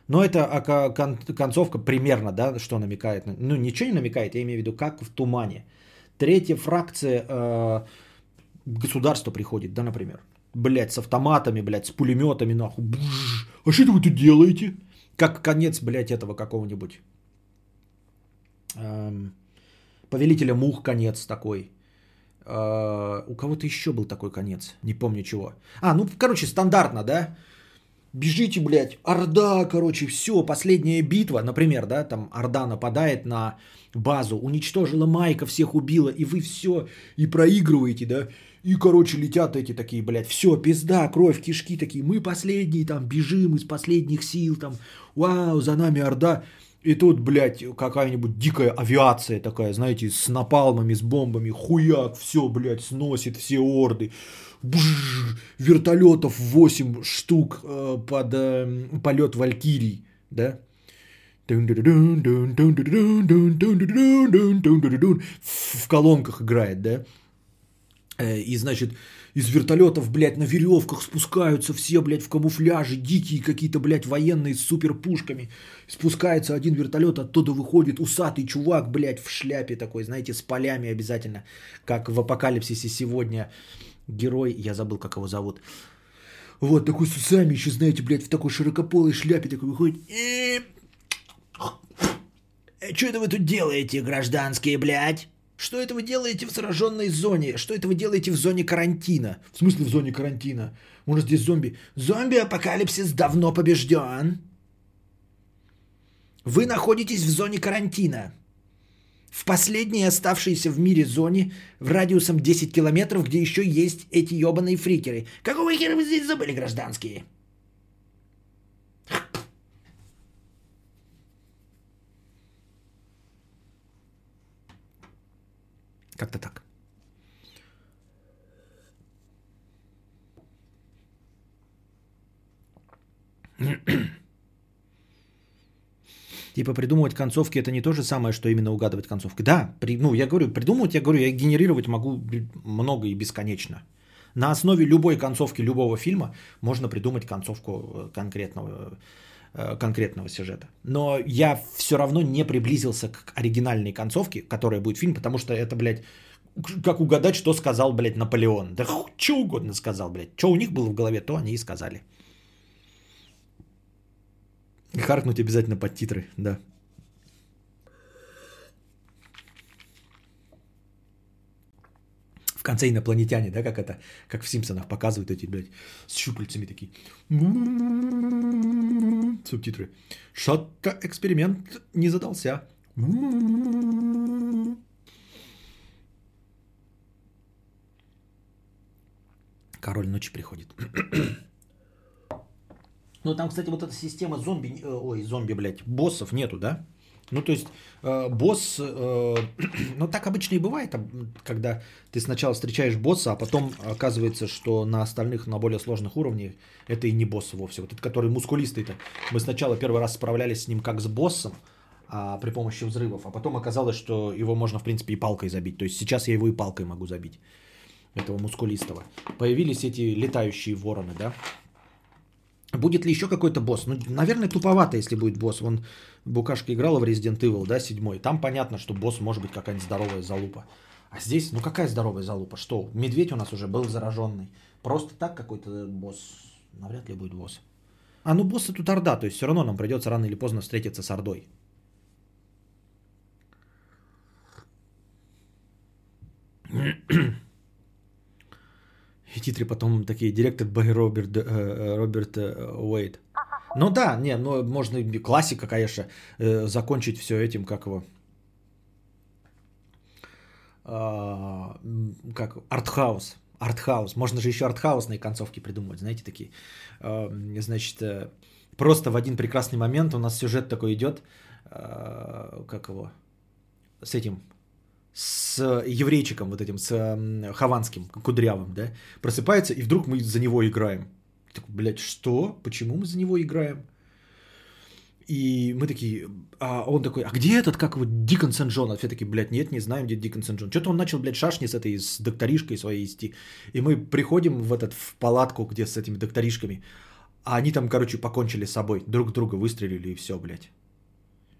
Но это концовка примерно, да, что намекает. Ну, ничего не намекает, я имею в виду, как в тумане. Третья фракция государства приходит, да, например. Блядь, с автоматами, блядь, с пулеметами, нахуй. Бжж. А что это вы тут делаете? Как конец, блядь, этого какого-нибудь. Повелителя мух конец такой. У кого-то еще был такой конец. Не помню чего. Ну, короче, стандартно, да? Бежите, блядь, орда, короче, все, последняя битва, например, да, там орда нападает на базу, уничтожила Майка, всех убила, и вы все, и проигрываете, да, и, короче, летят эти такие, блядь, все, пизда, кровь, кишки такие, мы последние, там, бежим из последних сил, там, вау, за нами орда, и тут, блядь, какая-нибудь дикая авиация такая, знаете, с напалмами, с бомбами, хуяк, все, блядь, сносит все орды. Бжж, вертолетов 8 штук под полет Валькирий, да? В колонках играет, да? И, значит, из вертолетов, блядь, на веревках спускаются все, блядь, в камуфляже, дикие какие-то, блядь, военные с суперпушками. Спускается один вертолет, оттуда выходит усатый чувак, блядь, в шляпе такой, знаете, с полями обязательно, как в «Апокалипсисе сегодня». Герой, я забыл, как его зовут. Вот, такой с усами еще, знаете, блядь, в такой широкополой шляпе такой выходит. Что это вы тут делаете, гражданские, блядь? Что это вы делаете в сраженной зоне? Что это вы делаете в зоне карантина? В смысле в зоне карантина? Может, здесь зомби? Зомби-апокалипсис давно побежден. Вы находитесь в зоне карантина. В последней оставшейся в мире зоне в радиусом 10 километров, где еще есть эти ебаные фрикеры. Какого хера вы здесь забыли, гражданские? Как-то так. Типа придумывать концовки это не то же самое, что именно угадывать концовки. Да, я говорю, я генерировать могу много и бесконечно. На основе любой концовки любого фильма можно придумать концовку конкретного сюжета. Но я все равно не приблизился к оригинальной концовке, которая будет фильм, потому что это, блядь, как угадать, что сказал, блядь, Наполеон. Да что угодно сказал, блядь. Что у них было в голове, то они и сказали. Харкнуть обязательно под титры, да. В конце инопланетяне, да, как это, как в «Симпсонах» показывают эти, блядь, с щупальцами такие. Субтитры. Что-то эксперимент не задался. Король ночи приходит. Ну, там, кстати, вот эта система боссов нету, да? Ну, то есть, босс, ну, так обычно и бывает, когда ты сначала встречаешь босса, а потом оказывается, что на остальных, на более сложных уровнях, это и не босс вовсе. Вот этот, который мускулистый-то, мы сначала первый раз справлялись с ним как с боссом, при помощи взрывов, а потом оказалось, что его можно, в принципе, и палкой забить. То есть, сейчас я его и палкой могу забить. этого мускулистого. Появились эти летающие вороны, да? Будет ли еще какой-то босс? Ну, наверное, туповато, если будет босс. Вон Букашка играла в Resident Evil, да, 7. Там понятно, что босс может быть какая-нибудь здоровая залупа. А здесь, ну какая здоровая залупа? Что, медведь у нас уже был зараженный. Просто так какой-то босс. Навряд ли будет босс. А ну боссы тут орда, то есть все равно нам придется рано или поздно встретиться с ордой. И титры потом такие, directed by Роберт Уэйд. Ну да, не, ну можно классика, конечно, закончить все этим, как его, как артхаус. Артхаус. Можно же еще артхаусные концовки придумывать, знаете, такие. Значит, просто в один прекрасный момент у нас сюжет такой идет, как его, с этим, с еврейчиком вот этим, с хованским, кудрявым, да, просыпается, и вдруг мы за него играем. Так, блядь, что? Почему мы за него играем? И мы такие, а он такой, а где этот, как его, Дикон Сен-Джон? А все такие, блядь, нет, не знаем, где Дикон Сен-Джон. Что-то он начал, блядь, шашни с этой, с докторишкой своей идти. И мы приходим в этот, в палатку, где с этими докторишками. А они там, короче, покончили с собой. Друг друга выстрелили и все, блядь.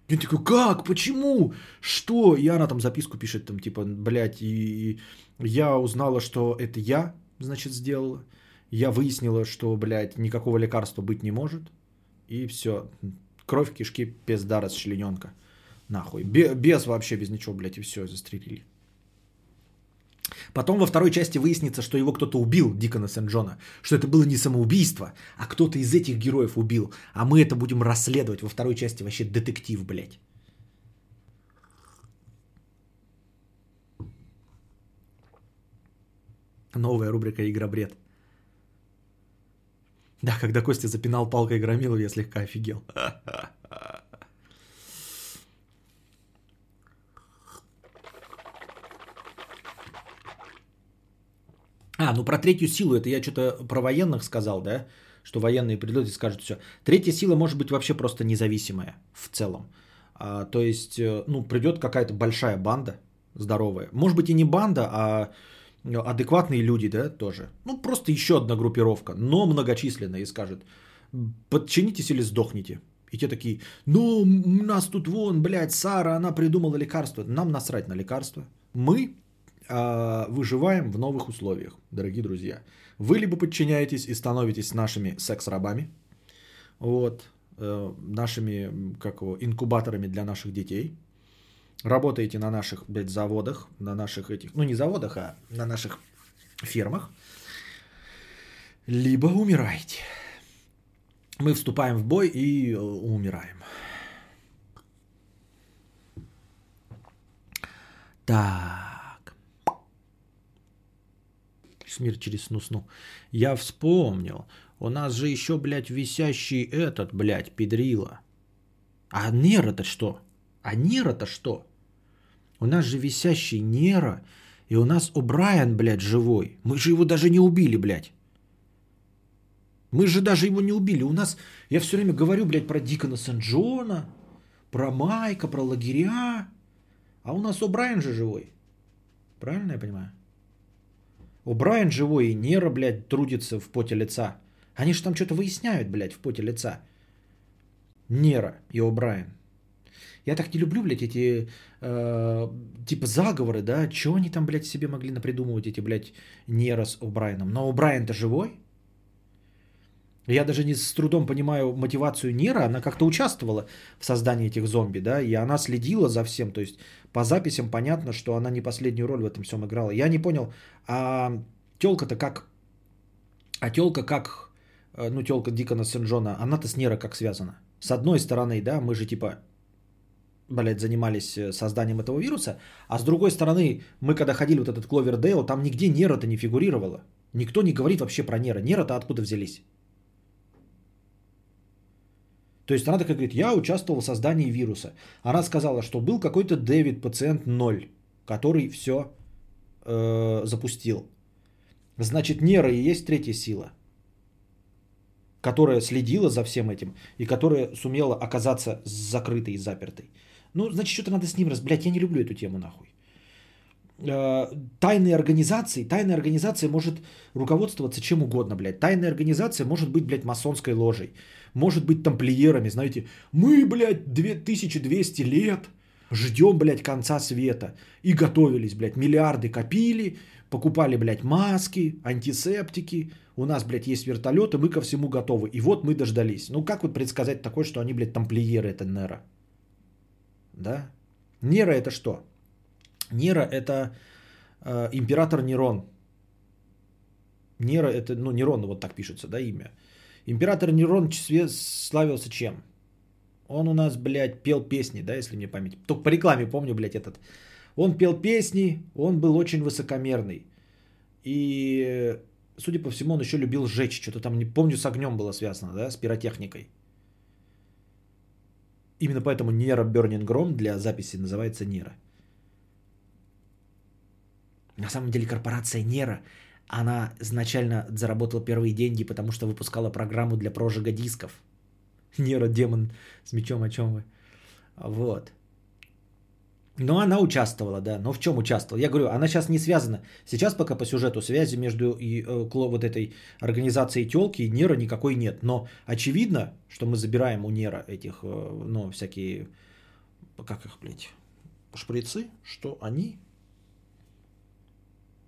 Я такой, как, почему, что? И она там записку пишет, там, типа, блядь, и я узнала, что это я, значит, сделала. Я выяснила, что, блядь, никакого лекарства быть не может. И все. Кровь, кишки, пизда, расчлененка. Нахуй. Без вообще, без ничего, блядь, и все, застрелили. Потом во второй части выяснится, что его кто-то убил, Дикона Сен-Джона. Что это было не самоубийство, а кто-то из этих героев убил. А мы это будем расследовать. Во второй части вообще детектив, блядь. Новая рубрика «Игробред». Да, когда Костя запинал палкой громилу, я слегка офигел. А, ну про третью силу, это я что-то про военных сказал, да? Что военные придут и скажут все. Третья сила может быть вообще просто независимая в целом. То есть, ну, придет какая-то большая банда здоровая. Может быть и не банда, а... адекватные люди, да, тоже. Ну, просто еще одна группировка, но многочисленная, и скажет, подчинитесь или сдохните. И те такие, ну, у нас тут вон, блядь, Сара, она придумала лекарство. Нам насрать на лекарство. Мы выживаем в новых условиях, дорогие друзья. Вы либо подчиняетесь и становитесь нашими секс-рабами, вот, нашими, как его, инкубаторами для наших детей. Работаете на наших, блядь, заводах, на наших этих, ну не заводах, а на наших фермах, либо умираете. Мы вступаем в бой и умираем. Так. Смир через сну-сну. Я вспомнил, у нас же еще, блядь, висящий этот, блядь, педрила. А Нера-то что? А Нера-то что? У нас же висящий Нера, и у нас О'Брайен, блядь, живой. Мы же его даже не убили, блядь. Мы же даже его не убили. У нас, я все время говорю, блядь, про Дикона Сен-Джона, про Майка, про лагеря. А у нас О'Брайен же живой. Правильно я понимаю? О'Брайен живой, и Нера, блядь, трудится в поте лица. Они же там что-то выясняют, блядь, в поте лица. Нера и О'Брайен. Я так не люблю, блядь, эти типа заговоры, да, чего они там, блядь, себе могли напридумывать, эти, блядь, Нера с О'Брайеном. Но О'Брайен-то живой. Я даже не с трудом понимаю мотивацию Нера, она как-то участвовала в создании этих зомби, да, и она следила за всем, то есть по записям понятно, что она не последнюю роль в этом всем играла. Я не понял, а тёлка-то как, ну, тёлка Дикона Сен-Джона, она-то с Нера как связана? С одной стороны, да, мы же типа... блядь, занимались созданием этого вируса, а с другой стороны, мы когда ходили вот этот Кловердейл, там нигде Нера-то не фигурировала. Никто не говорит вообще про Нера. Нера-то откуда взялись? То есть она такая говорит, я участвовал в создании вируса. Она сказала, что был какой-то Дэвид, пациент 0, который все запустил. Значит, Нера и есть третья сила, которая следила за всем этим и которая сумела оказаться закрытой и запертой. Ну, значит, что-то надо с ним раз... Блядь, я не люблю эту тему, нахуй. тайной организацией может руководствоваться чем угодно, блядь. Тайная организация может быть, блядь, масонской ложей, может быть тамплиерами, знаете. Мы, блядь, 2200 лет ждем, блядь, конца света. И готовились, блядь, миллиарды копили, покупали, блядь, маски, антисептики. У нас, блядь, есть вертолеты, мы ко всему готовы. И вот мы дождались. Ну, как вот предсказать такое, что они, блядь, тамплиеры, это Нера? Да? Нера это что? Нера это император Нерон. Нера это, ну, Нерон вот так пишется, да, имя. Император Нерон славился чем? Он у нас, блядь, пел песни, да, если мне память. Только по рекламе помню, блядь, этот. Он пел песни, он был очень высокомерный. И, судя по всему, он еще любил сжечь. Что-то там, не помню, с огнем было связано, да, с пиротехникой. Именно поэтому Нера Burning Grom для записи называется Нера. На самом деле корпорация Нера, она изначально заработала первые деньги, потому что выпускала программу для прожига дисков. Нера демон с мечом, о чем вы? Вот. Но она участвовала, да. Но в чем участвовала? Я говорю, она сейчас не связана. Сейчас пока по сюжету связи между вот этой организацией тёлки и Нера никакой нет. Но очевидно, что мы забираем у Нера этих, ну, всякие, как их, блядь, шприцы, что они...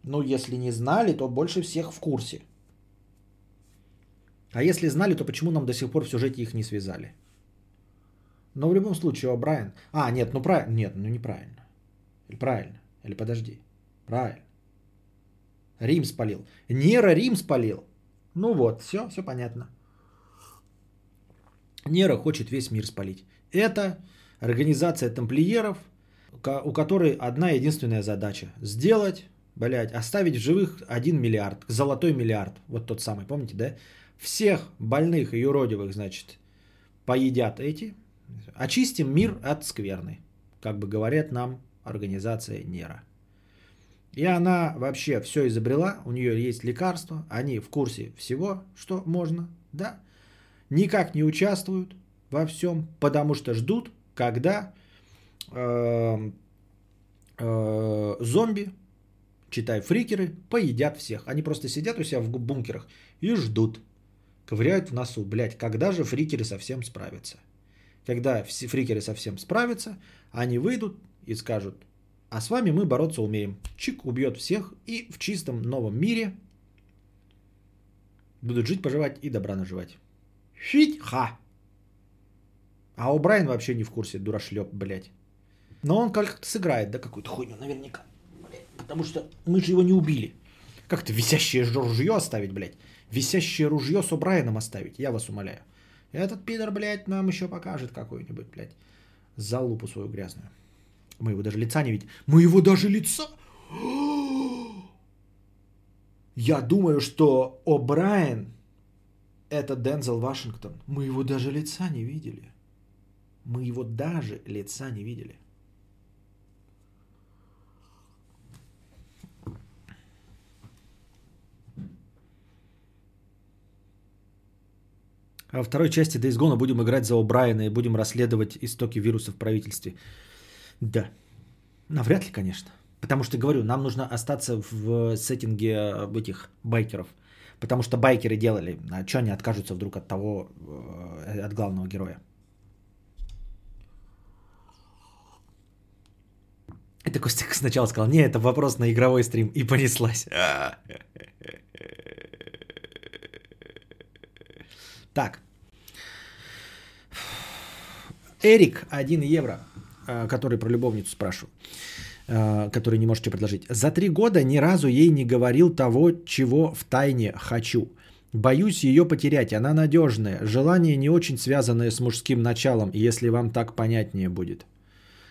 Ну, если не знали, то больше всех в курсе. А если знали, то почему нам до сих пор в сюжете их не связали? Но в любом случае, О'Брайен... А, нет, ну правильно. Нет, ну неправильно. Или правильно. Или подожди. Правильно. Рим спалил. Нера Рим спалил. Ну вот, все, все понятно. Нера хочет весь мир спалить. Это организация тамплиеров, у которой одна единственная задача. Сделать... Блять, оставить в живых 1 миллиард, золотой миллиард, вот тот самый, помните, да? Всех больных и юродивых, значит, поедят эти. Очистим мир от скверны, как бы говорят нам организация Нера. И она вообще все изобрела, у нее есть лекарства, они в курсе всего, что можно, да? Никак не участвуют во всем, потому что ждут, когда зомби, читай, фрикеры, поедят всех. Они просто сидят у себя в бункерах и ждут. Ковыряют в носу. Блядь, когда же фрикеры совсем справятся? Когда все фрикеры совсем справятся, они выйдут и скажут, а с вами мы бороться умеем. Чик убьет всех, и в чистом новом мире будут жить, поживать и добра наживать. Хить-ха! А О'Брайен вообще не в курсе, дурашлеп, блядь. Но он как-то сыграет, да, какую-то хуйню наверняка. Потому что мы же его не убили. Как-то висящее ружье оставить, блядь. Висящее ружье с О'Брайеном оставить. Я вас умоляю. Этот пидор, блядь, нам еще покажет какую-нибудь, блядь, залупу свою грязную. Мы его даже лица не видим. Мы его даже лица... Я думаю, что О'Брайен это Дензел Вашингтон. Мы его даже лица не видели. Мы его даже лица не видели. Во второй части Days Gone будем играть за О'Брайена и будем расследовать истоки вируса в правительстве. Да. Навряд ли, конечно. Потому что, говорю, нам нужно остаться в сеттинге этих байкеров. Потому что байкеры делали. А что они откажутся вдруг от того, от главного героя? Это Костик сначала сказал, не, это вопрос на игровой стрим. И понеслась. Так, Эрик, 1 евро, который про любовницу спрашивал, который не можете предложить. За 3 года ни разу ей не говорил того, чего втайне хочу. Боюсь ее потерять, она надежная. Желание не очень связанное с мужским началом, если вам так понятнее будет.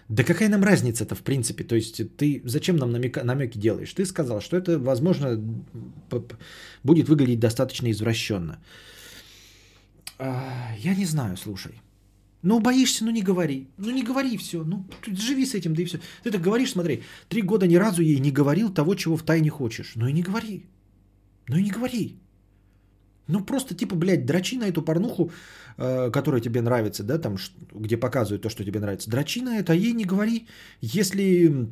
Да какая нам разница-то в принципе? То есть ты зачем нам намеки делаешь? Ты сказал, что это, возможно, будет выглядеть достаточно извращенно. Я не знаю, слушай. Ну, боишься, ну не говори. Ну, не говори все. Ну, живи с этим, да и все. Ты так говоришь, смотри. 3 года ни разу ей не говорил того, чего втайне хочешь. Ну и не говори. Ну и не говори. Ну, просто, типа, блядь, дрочи на эту порнуху, которая тебе нравится, да, там, где показывают то, что тебе нравится. Дрочи на это, а ей не говори. Если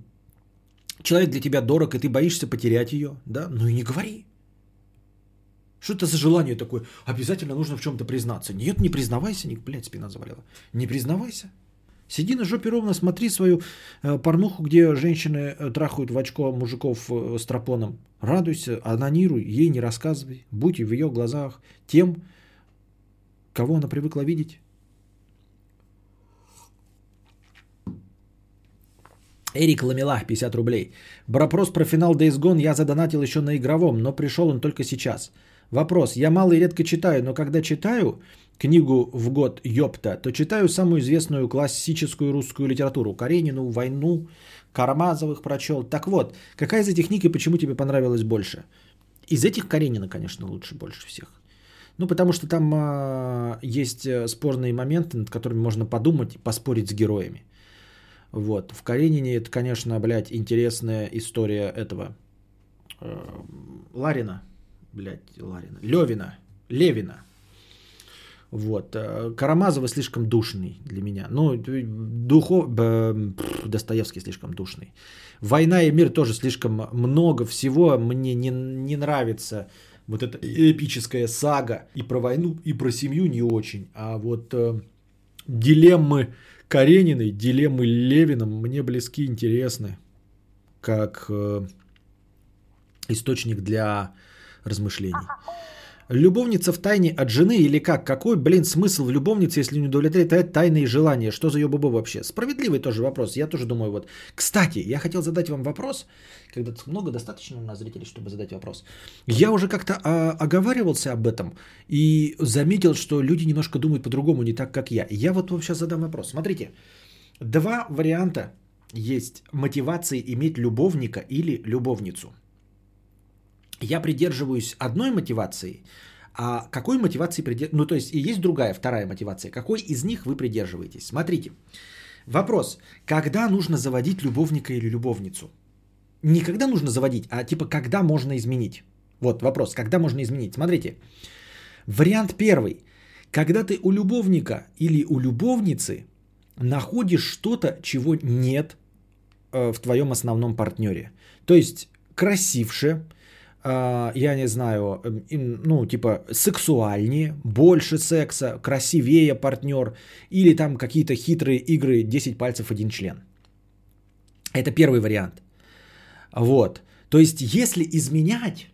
человек для тебя дорог, и ты боишься потерять ее, да, ну и не говори. Что это за желание такое? Обязательно нужно в чем-то признаться. Нет, не признавайся, блядь, спина завалила. Не признавайся. Сиди на жопе ровно, смотри свою порнуху, где женщины трахают в очко мужиков с тропоном. Радуйся, анонируй, ей не рассказывай. Будь в ее глазах тем, кого она привыкла видеть. Эрик Ламела, 50 рублей. Вопрос про финал Days Gone я задонатил еще на игровом, но пришел он только сейчас. Вопрос. Я мало и редко читаю, но когда читаю книгу в год, ёпта, то читаю самую известную классическую русскую литературу. Каренину, Войну, Карамазовых прочел. Так вот, какая из этих книг и почему тебе понравилась больше? Из этих Каренина, конечно, лучше больше всех. Ну, потому что там есть спорные моменты, над которыми можно подумать и поспорить с героями. Вот. В Каренине это, конечно, блядь, интересная история этого Левина. Вот. Карамазова слишком душный для меня. Ну, Достоевский слишком душный. «Война и мир» тоже слишком много всего. Мне не нравится вот эта эпическая сага. И про войну, и про семью не очень. А вот дилеммы Каренина и дилеммы Левина мне близки, интересны. Как источник для размышлений. Любовница в тайне от жены или как? Какой, блин, смысл в любовнице, если не удовлетворяет тайные желания? Что за ёбобо вообще? Справедливый тоже вопрос. Я тоже думаю, вот. Кстати, я хотел задать вам вопрос. Когда много достаточно у нас зрителей, чтобы задать вопрос. Я уже как-то оговаривался об этом и заметил, что люди немножко думают по-другому, не так, как я. Я вот вам сейчас задам вопрос. Смотрите, два варианта есть мотивации иметь любовника или любовницу. Я придерживаюсь одной мотивации, а какой мотивации придерживаюсь? Ну, то есть, и есть другая, вторая мотивация. Какой из них вы придерживаетесь? Смотрите. Вопрос. Когда нужно заводить любовника или любовницу? Не когда нужно заводить, а типа когда можно изменить? Вот вопрос. Когда можно изменить? Смотрите. Вариант первый. Когда ты у любовника или у любовницы находишь что-то, чего нет в твоем основном партнере. То есть, красивше, я не знаю, ну, типа, сексуальнее, больше секса, красивее партнер, или там какие-то хитрые игры 10 пальцев, один член. Это первый вариант. Вот. То есть, если изменять,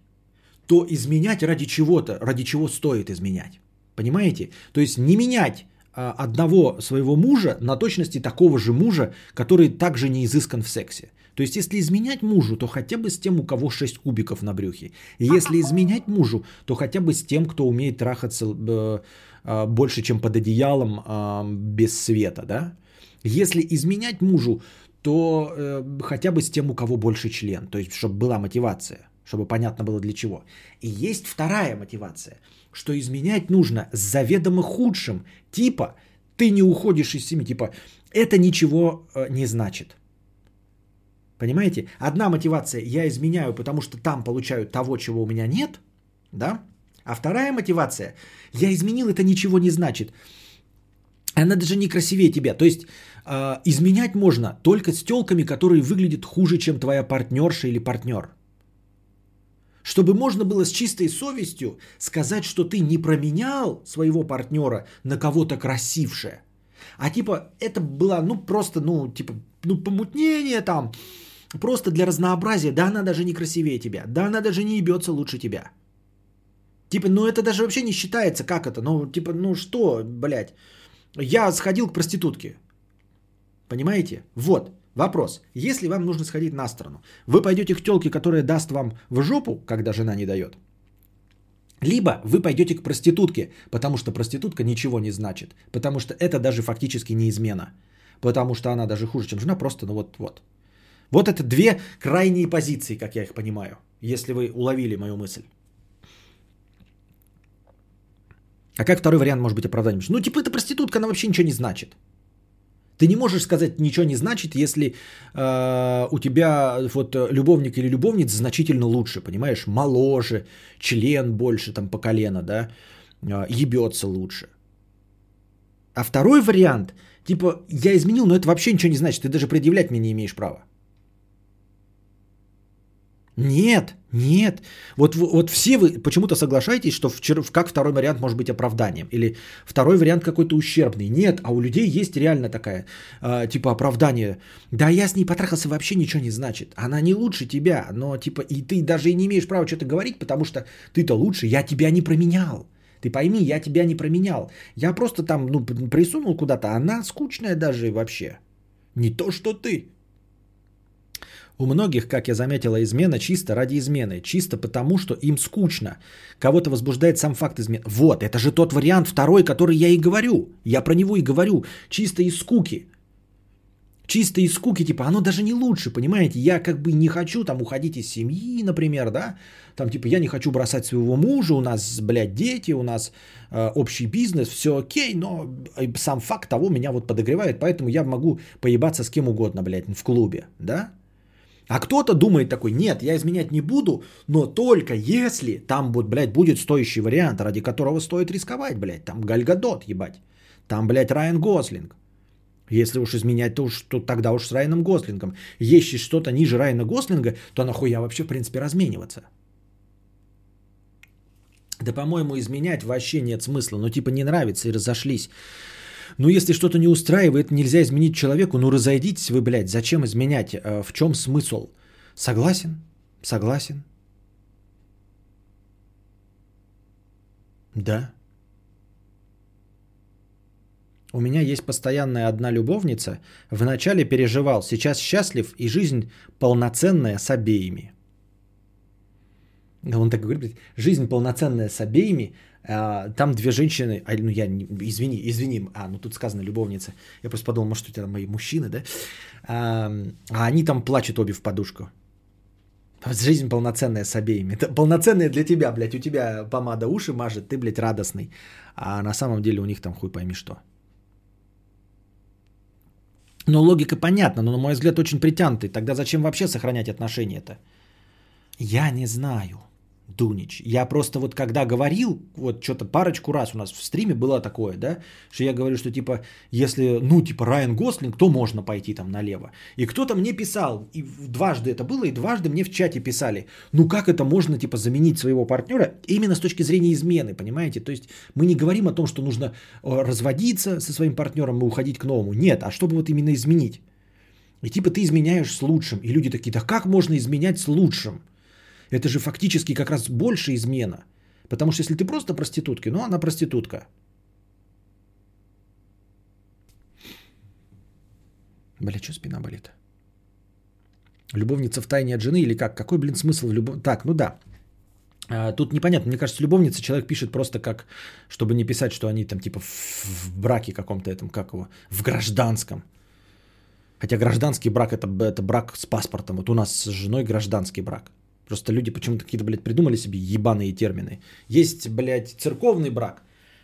то изменять ради чего-то, ради чего стоит изменять. Понимаете? То есть, не менять одного своего мужа на точности такого же мужа, который также не изыскан в сексе. То есть, если изменять мужу, то хотя бы с тем, у кого 6 кубиков на брюхе. Если изменять мужу, то хотя бы с тем, кто умеет трахаться больше, чем под одеялом без света. Да? Если изменять мужу, то хотя бы с тем, у кого больше член. То есть, чтобы была мотивация, чтобы понятно было для чего. И есть вторая мотивация, что изменять нужно с заведомо худшим. Типа, ты не уходишь из семьи. Типа, это ничего не значит. Понимаете? Одна мотивация – я изменяю, потому что там получаю того, чего у меня нет. Да? А вторая мотивация – я изменил, это ничего не значит. Она даже не красивее тебя. То есть изменять можно только с тёлками, которые выглядят хуже, чем твоя партнерша или партнер. Чтобы можно было с чистой совестью сказать, что ты не променял своего партнера на кого-то красивше. А типа это было просто помутнение там, просто для разнообразия. Да она даже не красивее тебя, да она даже не ебется лучше тебя. Типа, ну это даже вообще не считается, как это, ну типа, ну что, блядь, я сходил к проститутке, понимаете? Вот, вопрос, если вам нужно сходить на сторону, вы пойдете к тёлке, которая даст вам в жопу, когда жена не дает. Либо вы пойдете к проститутке, потому что проститутка ничего не значит, потому что это даже фактически не измена, потому что она даже хуже, чем жена, просто ну вот-вот. Вот это две крайние позиции, как я их понимаю, если вы уловили мою мысль. А как второй вариант может быть оправданием? Ну типа эта проститутка, она вообще ничего не значит. Ты не можешь сказать ничего не значит, если у тебя вот любовник или любовница значительно лучше, понимаешь, моложе, член больше там по колено, да, ебется лучше. А второй вариант, типа я изменил, но это вообще ничего не значит, ты даже предъявлять мне не имеешь права. Нет, нет. Вот все вы почему-то соглашаетесь, что как второй вариант может быть оправданием. Или второй вариант какой-то ущербный. Нет, а у людей есть реально такая, типа, оправдание. Да я с ней потрахался, вообще ничего не значит. Она не лучше тебя, но типа и ты даже и не имеешь права что-то говорить, потому что ты-то лучше, я тебя не променял. Ты пойми, я тебя не променял. Я просто там, ну, присунул куда-то. Она скучная даже вообще. Не то, что ты. У многих, как я заметила, измена чисто ради измены. Чисто потому, что им скучно. Кого-то возбуждает сам факт измены. Вот, это же тот вариант второй, который я и говорю. Я про него и говорю. Чисто из скуки. Чисто из скуки, типа, оно даже не лучше, понимаете? Я как бы не хочу там уходить из семьи, например, да? Там типа я не хочу бросать своего мужа, у нас, блядь, дети, у нас общий бизнес, все окей, но сам факт того меня вот подогревает, поэтому я могу поебаться с кем угодно, блядь, в клубе, да? А кто-то думает такой: нет, я изменять не буду, но только если там вот, блядь, будет стоящий вариант, ради которого стоит рисковать, блядь, там Галь Гадот, ебать, там, блядь, Райан Гослинг. Если уж изменять, то тогда уж с Райаном Гослингом. Если что-то ниже Райана Гослинга, то нахуя вообще, в принципе, размениваться? Да, по-моему, изменять вообще нет смысла. Ну, типа, не нравится и разошлись. Ну, если что-то не устраивает, нельзя изменить человеку. Ну, разойдитесь вы, блядь, зачем изменять? В чем смысл? Согласен? Согласен. Да. У меня есть постоянная одна любовница. Вначале переживал, сейчас счастлив и жизнь полноценная с обеими. Он так говорит, жизнь полноценная с обеими. Там две женщины, ну я, извини, ну тут сказано любовница. Я просто подумал, может у тебя мои мужчины, да? А они там плачут обе в подушку. Жизнь полноценная с обеими. Это полноценная для тебя, блядь, у тебя помада уши мажет, ты, блядь, радостный. А на самом деле у них там хуй пойми что. Ну, логика понятна, но, на мой взгляд, очень притянутый. Тогда зачем вообще сохранять отношения-то? Я не знаю, Дунич. Я просто вот когда говорил, вот что-то парочку раз у нас в стриме было такое, да, что я говорю, что типа, если, ну, типа, Райан Гослинг, то можно пойти там налево. И кто-то мне писал, и дважды это было, и дважды мне в чате писали, ну, как это можно, типа, заменить своего партнера именно с точки зрения измены, понимаете? То есть мы не говорим о том, что нужно разводиться со своим партнером и уходить к новому. Нет, а чтобы вот именно изменить. И типа ты изменяешь с лучшим. И люди такие, да как можно изменять с лучшим? Это же фактически как раз больше измена. Потому что если ты просто проститутка, ну она проститутка. Бля, что спина болит? Любовница в тайне от жены или как? Какой, блин, смысл в любовнице? Так, ну да. Тут непонятно. Мне кажется, любовница человек пишет просто как, чтобы не писать, что они там типа в браке каком-то этом, как его, в гражданском. Хотя гражданский брак это брак с паспортом. Вот у нас с женой гражданский брак. Просто люди почему-то какие-то, блядь, придумали себе ебаные термины. Есть, блядь, церковный брак,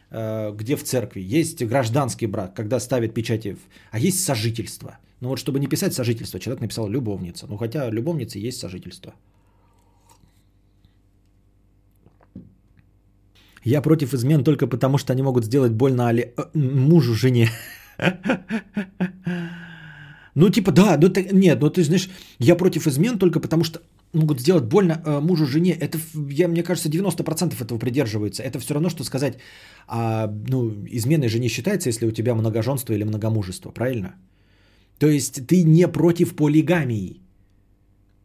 где в церкви. Есть гражданский брак, когда ставят печати. А есть сожительство. Но вот чтобы не писать сожительство, человек написал любовница. Ну хотя любовница есть сожительство. Я против измен только потому, что они могут сделать больно мужу, жене. Ну типа да, нет, ну ты знаешь, я против измен только потому, что могут сделать больно мужу, жене. Это, мне кажется, 90% этого придерживается. Это все равно, что сказать, ну, изменой же не считается, если у тебя многоженство или многомужество, правильно? То есть ты не против полигамии.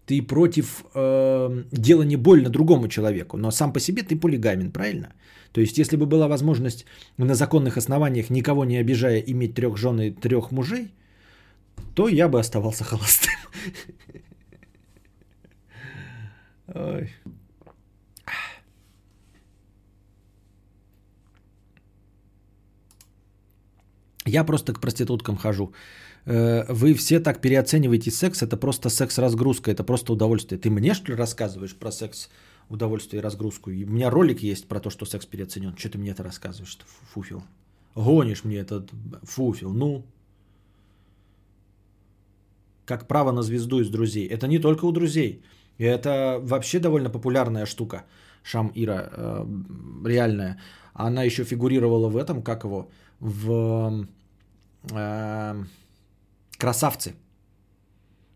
Ты против делания больно другому человеку. Но сам по себе ты полигамен, правильно? То есть если бы была возможность на законных основаниях, никого не обижая, иметь 3 жен и 3 мужей, то я бы оставался холостым. Ой. Я просто к проституткам хожу. Вы все так переоцениваете секс. Это просто секс-разгрузка. Это просто удовольствие. Ты мне, что ли, рассказываешь про секс, удовольствие и разгрузку? У меня ролик есть про то, что секс переоценен. Что ты мне это рассказываешь, фуфел? Гонишь мне этот фуфел. Ну, как право на звезду из друзей. Это не только у друзей. И это вообще довольно популярная штука, Шам-Ира, реальная. Она еще фигурировала в этом, как его, в «Красавцы»,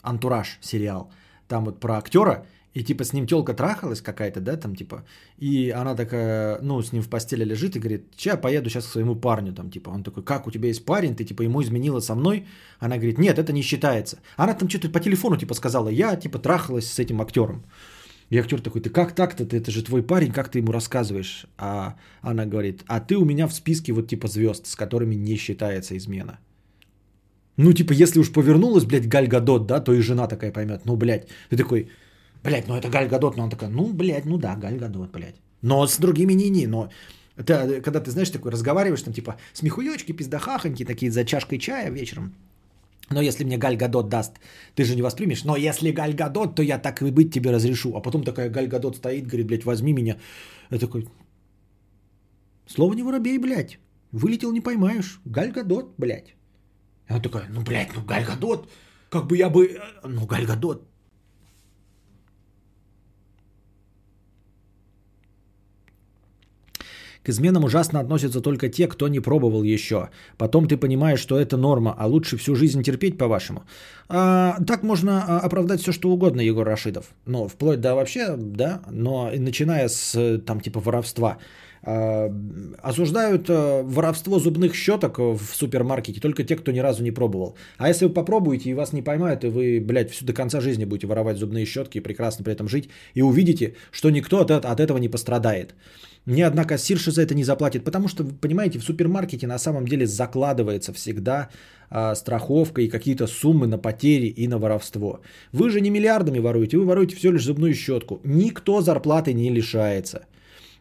«Антураж» сериал. Там вот про актера И типа с ним тёлка трахалась какая-то, да, там типа. И она такая, ну, с ним в постели лежит и говорит, я поеду сейчас к своему парню, там типа. Он такой, как, у тебя есть парень? Ты типа ему изменила со мной? Она говорит, нет, это не считается. Она там что-то по телефону типа сказала, я типа трахалась с этим актёром. И актёр такой, ты как так-то? Это же твой парень, как ты ему рассказываешь? А она говорит, а ты у меня в списке вот типа звёзд, с которыми не считается измена. Ну типа если уж повернулась, блядь, Галь Гадот, да, то и жена такая поймёт, ну, блядь. Ты такой, блядь, ну это Галь Гадот, но она такая, ну, блядь, ну да, Галь Гадот, блядь. Но с другими не-не, но... Ты, когда ты, знаешь, такой разговариваешь, там типа смехуёчки, пиздахахоньки, такие за чашкой чая вечером. Но если мне Галь Гадот даст, ты же не воспримешь. Но если Галь Гадот, то я так и быть тебе разрешу. А потом такая Галь Гадот стоит, говорит, блядь, возьми меня. Я такой, слово не воробей, блядь. Вылетел, не поймаешь. Галь Гадот, блядь. Она такая, ну, блядь, ну Галь Гадот. Как бы я бы... Ну, Галь Гадот. К изменам ужасно относятся только те, кто не пробовал еще. Потом ты понимаешь, что это норма, а лучше всю жизнь терпеть, по-вашему. Так можно оправдать все, что угодно, Егор Рашидов. Ну, вплоть до вообще, да, но начиная с, там, типа, воровства. Осуждают воровство зубных щеток в супермаркете только те, кто ни разу не пробовал. А если вы попробуете и вас не поймают, и вы, блядь, всю до конца жизни будете воровать зубные щетки и прекрасно при этом жить, и увидите, что никто от этого не пострадает. Ни одна кассирша за это не заплатит, потому что, понимаете, в супермаркете на самом деле закладывается всегда страховка и какие-то суммы на потери и на воровство. Вы же не миллиардами воруете, вы воруете всего лишь зубную щетку. Никто зарплаты не лишается.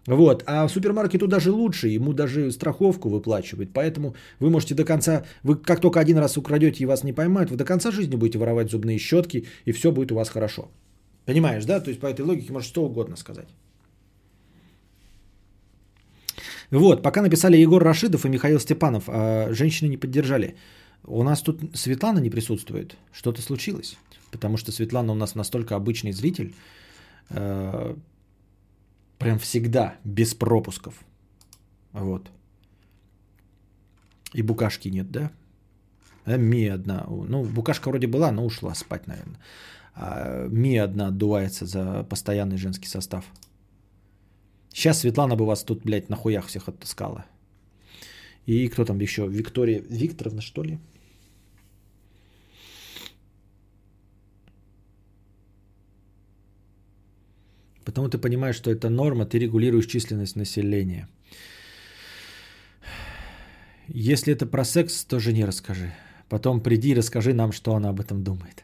Вот. А в супермаркету даже лучше, ему даже страховку выплачивают. Поэтому вы можете до конца, вы как только один раз украдете и вас не поймают, вы до конца жизни будете воровать зубные щетки и все будет у вас хорошо. Понимаешь, да? То есть по этой логике можешь что угодно сказать. Вот, пока написали Егор Рашидов и Михаил Степанов, а женщины не поддержали. У нас тут Светлана не присутствует. Что-то случилось. Потому что Светлана у нас настолько обычный зритель. Прям всегда, без пропусков. Вот. И Букашки нет, да? Ми одна. Ну, Букашка вроде была, но ушла спать, наверное. А Ми одна отдувается за постоянный женский состав. Сейчас Светлана бы вас тут, блядь, на хуях всех оттаскала. И кто там еще? Виктория Викторовна, что ли? Потому ты понимаешь, что это норма, ты регулируешь численность населения. Если это про секс, то жене расскажи. Потом приди и расскажи нам, что она об этом думает.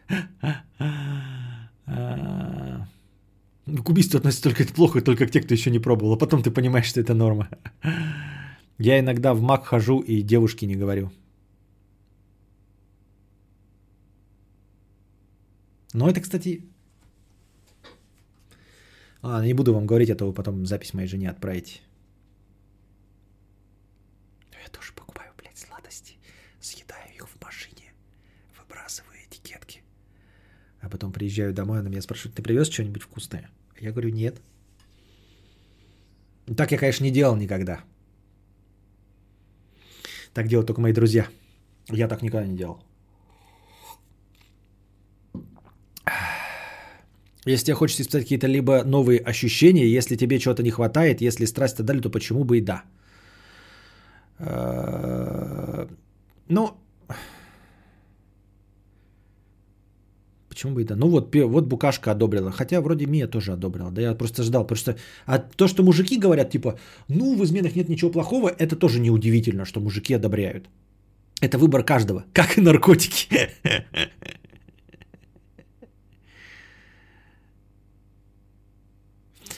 К убийству относится только это плохо, только к тем, кто еще не пробовал. А потом ты понимаешь, что это норма. Я иногда в МАК хожу и девушке не говорю. Но это, кстати... Ладно, не буду вам говорить, а то вы потом запись моей жене отправите. Я тоже покупаю, блядь, сладости. Съедаю их в машине. Выбрасываю этикетки. А потом приезжаю домой, она меня спрашивает, ты привез что-нибудь вкусное? Я говорю, нет. Так я, конечно, не делал никогда. Так делают только мои друзья. Я так никогда не делал. Если тебе хочется испытать какие-то либо новые ощущения, если тебе чего-то не хватает, если страсть отдали, то почему бы и да? Ну... Почему бы и да? Ну вот Букашка одобрила. Хотя вроде Мия тоже одобрила. Да я просто ждал. Потому что то, что мужики говорят, типа, ну в изменах нет ничего плохого, это тоже неудивительно, что мужики одобряют. Это выбор каждого. Как и наркотики.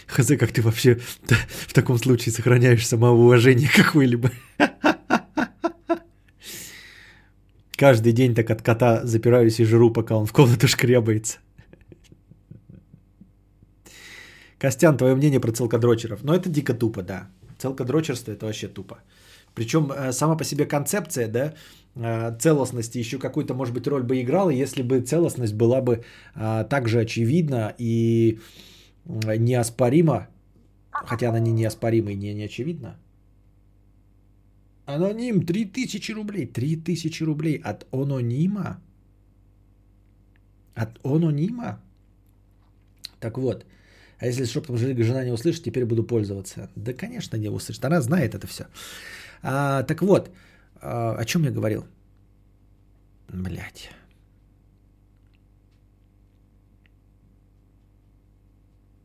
Хз, как ты вообще в таком случае сохраняешь самоуважение какое-либо. Каждый день так от кота запираюсь и жру, пока он в комнату шкрябается. Костян, твое мнение про целкодрочеров? Ну, это дико тупо, да. Целкодрочерство – это вообще тупо. Причем сама по себе концепция, да, целостности еще какую-то, может быть, роль бы играла, если бы целостность была бы также очевидна и неоспорима. Хотя она не неоспорима и не очевидна. Аноним, 3000 рублей. 3000 рублей от анонима? От анонима? Так вот, а если шепотом жена не услышит, теперь буду пользоваться. Да, конечно, не услышит. Она знает это все. Так вот, о чем я говорил? Блядь.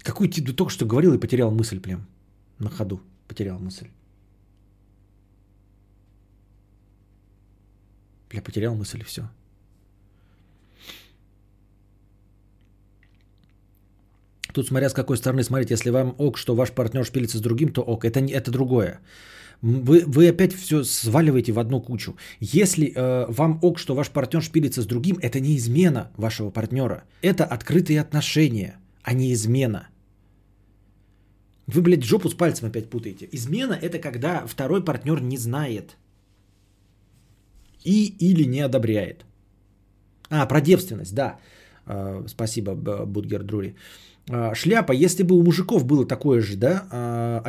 Какую ты только что говорил и потерял мысль прям. На ходу потерял мысль. Бля, потерял мысль и все. Тут смотря с какой стороны смотреть. Если вам ок, что ваш партнер шпилится с другим, то ок. Это другое. Вы опять все сваливаете в одну кучу. Если вам ок, что ваш партнер шпилится с другим, это не измена вашего партнера. Это открытые отношения, а не измена. Вы, блядь, жопу с пальцем опять путаете. Измена – это когда второй партнер не знает. И или не одобряет. А, про девственность, да. Спасибо, Будгер Друри. Шляпа, если бы у мужиков было такое же, да,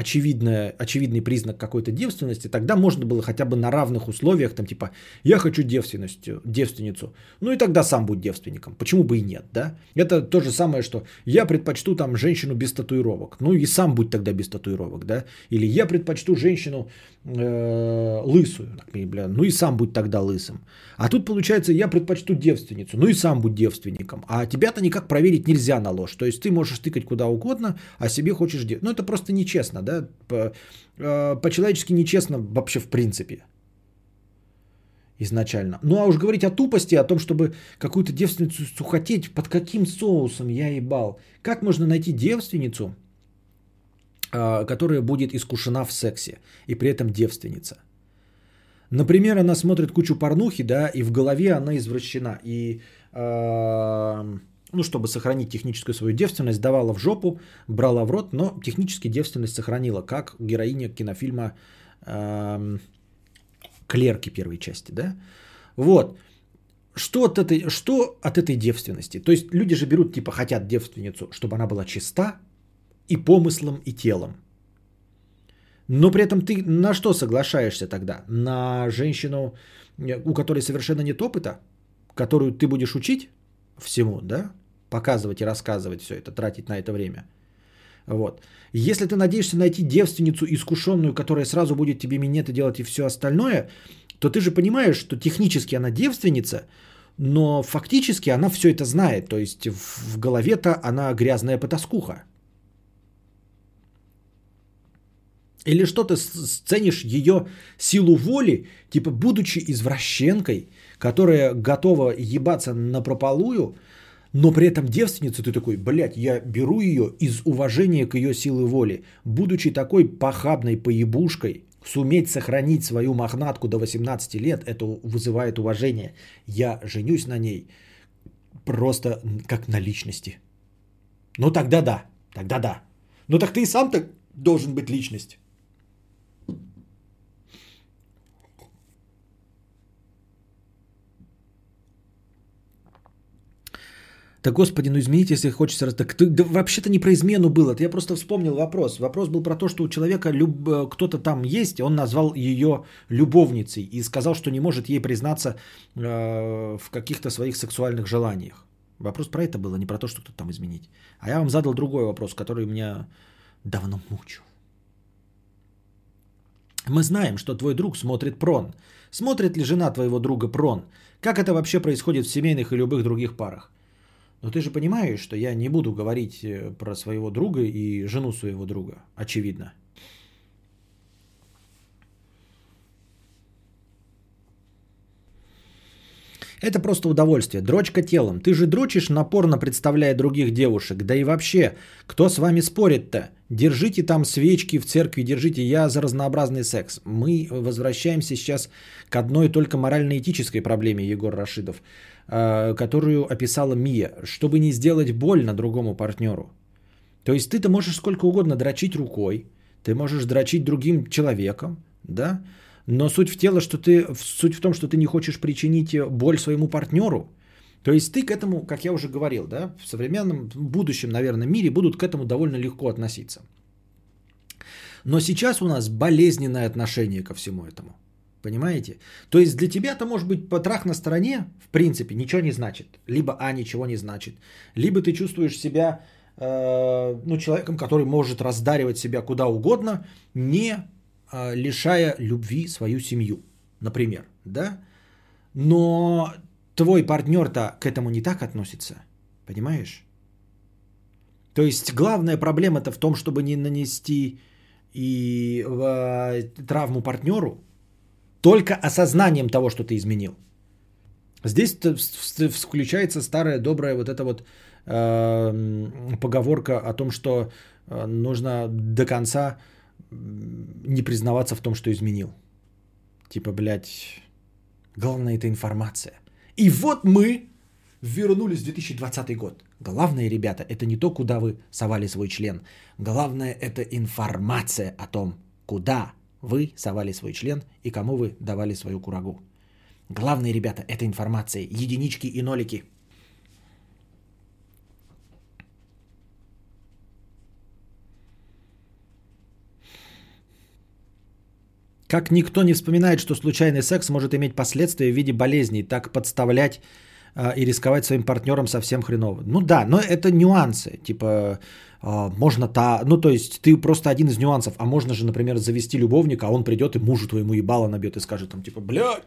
очевидный признак какой-то девственности, тогда можно было хотя бы на равных условиях, там типа, я хочу девственницу, ну и тогда сам будь девственником, почему бы и нет, да, это то же самое, что я предпочту там женщину без татуировок, ну и сам будь тогда без татуировок, да, или я предпочту женщину лысую, ну и сам будь тогда лысым, а тут получается, я предпочту девственницу, ну и сам будь девственником, а тебя-то никак проверить нельзя на ложь, то есть ты можешь тыкать куда угодно, а себе хочешь делать. Ну, это просто нечестно, да? По-человечески нечестно вообще в принципе. Изначально. Ну, а уж говорить о тупости, о том, чтобы какую-то девственницу сухотеть, под каким соусом я ебал. Как можно найти девственницу, которая будет искушена в сексе и при этом девственница? Например, она смотрит кучу порнухи, да, и в голове она извращена. И... ну, чтобы сохранить техническую свою девственность, давала в жопу, брала в рот, но технически девственность сохранила, как героиня кинофильма «Клерки» первой части, да? Вот. Что от этой девственности? То есть люди же берут, типа, хотят девственницу, чтобы она была чиста и помыслом, и телом. Но при этом ты на что соглашаешься тогда? На женщину, у которой совершенно нет опыта, которую ты будешь учить всему, да? Показывать и рассказывать все это, тратить на это время. Вот. Если ты надеешься найти девственницу искушенную, которая сразу будет тебе минеты делать и все остальное, то ты же понимаешь, что технически она девственница, но фактически она все это знает. То есть в голове-то она грязная потаскуха. Или что ты ценишь ее силу воли, типа, будучи извращенкой, которая готова ебаться напропалую, но при этом девственница, ты такой, блядь, я беру ее из уважения к ее силы воли, будучи такой похабной поебушкой, суметь сохранить свою мохнатку до 18 лет, это вызывает уважение. Я женюсь на ней просто как на личности. Ну тогда да, тогда да. Ну так ты и сам так должен быть личность. Да, господи, ну изменить, если хочется... Да вообще-то не про измену было. Я просто вспомнил вопрос. Вопрос был про то, что у человека кто-то там есть, он назвал ее любовницей и сказал, что не может ей признаться в каких-то своих сексуальных желаниях. Вопрос про это был, а не про то, что кто-то там изменить. А я вам задал другой вопрос, который меня давно мучил. Мы знаем, что твой друг смотрит «Прон». Смотрит ли жена твоего друга «Прон»? Как это вообще происходит в семейных и любых других парах? Но ты же понимаешь, что я не буду говорить про своего друга и жену своего друга. Очевидно. Это просто удовольствие. Дрочка телом. Ты же дрочишь, напорно представляя других девушек. Да и вообще, кто с вами спорит-то? Держите там свечки в церкви, держите. Я за разнообразный секс. Мы возвращаемся сейчас к одной только морально-этической проблеме, Егор Рашидов, которую описала Мия. Чтобы не сделать больно другому партнеру. То есть ты-то можешь сколько угодно дрочить рукой. Ты можешь дрочить другим человеком, да? Но суть в том, что ты не хочешь причинить боль своему партнеру. То есть ты к этому, как я уже говорил, да, в современном, в будущем, наверное, мире будут к этому довольно легко относиться. Но сейчас у нас болезненное отношение ко всему этому. Понимаете? То есть для тебя-то, может быть, потрах на стороне, в принципе, ничего не значит. Либо ничего не значит. Либо ты чувствуешь себя ну, человеком, который может раздаривать себя куда угодно, не лишая любви свою семью, например, да? Но твой партнер-то к этому не так относится, понимаешь? То есть главная проблема-то в том, чтобы не нанести и травму партнеру, только осознанием того, что ты изменил. Здесь включается старая добрая вот эта вот поговорка о том, что нужно до конца не признаваться в том, что изменил. Типа, блядь, главное это информация. И вот мы вернулись в 2020 год. Главное, ребята, это не то, куда вы совали свой член. Главное, это информация о том, куда вы совали свой член и кому вы давали свою курагу. Главное, ребята, это информация. Единички и нолики. Как никто не вспоминает, что случайный секс может иметь последствия в виде болезней, так подставлять и рисковать своим партнером совсем хреново. Ну да, но это нюансы. Типа, можно ну то есть ты просто один из нюансов. А можно же, например, завести любовника, а он придет и мужу твоему ебало набьет и скажет там, типа, блядь,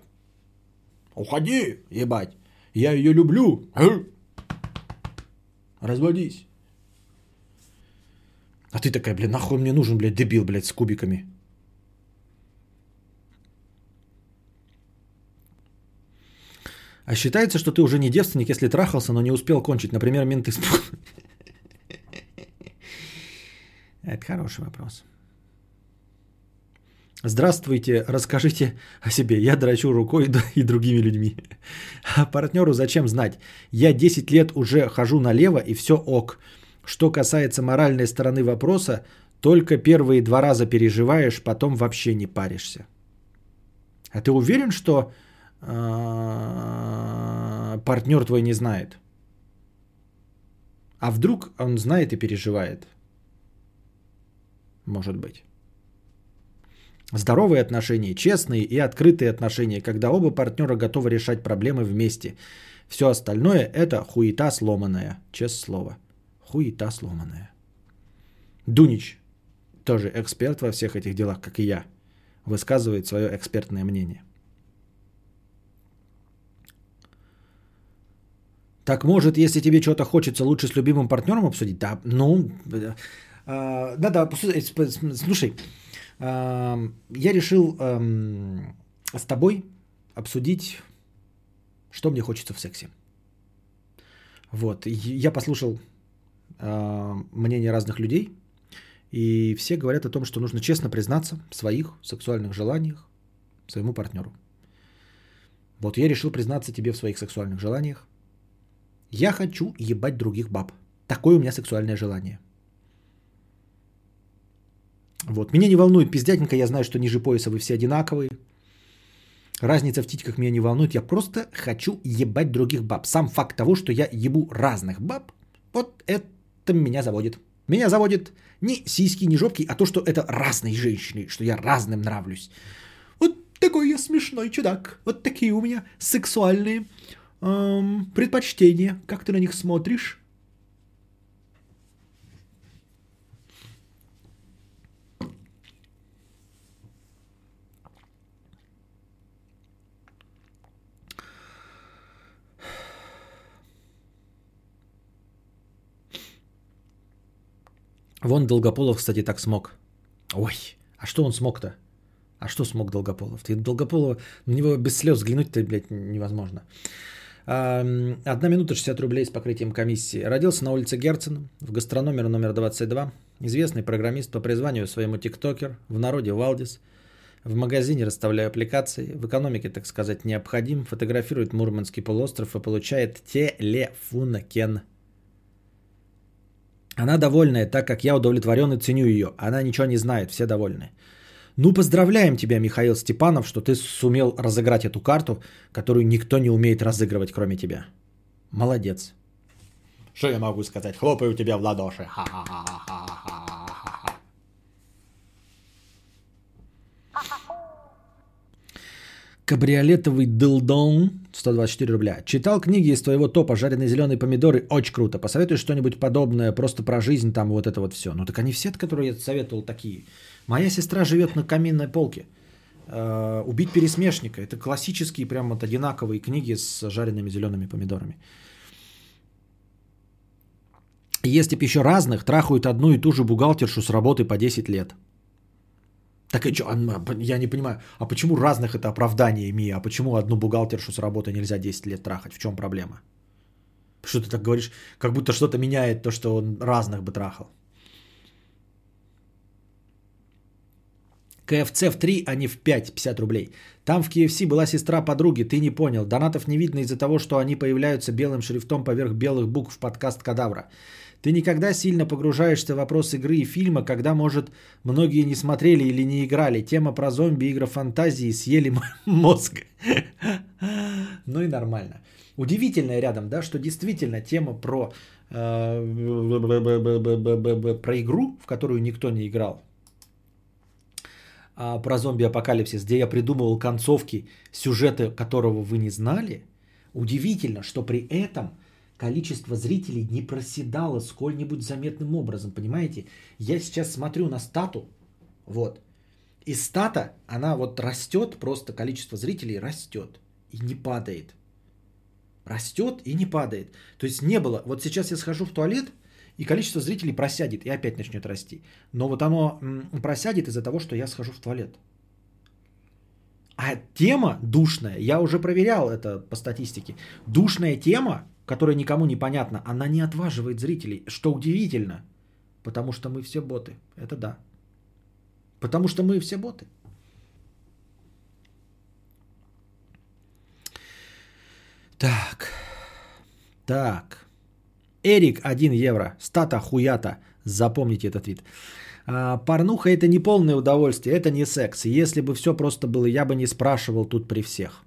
уходи, ебать, я ее люблю, разводись. А ты такая, блядь, нахуй мне нужен, блядь, дебил, блядь, с кубиками. А считается, что ты уже не девственник, если трахался, но не успел кончить. Например, мент из... Это хороший вопрос. Здравствуйте, расскажите о себе. Я дрочу рукой и другими людьми. А партнеру зачем знать? Я 10 лет уже хожу налево и все ок. Что касается моральной стороны вопроса, только первые 2 раза переживаешь, потом вообще не паришься. А ты уверен, что... партнер твой не знает? А вдруг он знает и переживает? Может быть. Здоровые отношения, честные и открытые отношения, когда оба партнера готовы решать проблемы вместе. Все остальное это хуета сломанная. Честное слово. Хуета сломанная. Дунич, тоже эксперт во всех этих делах, как и я, высказывает свое экспертное мнение. Так может, если тебе что-то хочется, лучше с любимым партнером обсудить? Да, ну, да, слушай, я решил с тобой обсудить, что мне хочется в сексе. Вот, я послушал мнение разных людей, и все говорят о том, что нужно честно признаться в своих сексуальных желаниях своему партнеру. Вот, я решил признаться тебе в своих сексуальных желаниях. Я хочу ебать других баб. Такое у меня сексуальное желание. Вот. Меня не волнует пиздятинка. Я знаю, что ниже пояса вы все одинаковые. Разница в титьках меня не волнует. Я просто хочу ебать других баб. Сам факт того, что я ебу разных баб, вот это меня заводит. Меня заводит не сиськи, не жопки, а то, что это разные женщины, что я разным нравлюсь. Вот такой я смешной чудак. Вот такие у меня сексуальные... предпочтения. Как ты на них смотришь? Вон Долгополов, кстати, так смог. Ой, а что он смог-то? А что смог Долгополов? Ты Долгополова, на него без слез взглянуть-то, блядь, невозможно. 1 минута 60 рублей с покрытием комиссии. Родился на улице Герцена, в гастрономере номер 22. Известный программист по призванию своему тиктокер, в народе Валдис. В магазине расставляю аппликации, в экономике, так сказать, необходим. Фотографирует Мурманский полуостров и получает телефунакен. Она довольная, так как я удовлетворен и ценю ее. Она ничего не знает, все довольны. Ну, поздравляем тебя, Михаил Степанов, что ты сумел разыграть эту карту, которую никто не умеет разыгрывать, кроме тебя. Молодец. Что я могу сказать? Хлопаю тебя в ладоши. Ха-ха-ха-ха-ха-ха-ха. Кабриолетовый дылдон, 124 рубля. Читал книги из твоего топа «Жареные зеленые помидоры». Очень круто. Посоветуй что-нибудь подобное, просто про жизнь, там вот это вот все. Ну так они все, которые я советовал, такие. Моя сестра живет на каминной полке. «Убить пересмешника». Это классические, прям вот одинаковые книги с жареными зелеными помидорами. Если б еще разных, трахают одну и ту же бухгалтершу с работы по 10 лет. Так и что? Я не понимаю, а почему разных это оправдание, Мия? А почему одну бухгалтершу с работы нельзя 10 лет трахать? В чем проблема? Что ты так говоришь? Как будто что-то меняет то, что он разных бы трахал. КФЦ в 3, а не в 5, 50 рублей. Там в KFC была сестра подруги, ты не понял. Донатов не видно из-за того, что они появляются белым шрифтом поверх белых букв в подкаст Кадавра. Ты никогда сильно погружаешься в вопрос игры и фильма, когда, может, многие не смотрели или не играли. Тема про зомби, игра фантазии съели мозг. Ну и нормально. Удивительное рядом, да, что действительно тема про игру, в которую никто не играл, про зомби-апокалипсис, где я придумывал концовки, сюжеты которого вы не знали. Удивительно, что при этом количество зрителей не проседало сколь-нибудь заметным образом, понимаете? Я сейчас смотрю на стату, вот, и стата, она вот растет, просто количество зрителей растет и не падает. Растет и не падает. То есть не было, вот сейчас я схожу в туалет, и количество зрителей просядет и опять начнет расти. Но вот оно просядет из-за того, что я схожу в туалет. А тема душная, я уже проверял это по статистике, душная тема, которая никому не понятна, она не отваживает зрителей, что удивительно, потому что мы все боты, это да. Потому что мы все боты. Так. Эрик, 1 евро. Стата хуята. Запомните этот вид. Порнуха — это не полное удовольствие, это не секс. Если бы все просто было, я бы не спрашивал тут при всех.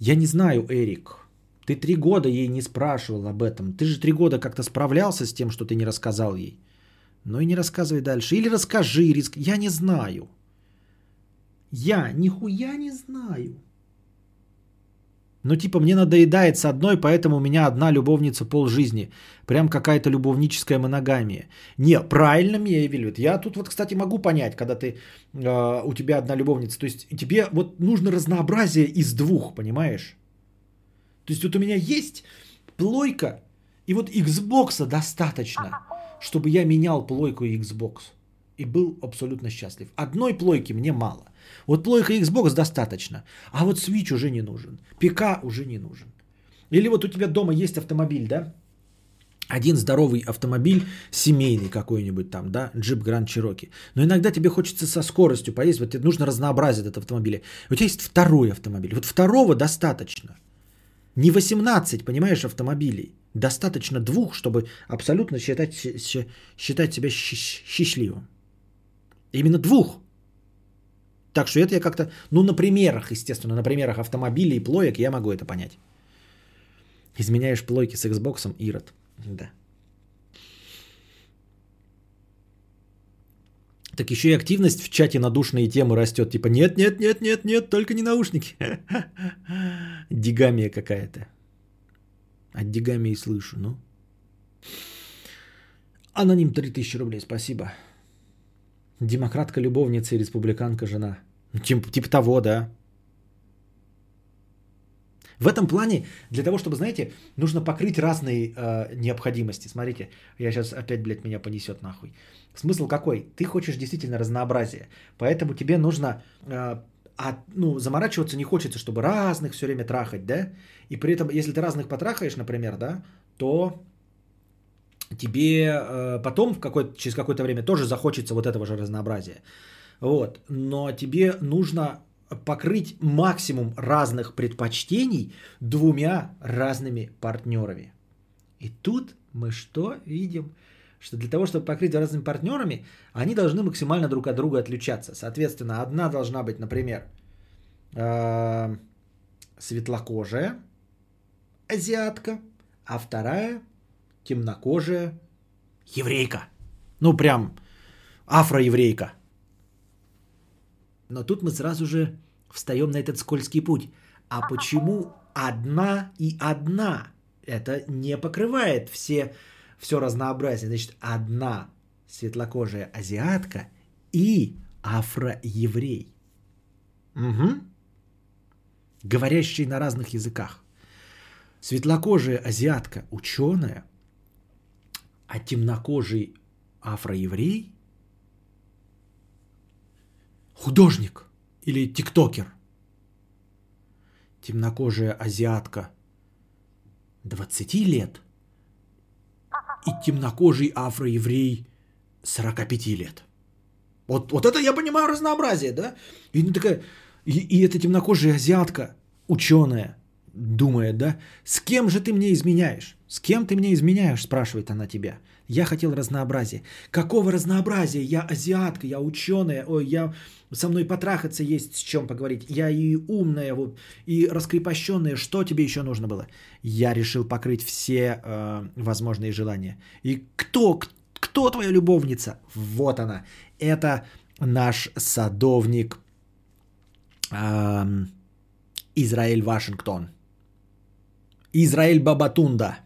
Я не знаю, Эрик. Ты 3 года ей не спрашивал об этом. Ты же 3 года как-то справлялся с тем, что ты не рассказал ей. Ну и не рассказывай дальше. Или расскажи. Я не знаю. Я нихуя не знаю. Ну типа мне надоедает с одной, поэтому у меня одна любовница полжизни. Прям какая-то любовническая моногамия. Не, правильно меня и велют. Я тут вот, кстати, могу понять, когда ты, у тебя одна любовница. То есть тебе вот нужно разнообразие из 2, понимаешь? То есть вот у меня есть плойка, и вот Xbox'а достаточно, чтобы я менял плойку и Xbox. И был абсолютно счастлив. Одной плойки мне мало. Вот плойка Xbox достаточно, а вот Switch уже не нужен, ПК уже не нужен. Или вот у тебя дома есть автомобиль, да? Один здоровый автомобиль, семейный какой-нибудь там, да, джип Grand Cherokee. Но иногда тебе хочется со скоростью поездить, вот тебе нужно разнообразие от автомобиля. У тебя есть второй автомобиль, вот второго достаточно. Не 18, понимаешь, автомобилей, достаточно 2, чтобы абсолютно считать себя счастливым. Именно 2. Так что это я как-то, ну на примерах, естественно, на примерах автомобилей и плоек я могу это понять. Изменяешь плойки с Xbox'ом, Ирод. Да. Так еще и активность в чате на душные темы растет. Типа нет, только не наушники. Дигамия какая-то. От дигамии слышу, ну. Аноним 3000 рублей, спасибо. Демократка-любовница и республиканка-жена. Типа того, да. В этом плане, для того, чтобы, знаете, нужно покрыть разные необходимости. Смотрите, я сейчас опять, блядь, меня понесет нахуй. Смысл какой? Ты хочешь действительно разнообразие. Поэтому тебе нужно, заморачиваться не хочется, чтобы разных все время трахать, да? И при этом, если ты разных потрахаешь, например, да, то... Тебе потом через какое-то время тоже захочется вот этого же разнообразия. Вот. Но тебе нужно покрыть максимум разных предпочтений 2 разными партнерами. И тут мы что видим? Что для того, чтобы покрыть разными партнерами, они должны максимально друг от друга отличаться. Соответственно, одна должна быть, например, светлокожая азиатка, а вторая темнокожая еврейка. Ну, прям афроеврейка. Но тут мы сразу же встаем на этот скользкий путь. А почему одна и одна? Это не покрывает все разнообразие. Значит, одна светлокожая азиатка и афроеврей. Угу. Говорящий на разных языках. Светлокожая азиатка ученая, а темнокожий афроеврей художник или тиктокер. Темнокожая азиатка 20 лет и темнокожий афроеврей 45 лет. Вот это я понимаю разнообразие, да? И она такая, и эта темнокожая азиатка, ученая, думает, да? С кем же ты мне изменяешь? С кем ты мне изменяешь, спрашивает она тебя. Я хотел разнообразия. Какого разнообразия? Я азиатка, я ученая, ой, я со мной потрахаться есть с чем поговорить. Я и умная, вот, и раскрепощенная. Что тебе еще нужно было? Я решил покрыть все возможные желания. И кто твоя любовница? Вот она. Это наш садовник Израиль Вашингтон. Израиль Бабатунда.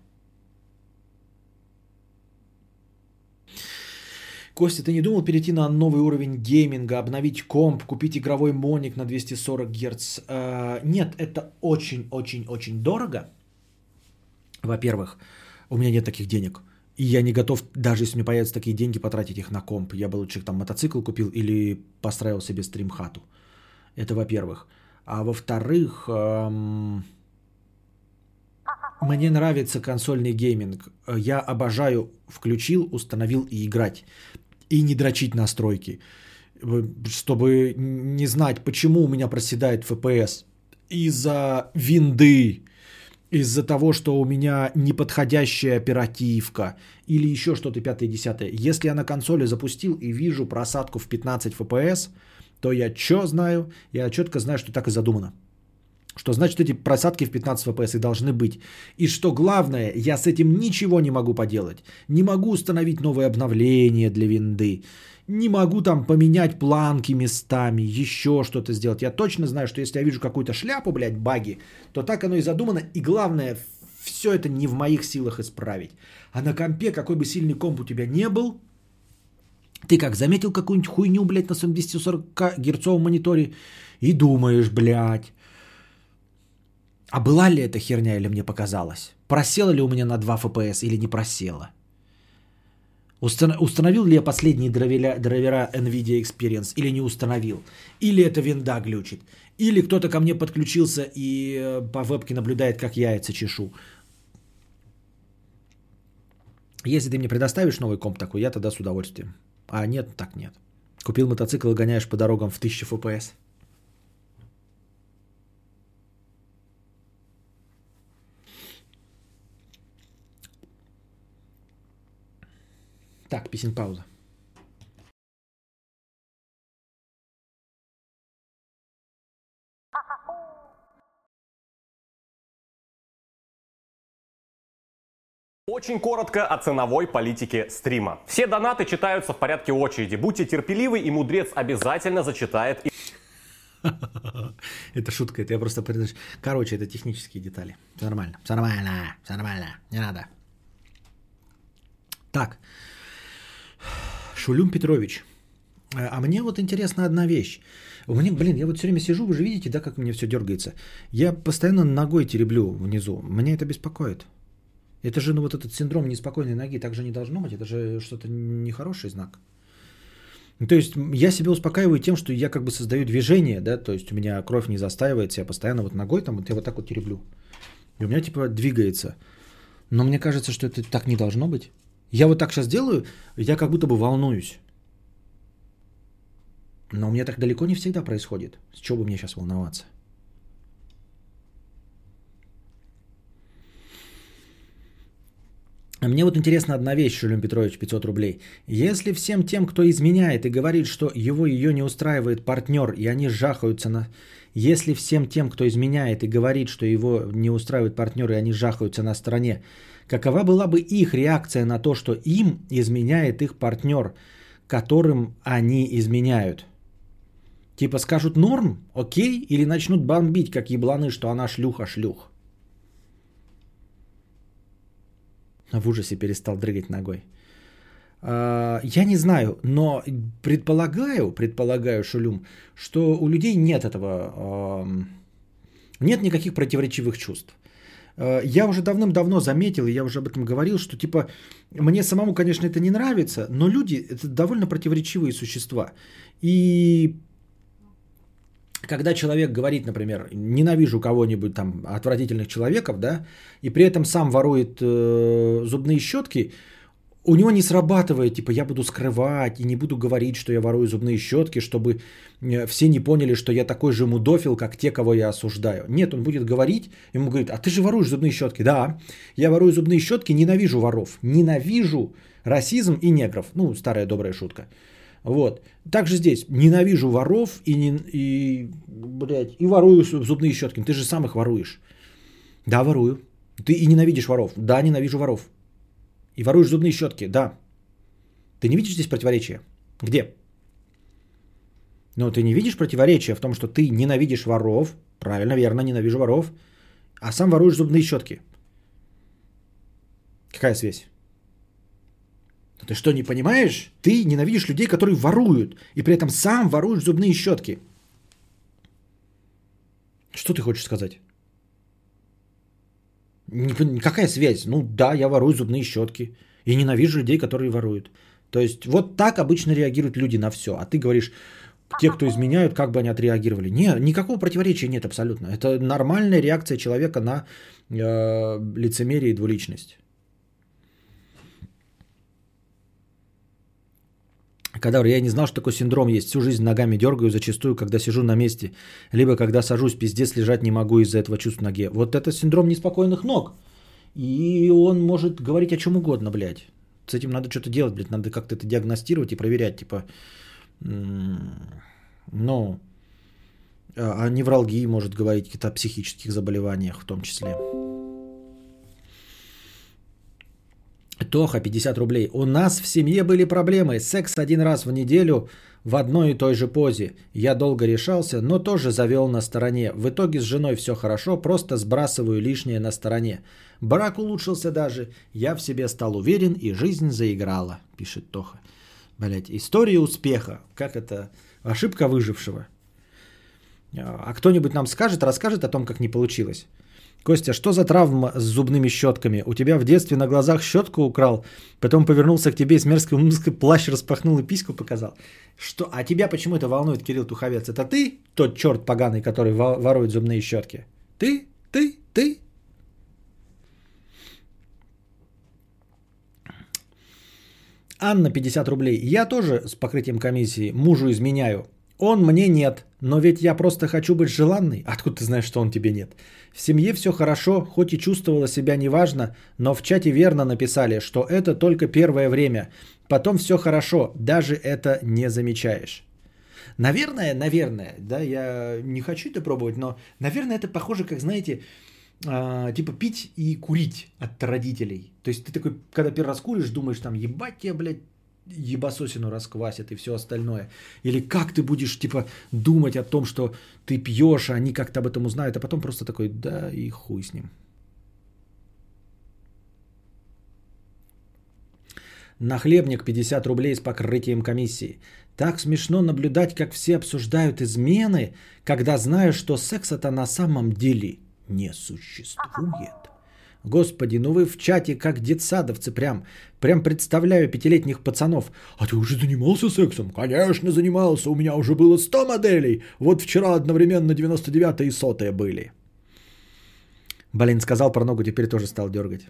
Костя, ты не думал перейти на новый уровень гейминга, обновить комп, купить игровой моник на 240 Гц? Нет, это очень-очень-очень дорого. Во-первых, у меня нет таких денег. И я не готов, даже если мне появятся такие деньги, потратить их на комп. Я бы лучше там мотоцикл купил или построил себе стрим-хату. Это во-первых. А во-вторых, мне нравится консольный гейминг. Я обожаю, включил, установил и играть. И не дрочить настройки, чтобы не знать, почему у меня проседает FPS. Из-за винды, из-за того, что у меня неподходящая оперативка или еще что-то 5-10. Если я на консоли запустил и вижу просадку в 15 FPS, то я что знаю? Я четко знаю, что так и задумано. Что значит эти просадки в 15 FPS и должны быть. И что главное, я с этим ничего не могу поделать. Не могу установить новые обновления для винды. Не могу там поменять планки местами, еще что-то сделать. Я точно знаю, что если я вижу какую-то шляпу, блядь, баги, то так оно и задумано. И главное, все это не в моих силах исправить. А на компе, какой бы сильный комп у тебя не был, ты как, заметил какую-нибудь хуйню, блядь, на своем 240-герцовом мониторе и думаешь, блядь, а была ли эта херня или мне показалось? Просела ли у меня на 2 FPS или не просела? Установил ли я последние драйвера NVIDIA Experience или не установил? Или это винда глючит? Или кто-то ко мне подключился и по вебке наблюдает, как яйца чешу? Если ты мне предоставишь новый комп такой, я тогда с удовольствием. А нет, так нет. Купил мотоцикл и гоняешь по дорогам в 1000 FPS. Так, песен пауза. Очень коротко о ценовой политике стрима. Все донаты читаются в порядке очереди. Будьте терпеливы, и мудрец обязательно зачитает. Это шутка, это я просто... Короче, это технические детали. Все нормально, все нормально, все нормально. Не надо. Так. Шулюм Петрович, а мне вот интересна одна вещь. Мне, блин, я вот все время сижу, вы же видите, да, как у меня все дергается. Я постоянно ногой тереблю внизу, меня это беспокоит. Это же, ну, вот этот синдром неспокойной ноги, так же не должно быть, это же что-то нехороший знак. То есть я себя успокаиваю тем, что я как бы создаю движение, да, то есть у меня кровь не застаивается, я постоянно вот ногой там, вот я вот так вот тереблю. И у меня типа двигается. Но мне кажется, что это так не должно быть. Я вот так сейчас делаю, я как будто бы волнуюсь. Но у меня так далеко не всегда происходит. С чего бы мне сейчас волноваться? А мне вот интересна одна вещь, Шулюм Петрович, 500 рублей. Если всем тем, кто изменяет и говорит, что его ее не устраивает партнер, и они жахаются на... Если всем тем, кто изменяет и говорит, что его не устраивает партнер, и они жахаются на стороне, какова была бы их реакция на то, что им изменяет их партнер, которым они изменяют? Типа скажут норм, окей, или начнут бомбить, как ебланы, что она шлюха-шлюх. В ужасе перестал дрыгать ногой. Я не знаю, но предполагаю, Шулюм, что у людей нет этого, нет никаких противоречивых чувств. Я уже давным-давно заметил, и я уже об этом говорил, что типа мне самому, конечно, это не нравится, но люди – это довольно противоречивые существа. И когда человек говорит, например, ненавижу кого-нибудь там отвратительных человеков, да, и при этом сам ворует зубные щетки, у него не срабатывает, типа, я буду скрывать и не буду говорить, что я ворую зубные щетки, чтобы все не поняли, что я такой же мудофил, как те, кого я осуждаю. Нет, он будет говорить, ему говорит, а ты же воруешь зубные щетки. Да, я ворую зубные щетки, ненавижу воров, ненавижу расизм и негров. Ну, старая добрая шутка. Вот. Также здесь, ненавижу воров и ворую зубные щетки. Ты же сам их воруешь. Да, ворую. Ты и ненавидишь воров. Да, ненавижу воров. И воруешь зубные щетки, да. Ты не видишь здесь противоречия? Где? Но ты не видишь противоречия в том, что ты ненавидишь воров. Правильно, верно, ненавижу воров. А сам воруешь зубные щетки. Какая связь? Ты что, не понимаешь? Ты ненавидишь людей, которые воруют. И при этом сам воруешь зубные щетки. Что ты хочешь сказать? Какая связь? Ну да, я ворую зубные щетки. И ненавижу людей, которые воруют. То есть вот так обычно реагируют люди на все. А ты говоришь, те, кто изменяют, как бы они отреагировали. Нет, никакого противоречия нет абсолютно. Это нормальная реакция человека на лицемерие и двуличность. Кадавр, я не знал, что такой синдром есть. Всю жизнь ногами дергаю, зачастую, когда сижу на месте. Либо когда сажусь, пиздец, лежать не могу из-за этого чувства ноги. Вот это синдром неспокойных ног. И он может говорить о чем угодно, блядь. С этим надо что-то делать, блядь. Надо как-то это диагностировать и проверять. Типа, ну, о невралгии может говорить, какие-то о психических заболеваниях в том числе. Тоха, 50 рублей. У нас в семье были проблемы. Секс один раз в неделю в одной и той же позе. Я долго решался, но тоже завел на стороне. В итоге с женой все хорошо, просто сбрасываю лишнее на стороне. Брак улучшился даже. Я в себе стал уверен и жизнь заиграла, пишет Тоха. Блять, история успеха. Как это? Ошибка выжившего. А кто-нибудь нам скажет, расскажет о том, как не получилось? Костя, что за травма с зубными щетками? У тебя в детстве на глазах щетку украл, потом повернулся к тебе и с мерзкой музыкой плащ распахнул и письку показал. Что? А тебя почему это волнует, Кирилл Туховец? Это ты тот черт поганый, который ворует зубные щетки? Ты? Анна, 50 рублей. Я тоже с покрытием комиссии мужу изменяю. Он мне нет, но ведь я просто хочу быть желанной. Откуда ты знаешь, что он тебе нет? В семье все хорошо, хоть и чувствовала себя неважно, но в чате верно написали, что это только первое время. Потом все хорошо, даже это не замечаешь. Наверное, да, я не хочу это пробовать, но, наверное, это похоже, как, знаете, типа пить и курить от родителей. То есть ты такой, когда первый раз куришь, думаешь, там, ебать тебя, блядь, ебасосину расквасят и все остальное. Или как ты будешь, типа, думать о том, что ты пьешь, а они как-то об этом узнают, а потом просто такой, да и хуй с ним. Нахлебник, 50 рублей с покрытием комиссии. Так смешно наблюдать, как все обсуждают измены, когда знаешь, что секса-то на самом деле не существует. Господи, ну вы в чате как детсадовцы прям. Прям представляю пятилетних пацанов. А ты уже занимался сексом? Конечно, занимался. У меня уже было 100 моделей. Вот вчера одновременно 99-е и 100-е были. Блин, сказал про ногу, теперь тоже стал дергать.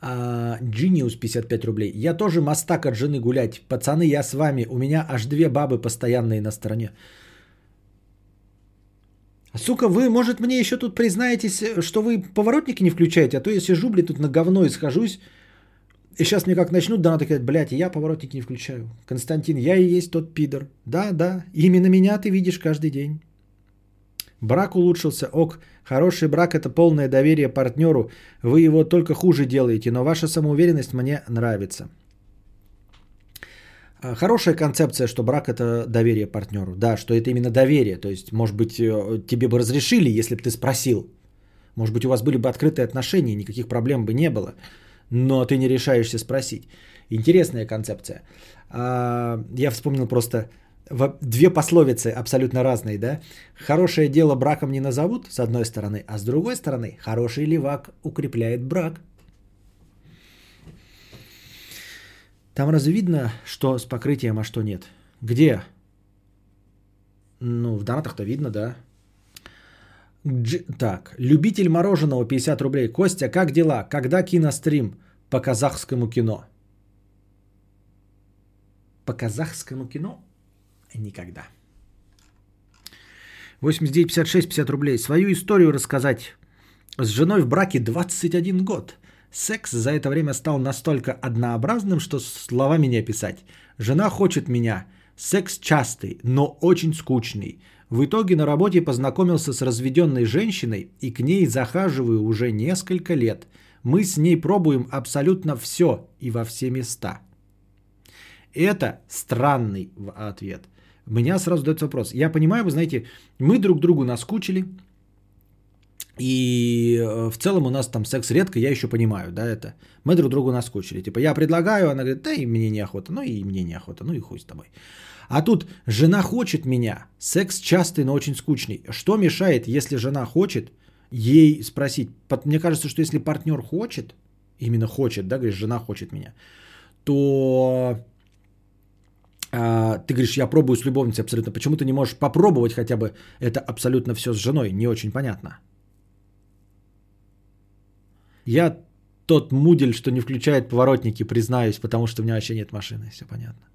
Genius, 55 рублей. Я тоже мастак от жены гулять. Пацаны, я с вами. У меня аж 2 бабы постоянные на стороне. Сука, вы, может, мне еще тут признаетесь, что вы поворотники не включаете, а то я сижу, блядь, тут на говно и схожусь, и сейчас мне как начнут донаты говорить, блядь, я поворотники не включаю. Константин, я и есть тот пидор. Да, именно меня ты видишь каждый день. Брак улучшился, ок. Хороший брак – это полное доверие партнеру. Вы его только хуже делаете, но ваша самоуверенность мне нравится. Хорошая концепция, что брак – это доверие партнеру. Да, что это именно доверие. То есть, может быть, тебе бы разрешили, если бы ты спросил. Может быть, у вас были бы открытые отношения, никаких проблем бы не было. Но ты не решаешься спросить. Интересная концепция. Я вспомнил просто две пословицы абсолютно разные, да? Хорошее дело браком не назовут, с одной стороны. А с другой стороны, хороший левак укрепляет брак. Там разве видно, что с покрытием, а что нет? Где? Ну, в донатах-то видно, да. Так, любитель мороженого, 50 рублей. Костя, как дела? Когда кинострим по казахскому кино? По казахскому кино? Никогда. 89,56, 50 рублей. Свою историю рассказать. С женой в браке 21 год. Секс за это время стал настолько однообразным, что словами не описать. Жена хочет меня. Секс частый, но очень скучный. В итоге на работе познакомился с разведенной женщиной и к ней захаживаю уже несколько лет. Мы с ней пробуем абсолютно все и во все места. Это странный ответ. Меня сразу задает вопрос. Я понимаю, вы знаете, мы друг другу наскучили. И в целом у нас там секс редко, я еще понимаю, да, это. Мы друг другу наскучили. Типа я предлагаю, она говорит, да и мне неохота, ну и мне неохота, ну и хуй с тобой. А тут жена хочет меня, секс частый, но очень скучный. Что мешает, если жена хочет, ей спросить? Мне кажется, что если партнер хочет, именно хочет, да, говоришь, жена хочет меня, то... Ты говоришь, я пробую с любовницей абсолютно. Почему ты не можешь попробовать хотя бы это абсолютно все с женой? Не очень понятно. Я тот мудель, что не включает поворотники, признаюсь, потому что у меня вообще нет машины. Все понятно.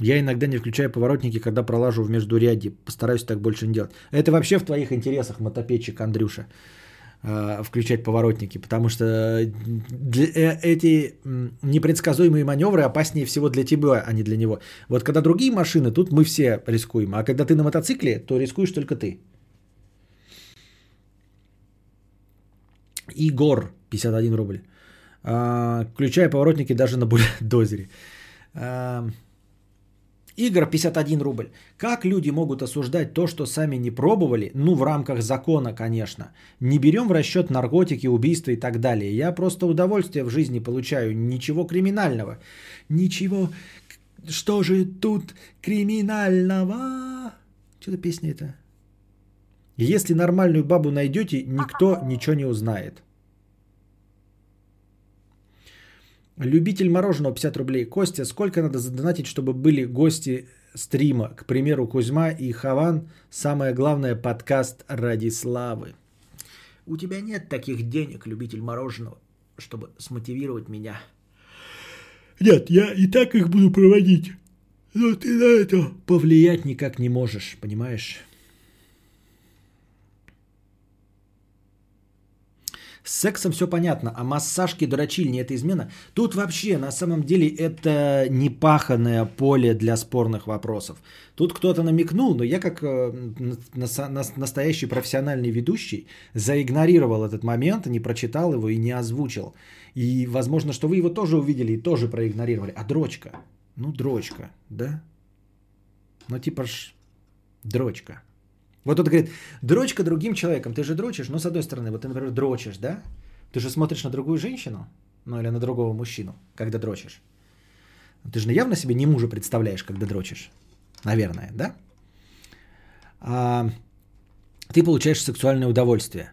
Я иногда не включаю поворотники, когда пролажу в междуряде. Постараюсь так больше не делать. Это вообще в твоих интересах, мотопечик Андрюша, включать поворотники, потому что эти непредсказуемые маневры опаснее всего для тебя, а не для него. Вот когда другие машины, тут мы все рискуем. А когда ты на мотоцикле, то рискуешь только ты. Игорь, 51 рубль. Включая поворотники даже на бульдозере. Игорь, 51 рубль. Как люди могут осуждать то, что сами не пробовали? Ну, в рамках закона, конечно. Не берем в расчет наркотики, убийства и так далее. Я просто удовольствие в жизни получаю. Ничего криминального. Ничего. Что же тут криминального? Что за песня это? Если нормальную бабу найдете, никто ничего не узнает. Любитель мороженого, 50 рублей. Костя, сколько надо задонатить, чтобы были гости стрима? К примеру, Кузьма и Хаван. Самое главное, подкаст ради славы. У тебя нет таких денег, любитель мороженого, чтобы смотивировать меня. Нет, я и так их буду проводить. Но ты на это повлиять никак не можешь, понимаешь? С сексом все понятно, а массажки, дурачильни – это измена. Тут вообще, на самом деле, это непаханное поле для спорных вопросов. Тут кто-то намекнул, но я, как настоящий профессиональный ведущий, заигнорировал этот момент, не прочитал его и не озвучил. И, возможно, что вы его тоже увидели и тоже проигнорировали. А дрочка? Ну, дрочка, да? Ну, типа ж дрочка. Вот он говорит, дрочка другим человеком, ты же дрочишь, но с одной стороны, вот ты, например, дрочишь, да? Ты же смотришь на другую женщину, ну или на другого мужчину, когда дрочишь. Ты же явно себе не мужа представляешь, когда дрочишь, наверное, да? Ты получаешь сексуальное удовольствие.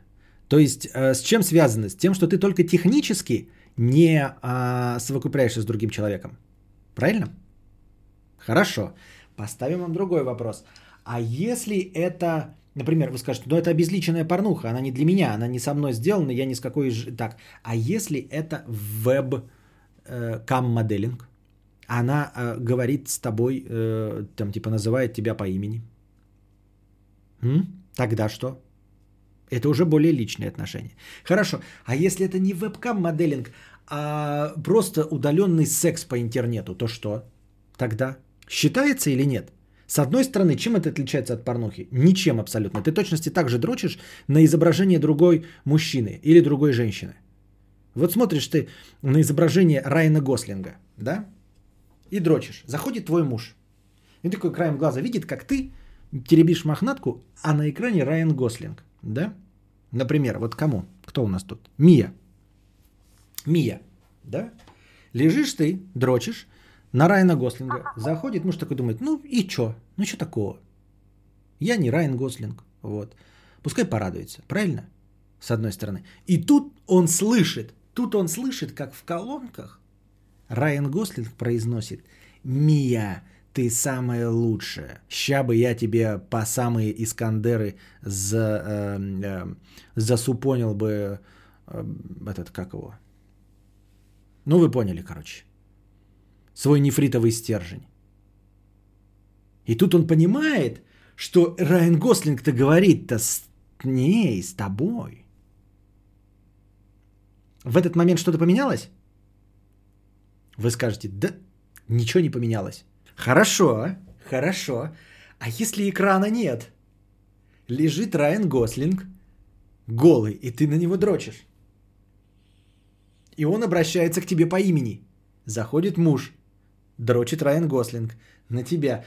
То есть с чем связано? С тем, что ты только технически не совокупляешься с другим человеком. Правильно? Хорошо. Поставим вам другой вопрос. А если это, например, вы скажете, ну это обезличенная порнуха, она не для меня, она не со мной сделана, я ни с какой... Так, а если это веб-кам-моделинг, она говорит с тобой, там типа называет тебя по имени, тогда что? Это уже более личные отношения. Хорошо, а если это не веб-кам-моделинг, а просто удаленный секс по интернету, то что? Тогда считается или нет? С одной стороны, чем это отличается от порнухи? Ничем абсолютно. Ты точности так же дрочишь на изображение другой мужчины или другой женщины. Вот смотришь ты на изображение Райана Гослинга, да? И дрочишь. Заходит твой муж. И такой краем глаза видит, как ты теребишь мохнатку, а на экране Райан Гослинг, да? Например, вот кому? Кто у нас тут? Мия. Мия, да? Лежишь ты, дрочишь на Райана Гослинга. Заходит муж, такой думает, ну и чё? Ну чё такого? Я не Райан Гослинг, вот. Пускай порадуется, правильно? С одной стороны. И тут он слышит, как в колонках Райан Гослинг произносит: «Мия, ты самая лучшая. Ща бы я тебе по самые Искандеры засупонил бы этот, как его? Ну, вы поняли, короче. Свой нефритовый стержень». И тут он понимает, что Райан Гослинг-то говорит-то с ней, с тобой. В этот момент что-то поменялось? Вы скажете, да ничего не поменялось. Хорошо, хорошо. А если экрана нет? Лежит Райан Гослинг, голый, и ты на него дрочишь. И он обращается к тебе по имени. Заходит муж, дрочит Райан Гослинг на тебя.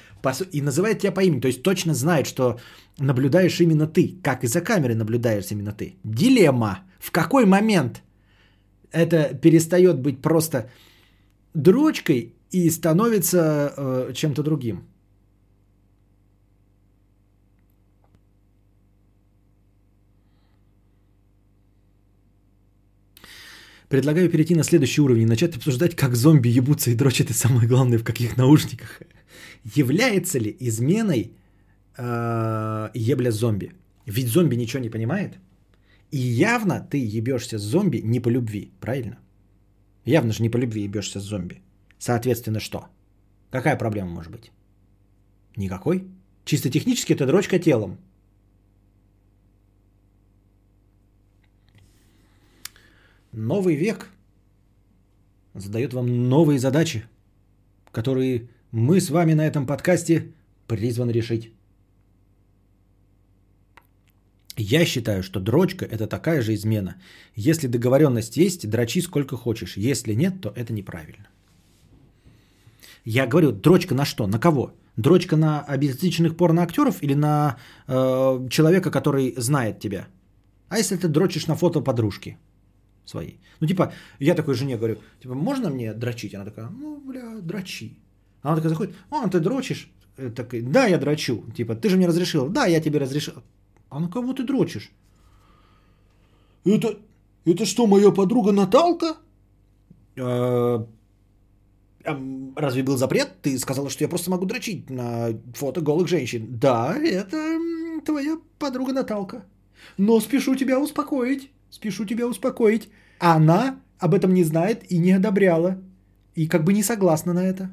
И называет тебя по имени. То есть точно знает, что наблюдаешь именно ты. Как и за камерой наблюдаешь именно ты. Дилемма. В какой момент это перестает быть просто дрочкой и становится чем-то другим? Предлагаю перейти на следующий уровень и начать обсуждать, как зомби ебутся и дрочат, и самое главное, в каких наушниках. Является ли изменой ебля зомби? Ведь зомби ничего не понимает. И явно ты ебешься с зомби не по любви, правильно? Явно же не по любви ебешься с зомби. Соответственно, что? Какая проблема может быть? Никакой. Чисто технически это дрочка телом. Новый век задает вам новые задачи, которые мы с вами на этом подкасте призваны решить. Я считаю, что дрочка – это такая же измена. Если договоренность есть, дрочи сколько хочешь. Если нет, то это неправильно. Я говорю, дрочка на что? На кого? Дрочка на обезличенных порноактеров или на человека, который знает тебя? А если ты дрочишь на фото подружки своей? Ну, типа, я такой жене говорю, типа, можно мне дрочить? Она такая, ну, бля, дрочи. Она такая заходит, а, ты дрочишь? Так, да, я дрочу. Типа, ты же мне разрешил. Да, я тебе разрешил. А на кого ты дрочишь? Это что, моя подруга Наталка? Разве был запрет? Ты сказала, что я просто могу дрочить на фото голых женщин. Да, это твоя подруга Наталка. Но спешу тебя успокоить. Она об этом не знает и не одобряла. И как бы не согласна на это.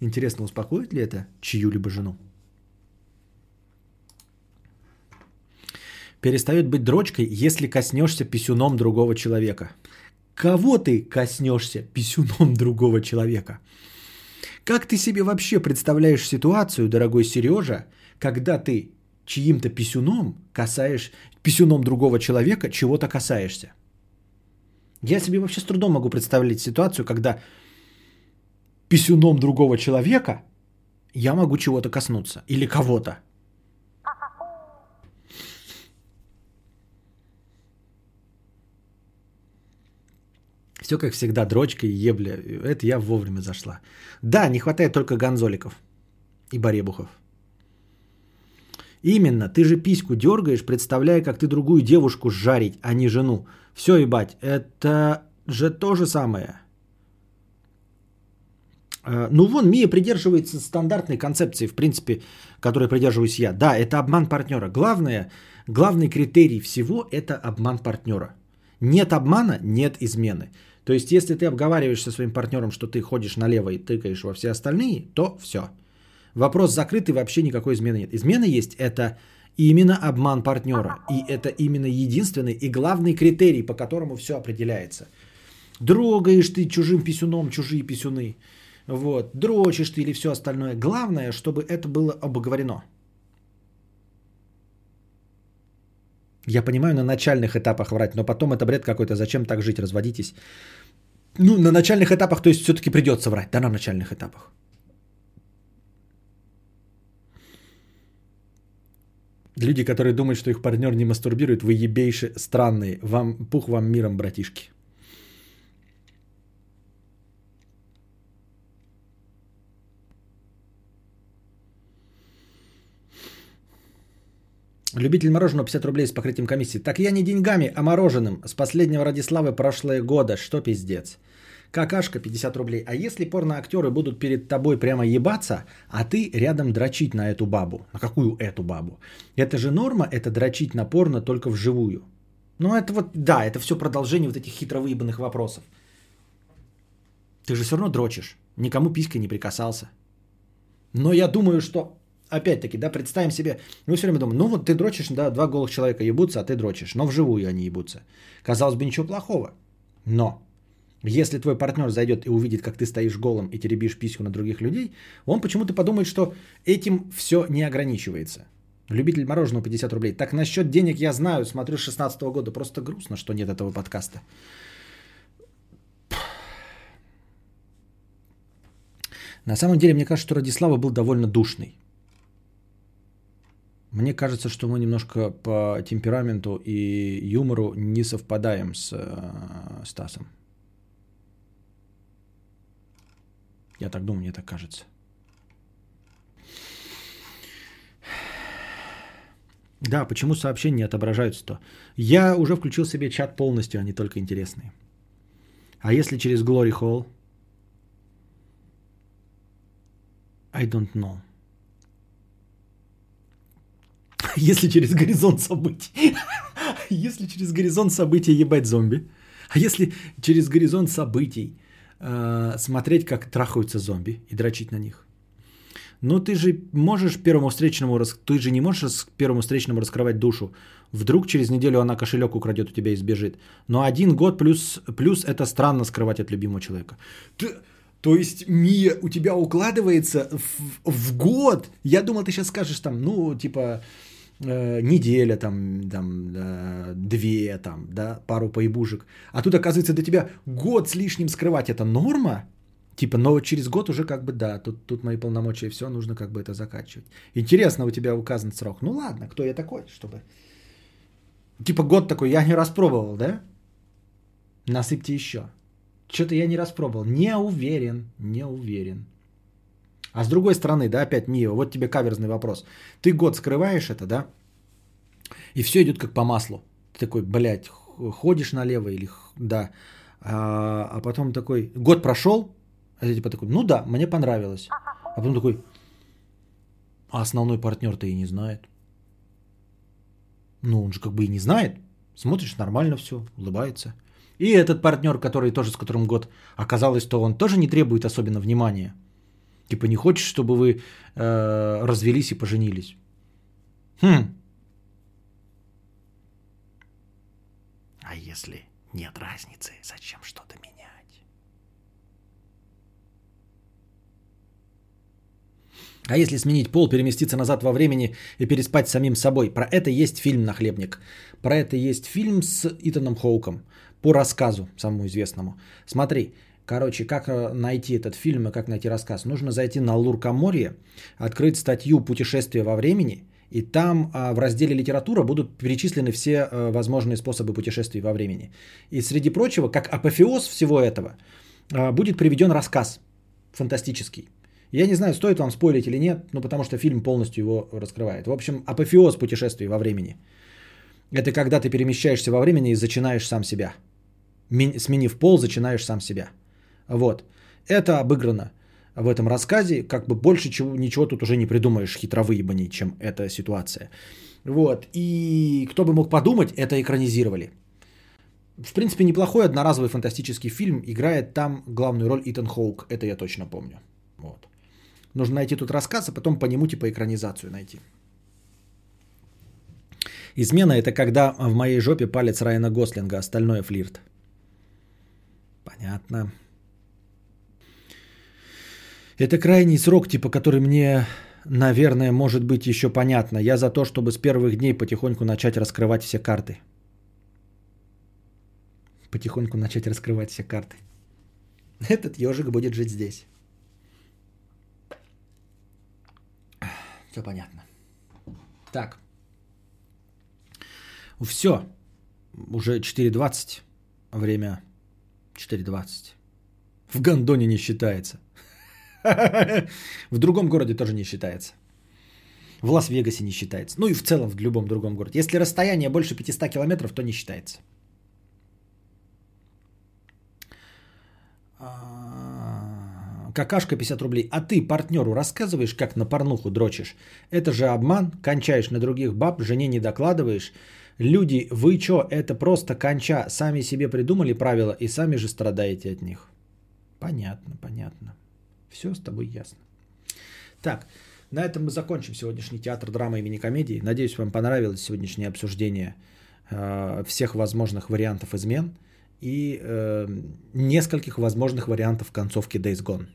Интересно, успокоит ли это чью-либо жену? Перестает быть дрочкой, если коснешься писюном другого человека. Кого ты коснешься писюном другого человека? Как ты себе вообще представляешь ситуацию, дорогой Сережа, когда ты чьим-то писюном касаешь, писюном другого человека чего-то касаешься? Я себе вообще с трудом могу представить ситуацию, когда писюном другого человека я могу чего-то коснуться или кого-то. Все как всегда, дрочка и ебля. Это я вовремя зашла. Да, не хватает только гонзоликов и баребухов. Именно, ты же письку дергаешь, представляя, как ты другую девушку жарить, а не жену. Все, ебать, это же то же самое. Ну вон, Мия придерживается стандартной концепции, в принципе, которой придерживаюсь я. Да, это обман партнера. Главное, главный критерий всего – это обман партнера. Нет обмана, нет измены. То есть, если ты обговариваешь со своим партнером, что ты ходишь налево и тыкаешь во все остальные, то все. Вопрос закрыт, и вообще никакой измены нет. Измена есть – это именно обман партнера. И это именно единственный и главный критерий, по которому все определяется. Дрогаешь ты чужим писюном, чужие писюны. Вот. Дрочишь ты или все остальное. Главное, чтобы это было обговорено. Я понимаю, на начальных этапах врать, но потом это бред какой-то. Зачем так жить? Разводитесь. Ну, на начальных этапах, то есть все-таки придется врать. Да, на начальных этапах. Люди, которые думают, что их партнер не мастурбирует, вы ебейшие, странные. Вам, пух вам миром, братишки. Любитель мороженого 50 рублей с покрытием комиссии. Так я не деньгами, а мороженым. С последнего ради славы прошлые года. Что пиздец? Какашка 50 рублей. А если порноактеры будут перед тобой прямо ебаться, а ты рядом дрочить на эту бабу? На какую эту бабу? Это же норма, это дрочить на порно только вживую. Ну это вот, да, это все продолжение вот этих хитровыебанных вопросов. Ты же все равно дрочишь. Никому писькой не прикасался. Но я думаю, что... Опять-таки, да, представим себе, мы все время думаем, ну вот ты дрочишь, да, два голых человека ебутся, а ты дрочишь, но вживую они ебутся. Казалось бы, ничего плохого, но если твой партнер зайдет и увидит, как ты стоишь голым и теребишь письку на других людей, он почему-то подумает, что этим все не ограничивается. Любитель мороженого 50 рублей. Так насчет денег я знаю, смотрю с 16-го года, просто грустно, что нет этого подкаста. На самом деле, мне кажется, что Радислава был довольно душный. Мне кажется, что мы немножко по темпераменту и юмору не совпадаем с Стасом. Я так думаю, мне так кажется. Да, почему сообщения отображаются-то? Я уже включил себе чат полностью, они только интересные. А если через Glory Hall? I don't know. Если через горизонт событий. Если через горизонт событий ебать зомби. А если через горизонт событий смотреть, как трахаются зомби и дрочить на них. Ну ты же можешь первому встречному... Ты же не можешь первому встречному раскрывать душу. Вдруг через неделю она кошелек украдет у тебя и сбежит. Но 1 год плюс это странно скрывать от любимого человека. То есть, Мия, у тебя укладывается в год? Я думал, ты сейчас скажешь там, ну, типа... неделя, две, да, пару поебушек. А тут, оказывается, до тебя год с лишним скрывать это норма. Типа, но через год уже как бы да, тут мои полномочия, все, нужно как бы это закачивать. Интересно, у тебя указан срок. Ну ладно, кто я такой, чтобы... Типа год такой, я не распробовал, да? Насыпьте еще. Что-то я не распробовал. Не уверен. А с другой стороны, да, опять Мия, вот тебе каверзный вопрос. Ты год скрываешь это, да, и все идет как по маслу. Ты такой, блядь, ходишь налево или да. А потом такой, год прошел, а ты типа такой, ну да, мне понравилось. А потом такой, а основной партнер-то и не знает. Ну, он же как бы и не знает. Смотришь, нормально все, улыбается. И этот партнер, который тоже с которым год, оказалось, что он тоже не требует особенно внимания. Типа, не хочешь, чтобы вы развелись и поженились? А если нет разницы, зачем что-то менять? А если сменить пол, переместиться назад во времени и переспать с самим собой? Про это есть фильм «Нахлебник». Про это есть фильм с Итаном Хоуком. По рассказу самому известному. Смотри. Короче, как найти этот фильм и как найти рассказ? Нужно зайти на Луркоморье, открыть статью «Путешествие во времени», и там в разделе «Литература» будут перечислены все возможные способы путешествий во времени. И среди прочего, как апофеоз всего этого, будет приведен рассказ фантастический. Я не знаю, стоит вам спойлить или нет, но потому что фильм полностью его раскрывает. В общем, апофеоз путешествий во времени. Это когда ты перемещаешься во времени и зачинаешь сам себя. Сменив пол, зачинаешь сам себя. Вот, это обыграно в этом рассказе, как бы больше ничего тут уже не придумаешь хитровыебаней, чем эта ситуация. Вот, и кто бы мог подумать, это экранизировали. В принципе, неплохой одноразовый фантастический фильм, играет там главную роль Итан Хоук, это я точно помню. Вот. Нужно найти тут рассказ, а потом по нему типа экранизацию найти. Измена – это когда в моей жопе палец Райана Гослинга, остальное флирт. Понятно. Это крайний срок, типа, который мне, наверное, может быть еще понятно. Я за то, чтобы с первых дней потихоньку начать раскрывать все карты. Потихоньку начать раскрывать все карты. Этот ежик будет жить здесь. Все понятно. Так. Все. Уже 4:20. Время 4:20. В Гондоне не считается. В другом городе тоже не считается. В Лас-Вегасе не считается. Ну и в целом в любом другом городе. Если расстояние больше 500 километров, то не считается. Какашка 50 рублей. А ты партнеру рассказываешь, как на порнуху дрочишь? Это же обман. Кончаешь на других баб, жене не докладываешь. Люди, вы чё, это просто конча. Сами себе придумали правила и сами же страдаете от них. Понятно, понятно. Все с тобой ясно. Так, на этом мы закончим сегодняшний театр драмы и мини-комедии. Надеюсь, вам понравилось сегодняшнее обсуждение всех возможных вариантов измен и нескольких возможных вариантов концовки Days Gone.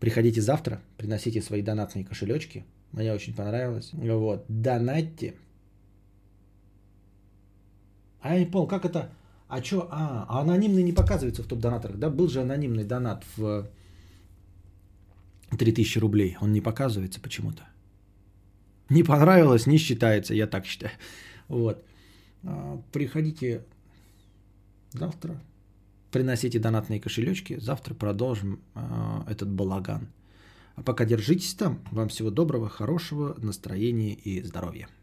Приходите завтра, приносите свои донатные кошелечки. Мне очень понравилось. Вот, донатьте. Айпол, как это? А чё? А анонимный не показывается в топ-донаторах, да? Был же анонимный донат в 3000 рублей. Он не показывается почему-то. Не понравилось, не считается, я так считаю. Вот. Приходите завтра, приносите донатные кошелечки. Завтра продолжим этот балаган. А пока держитесь там. Вам всего доброго, хорошего настроения и здоровья.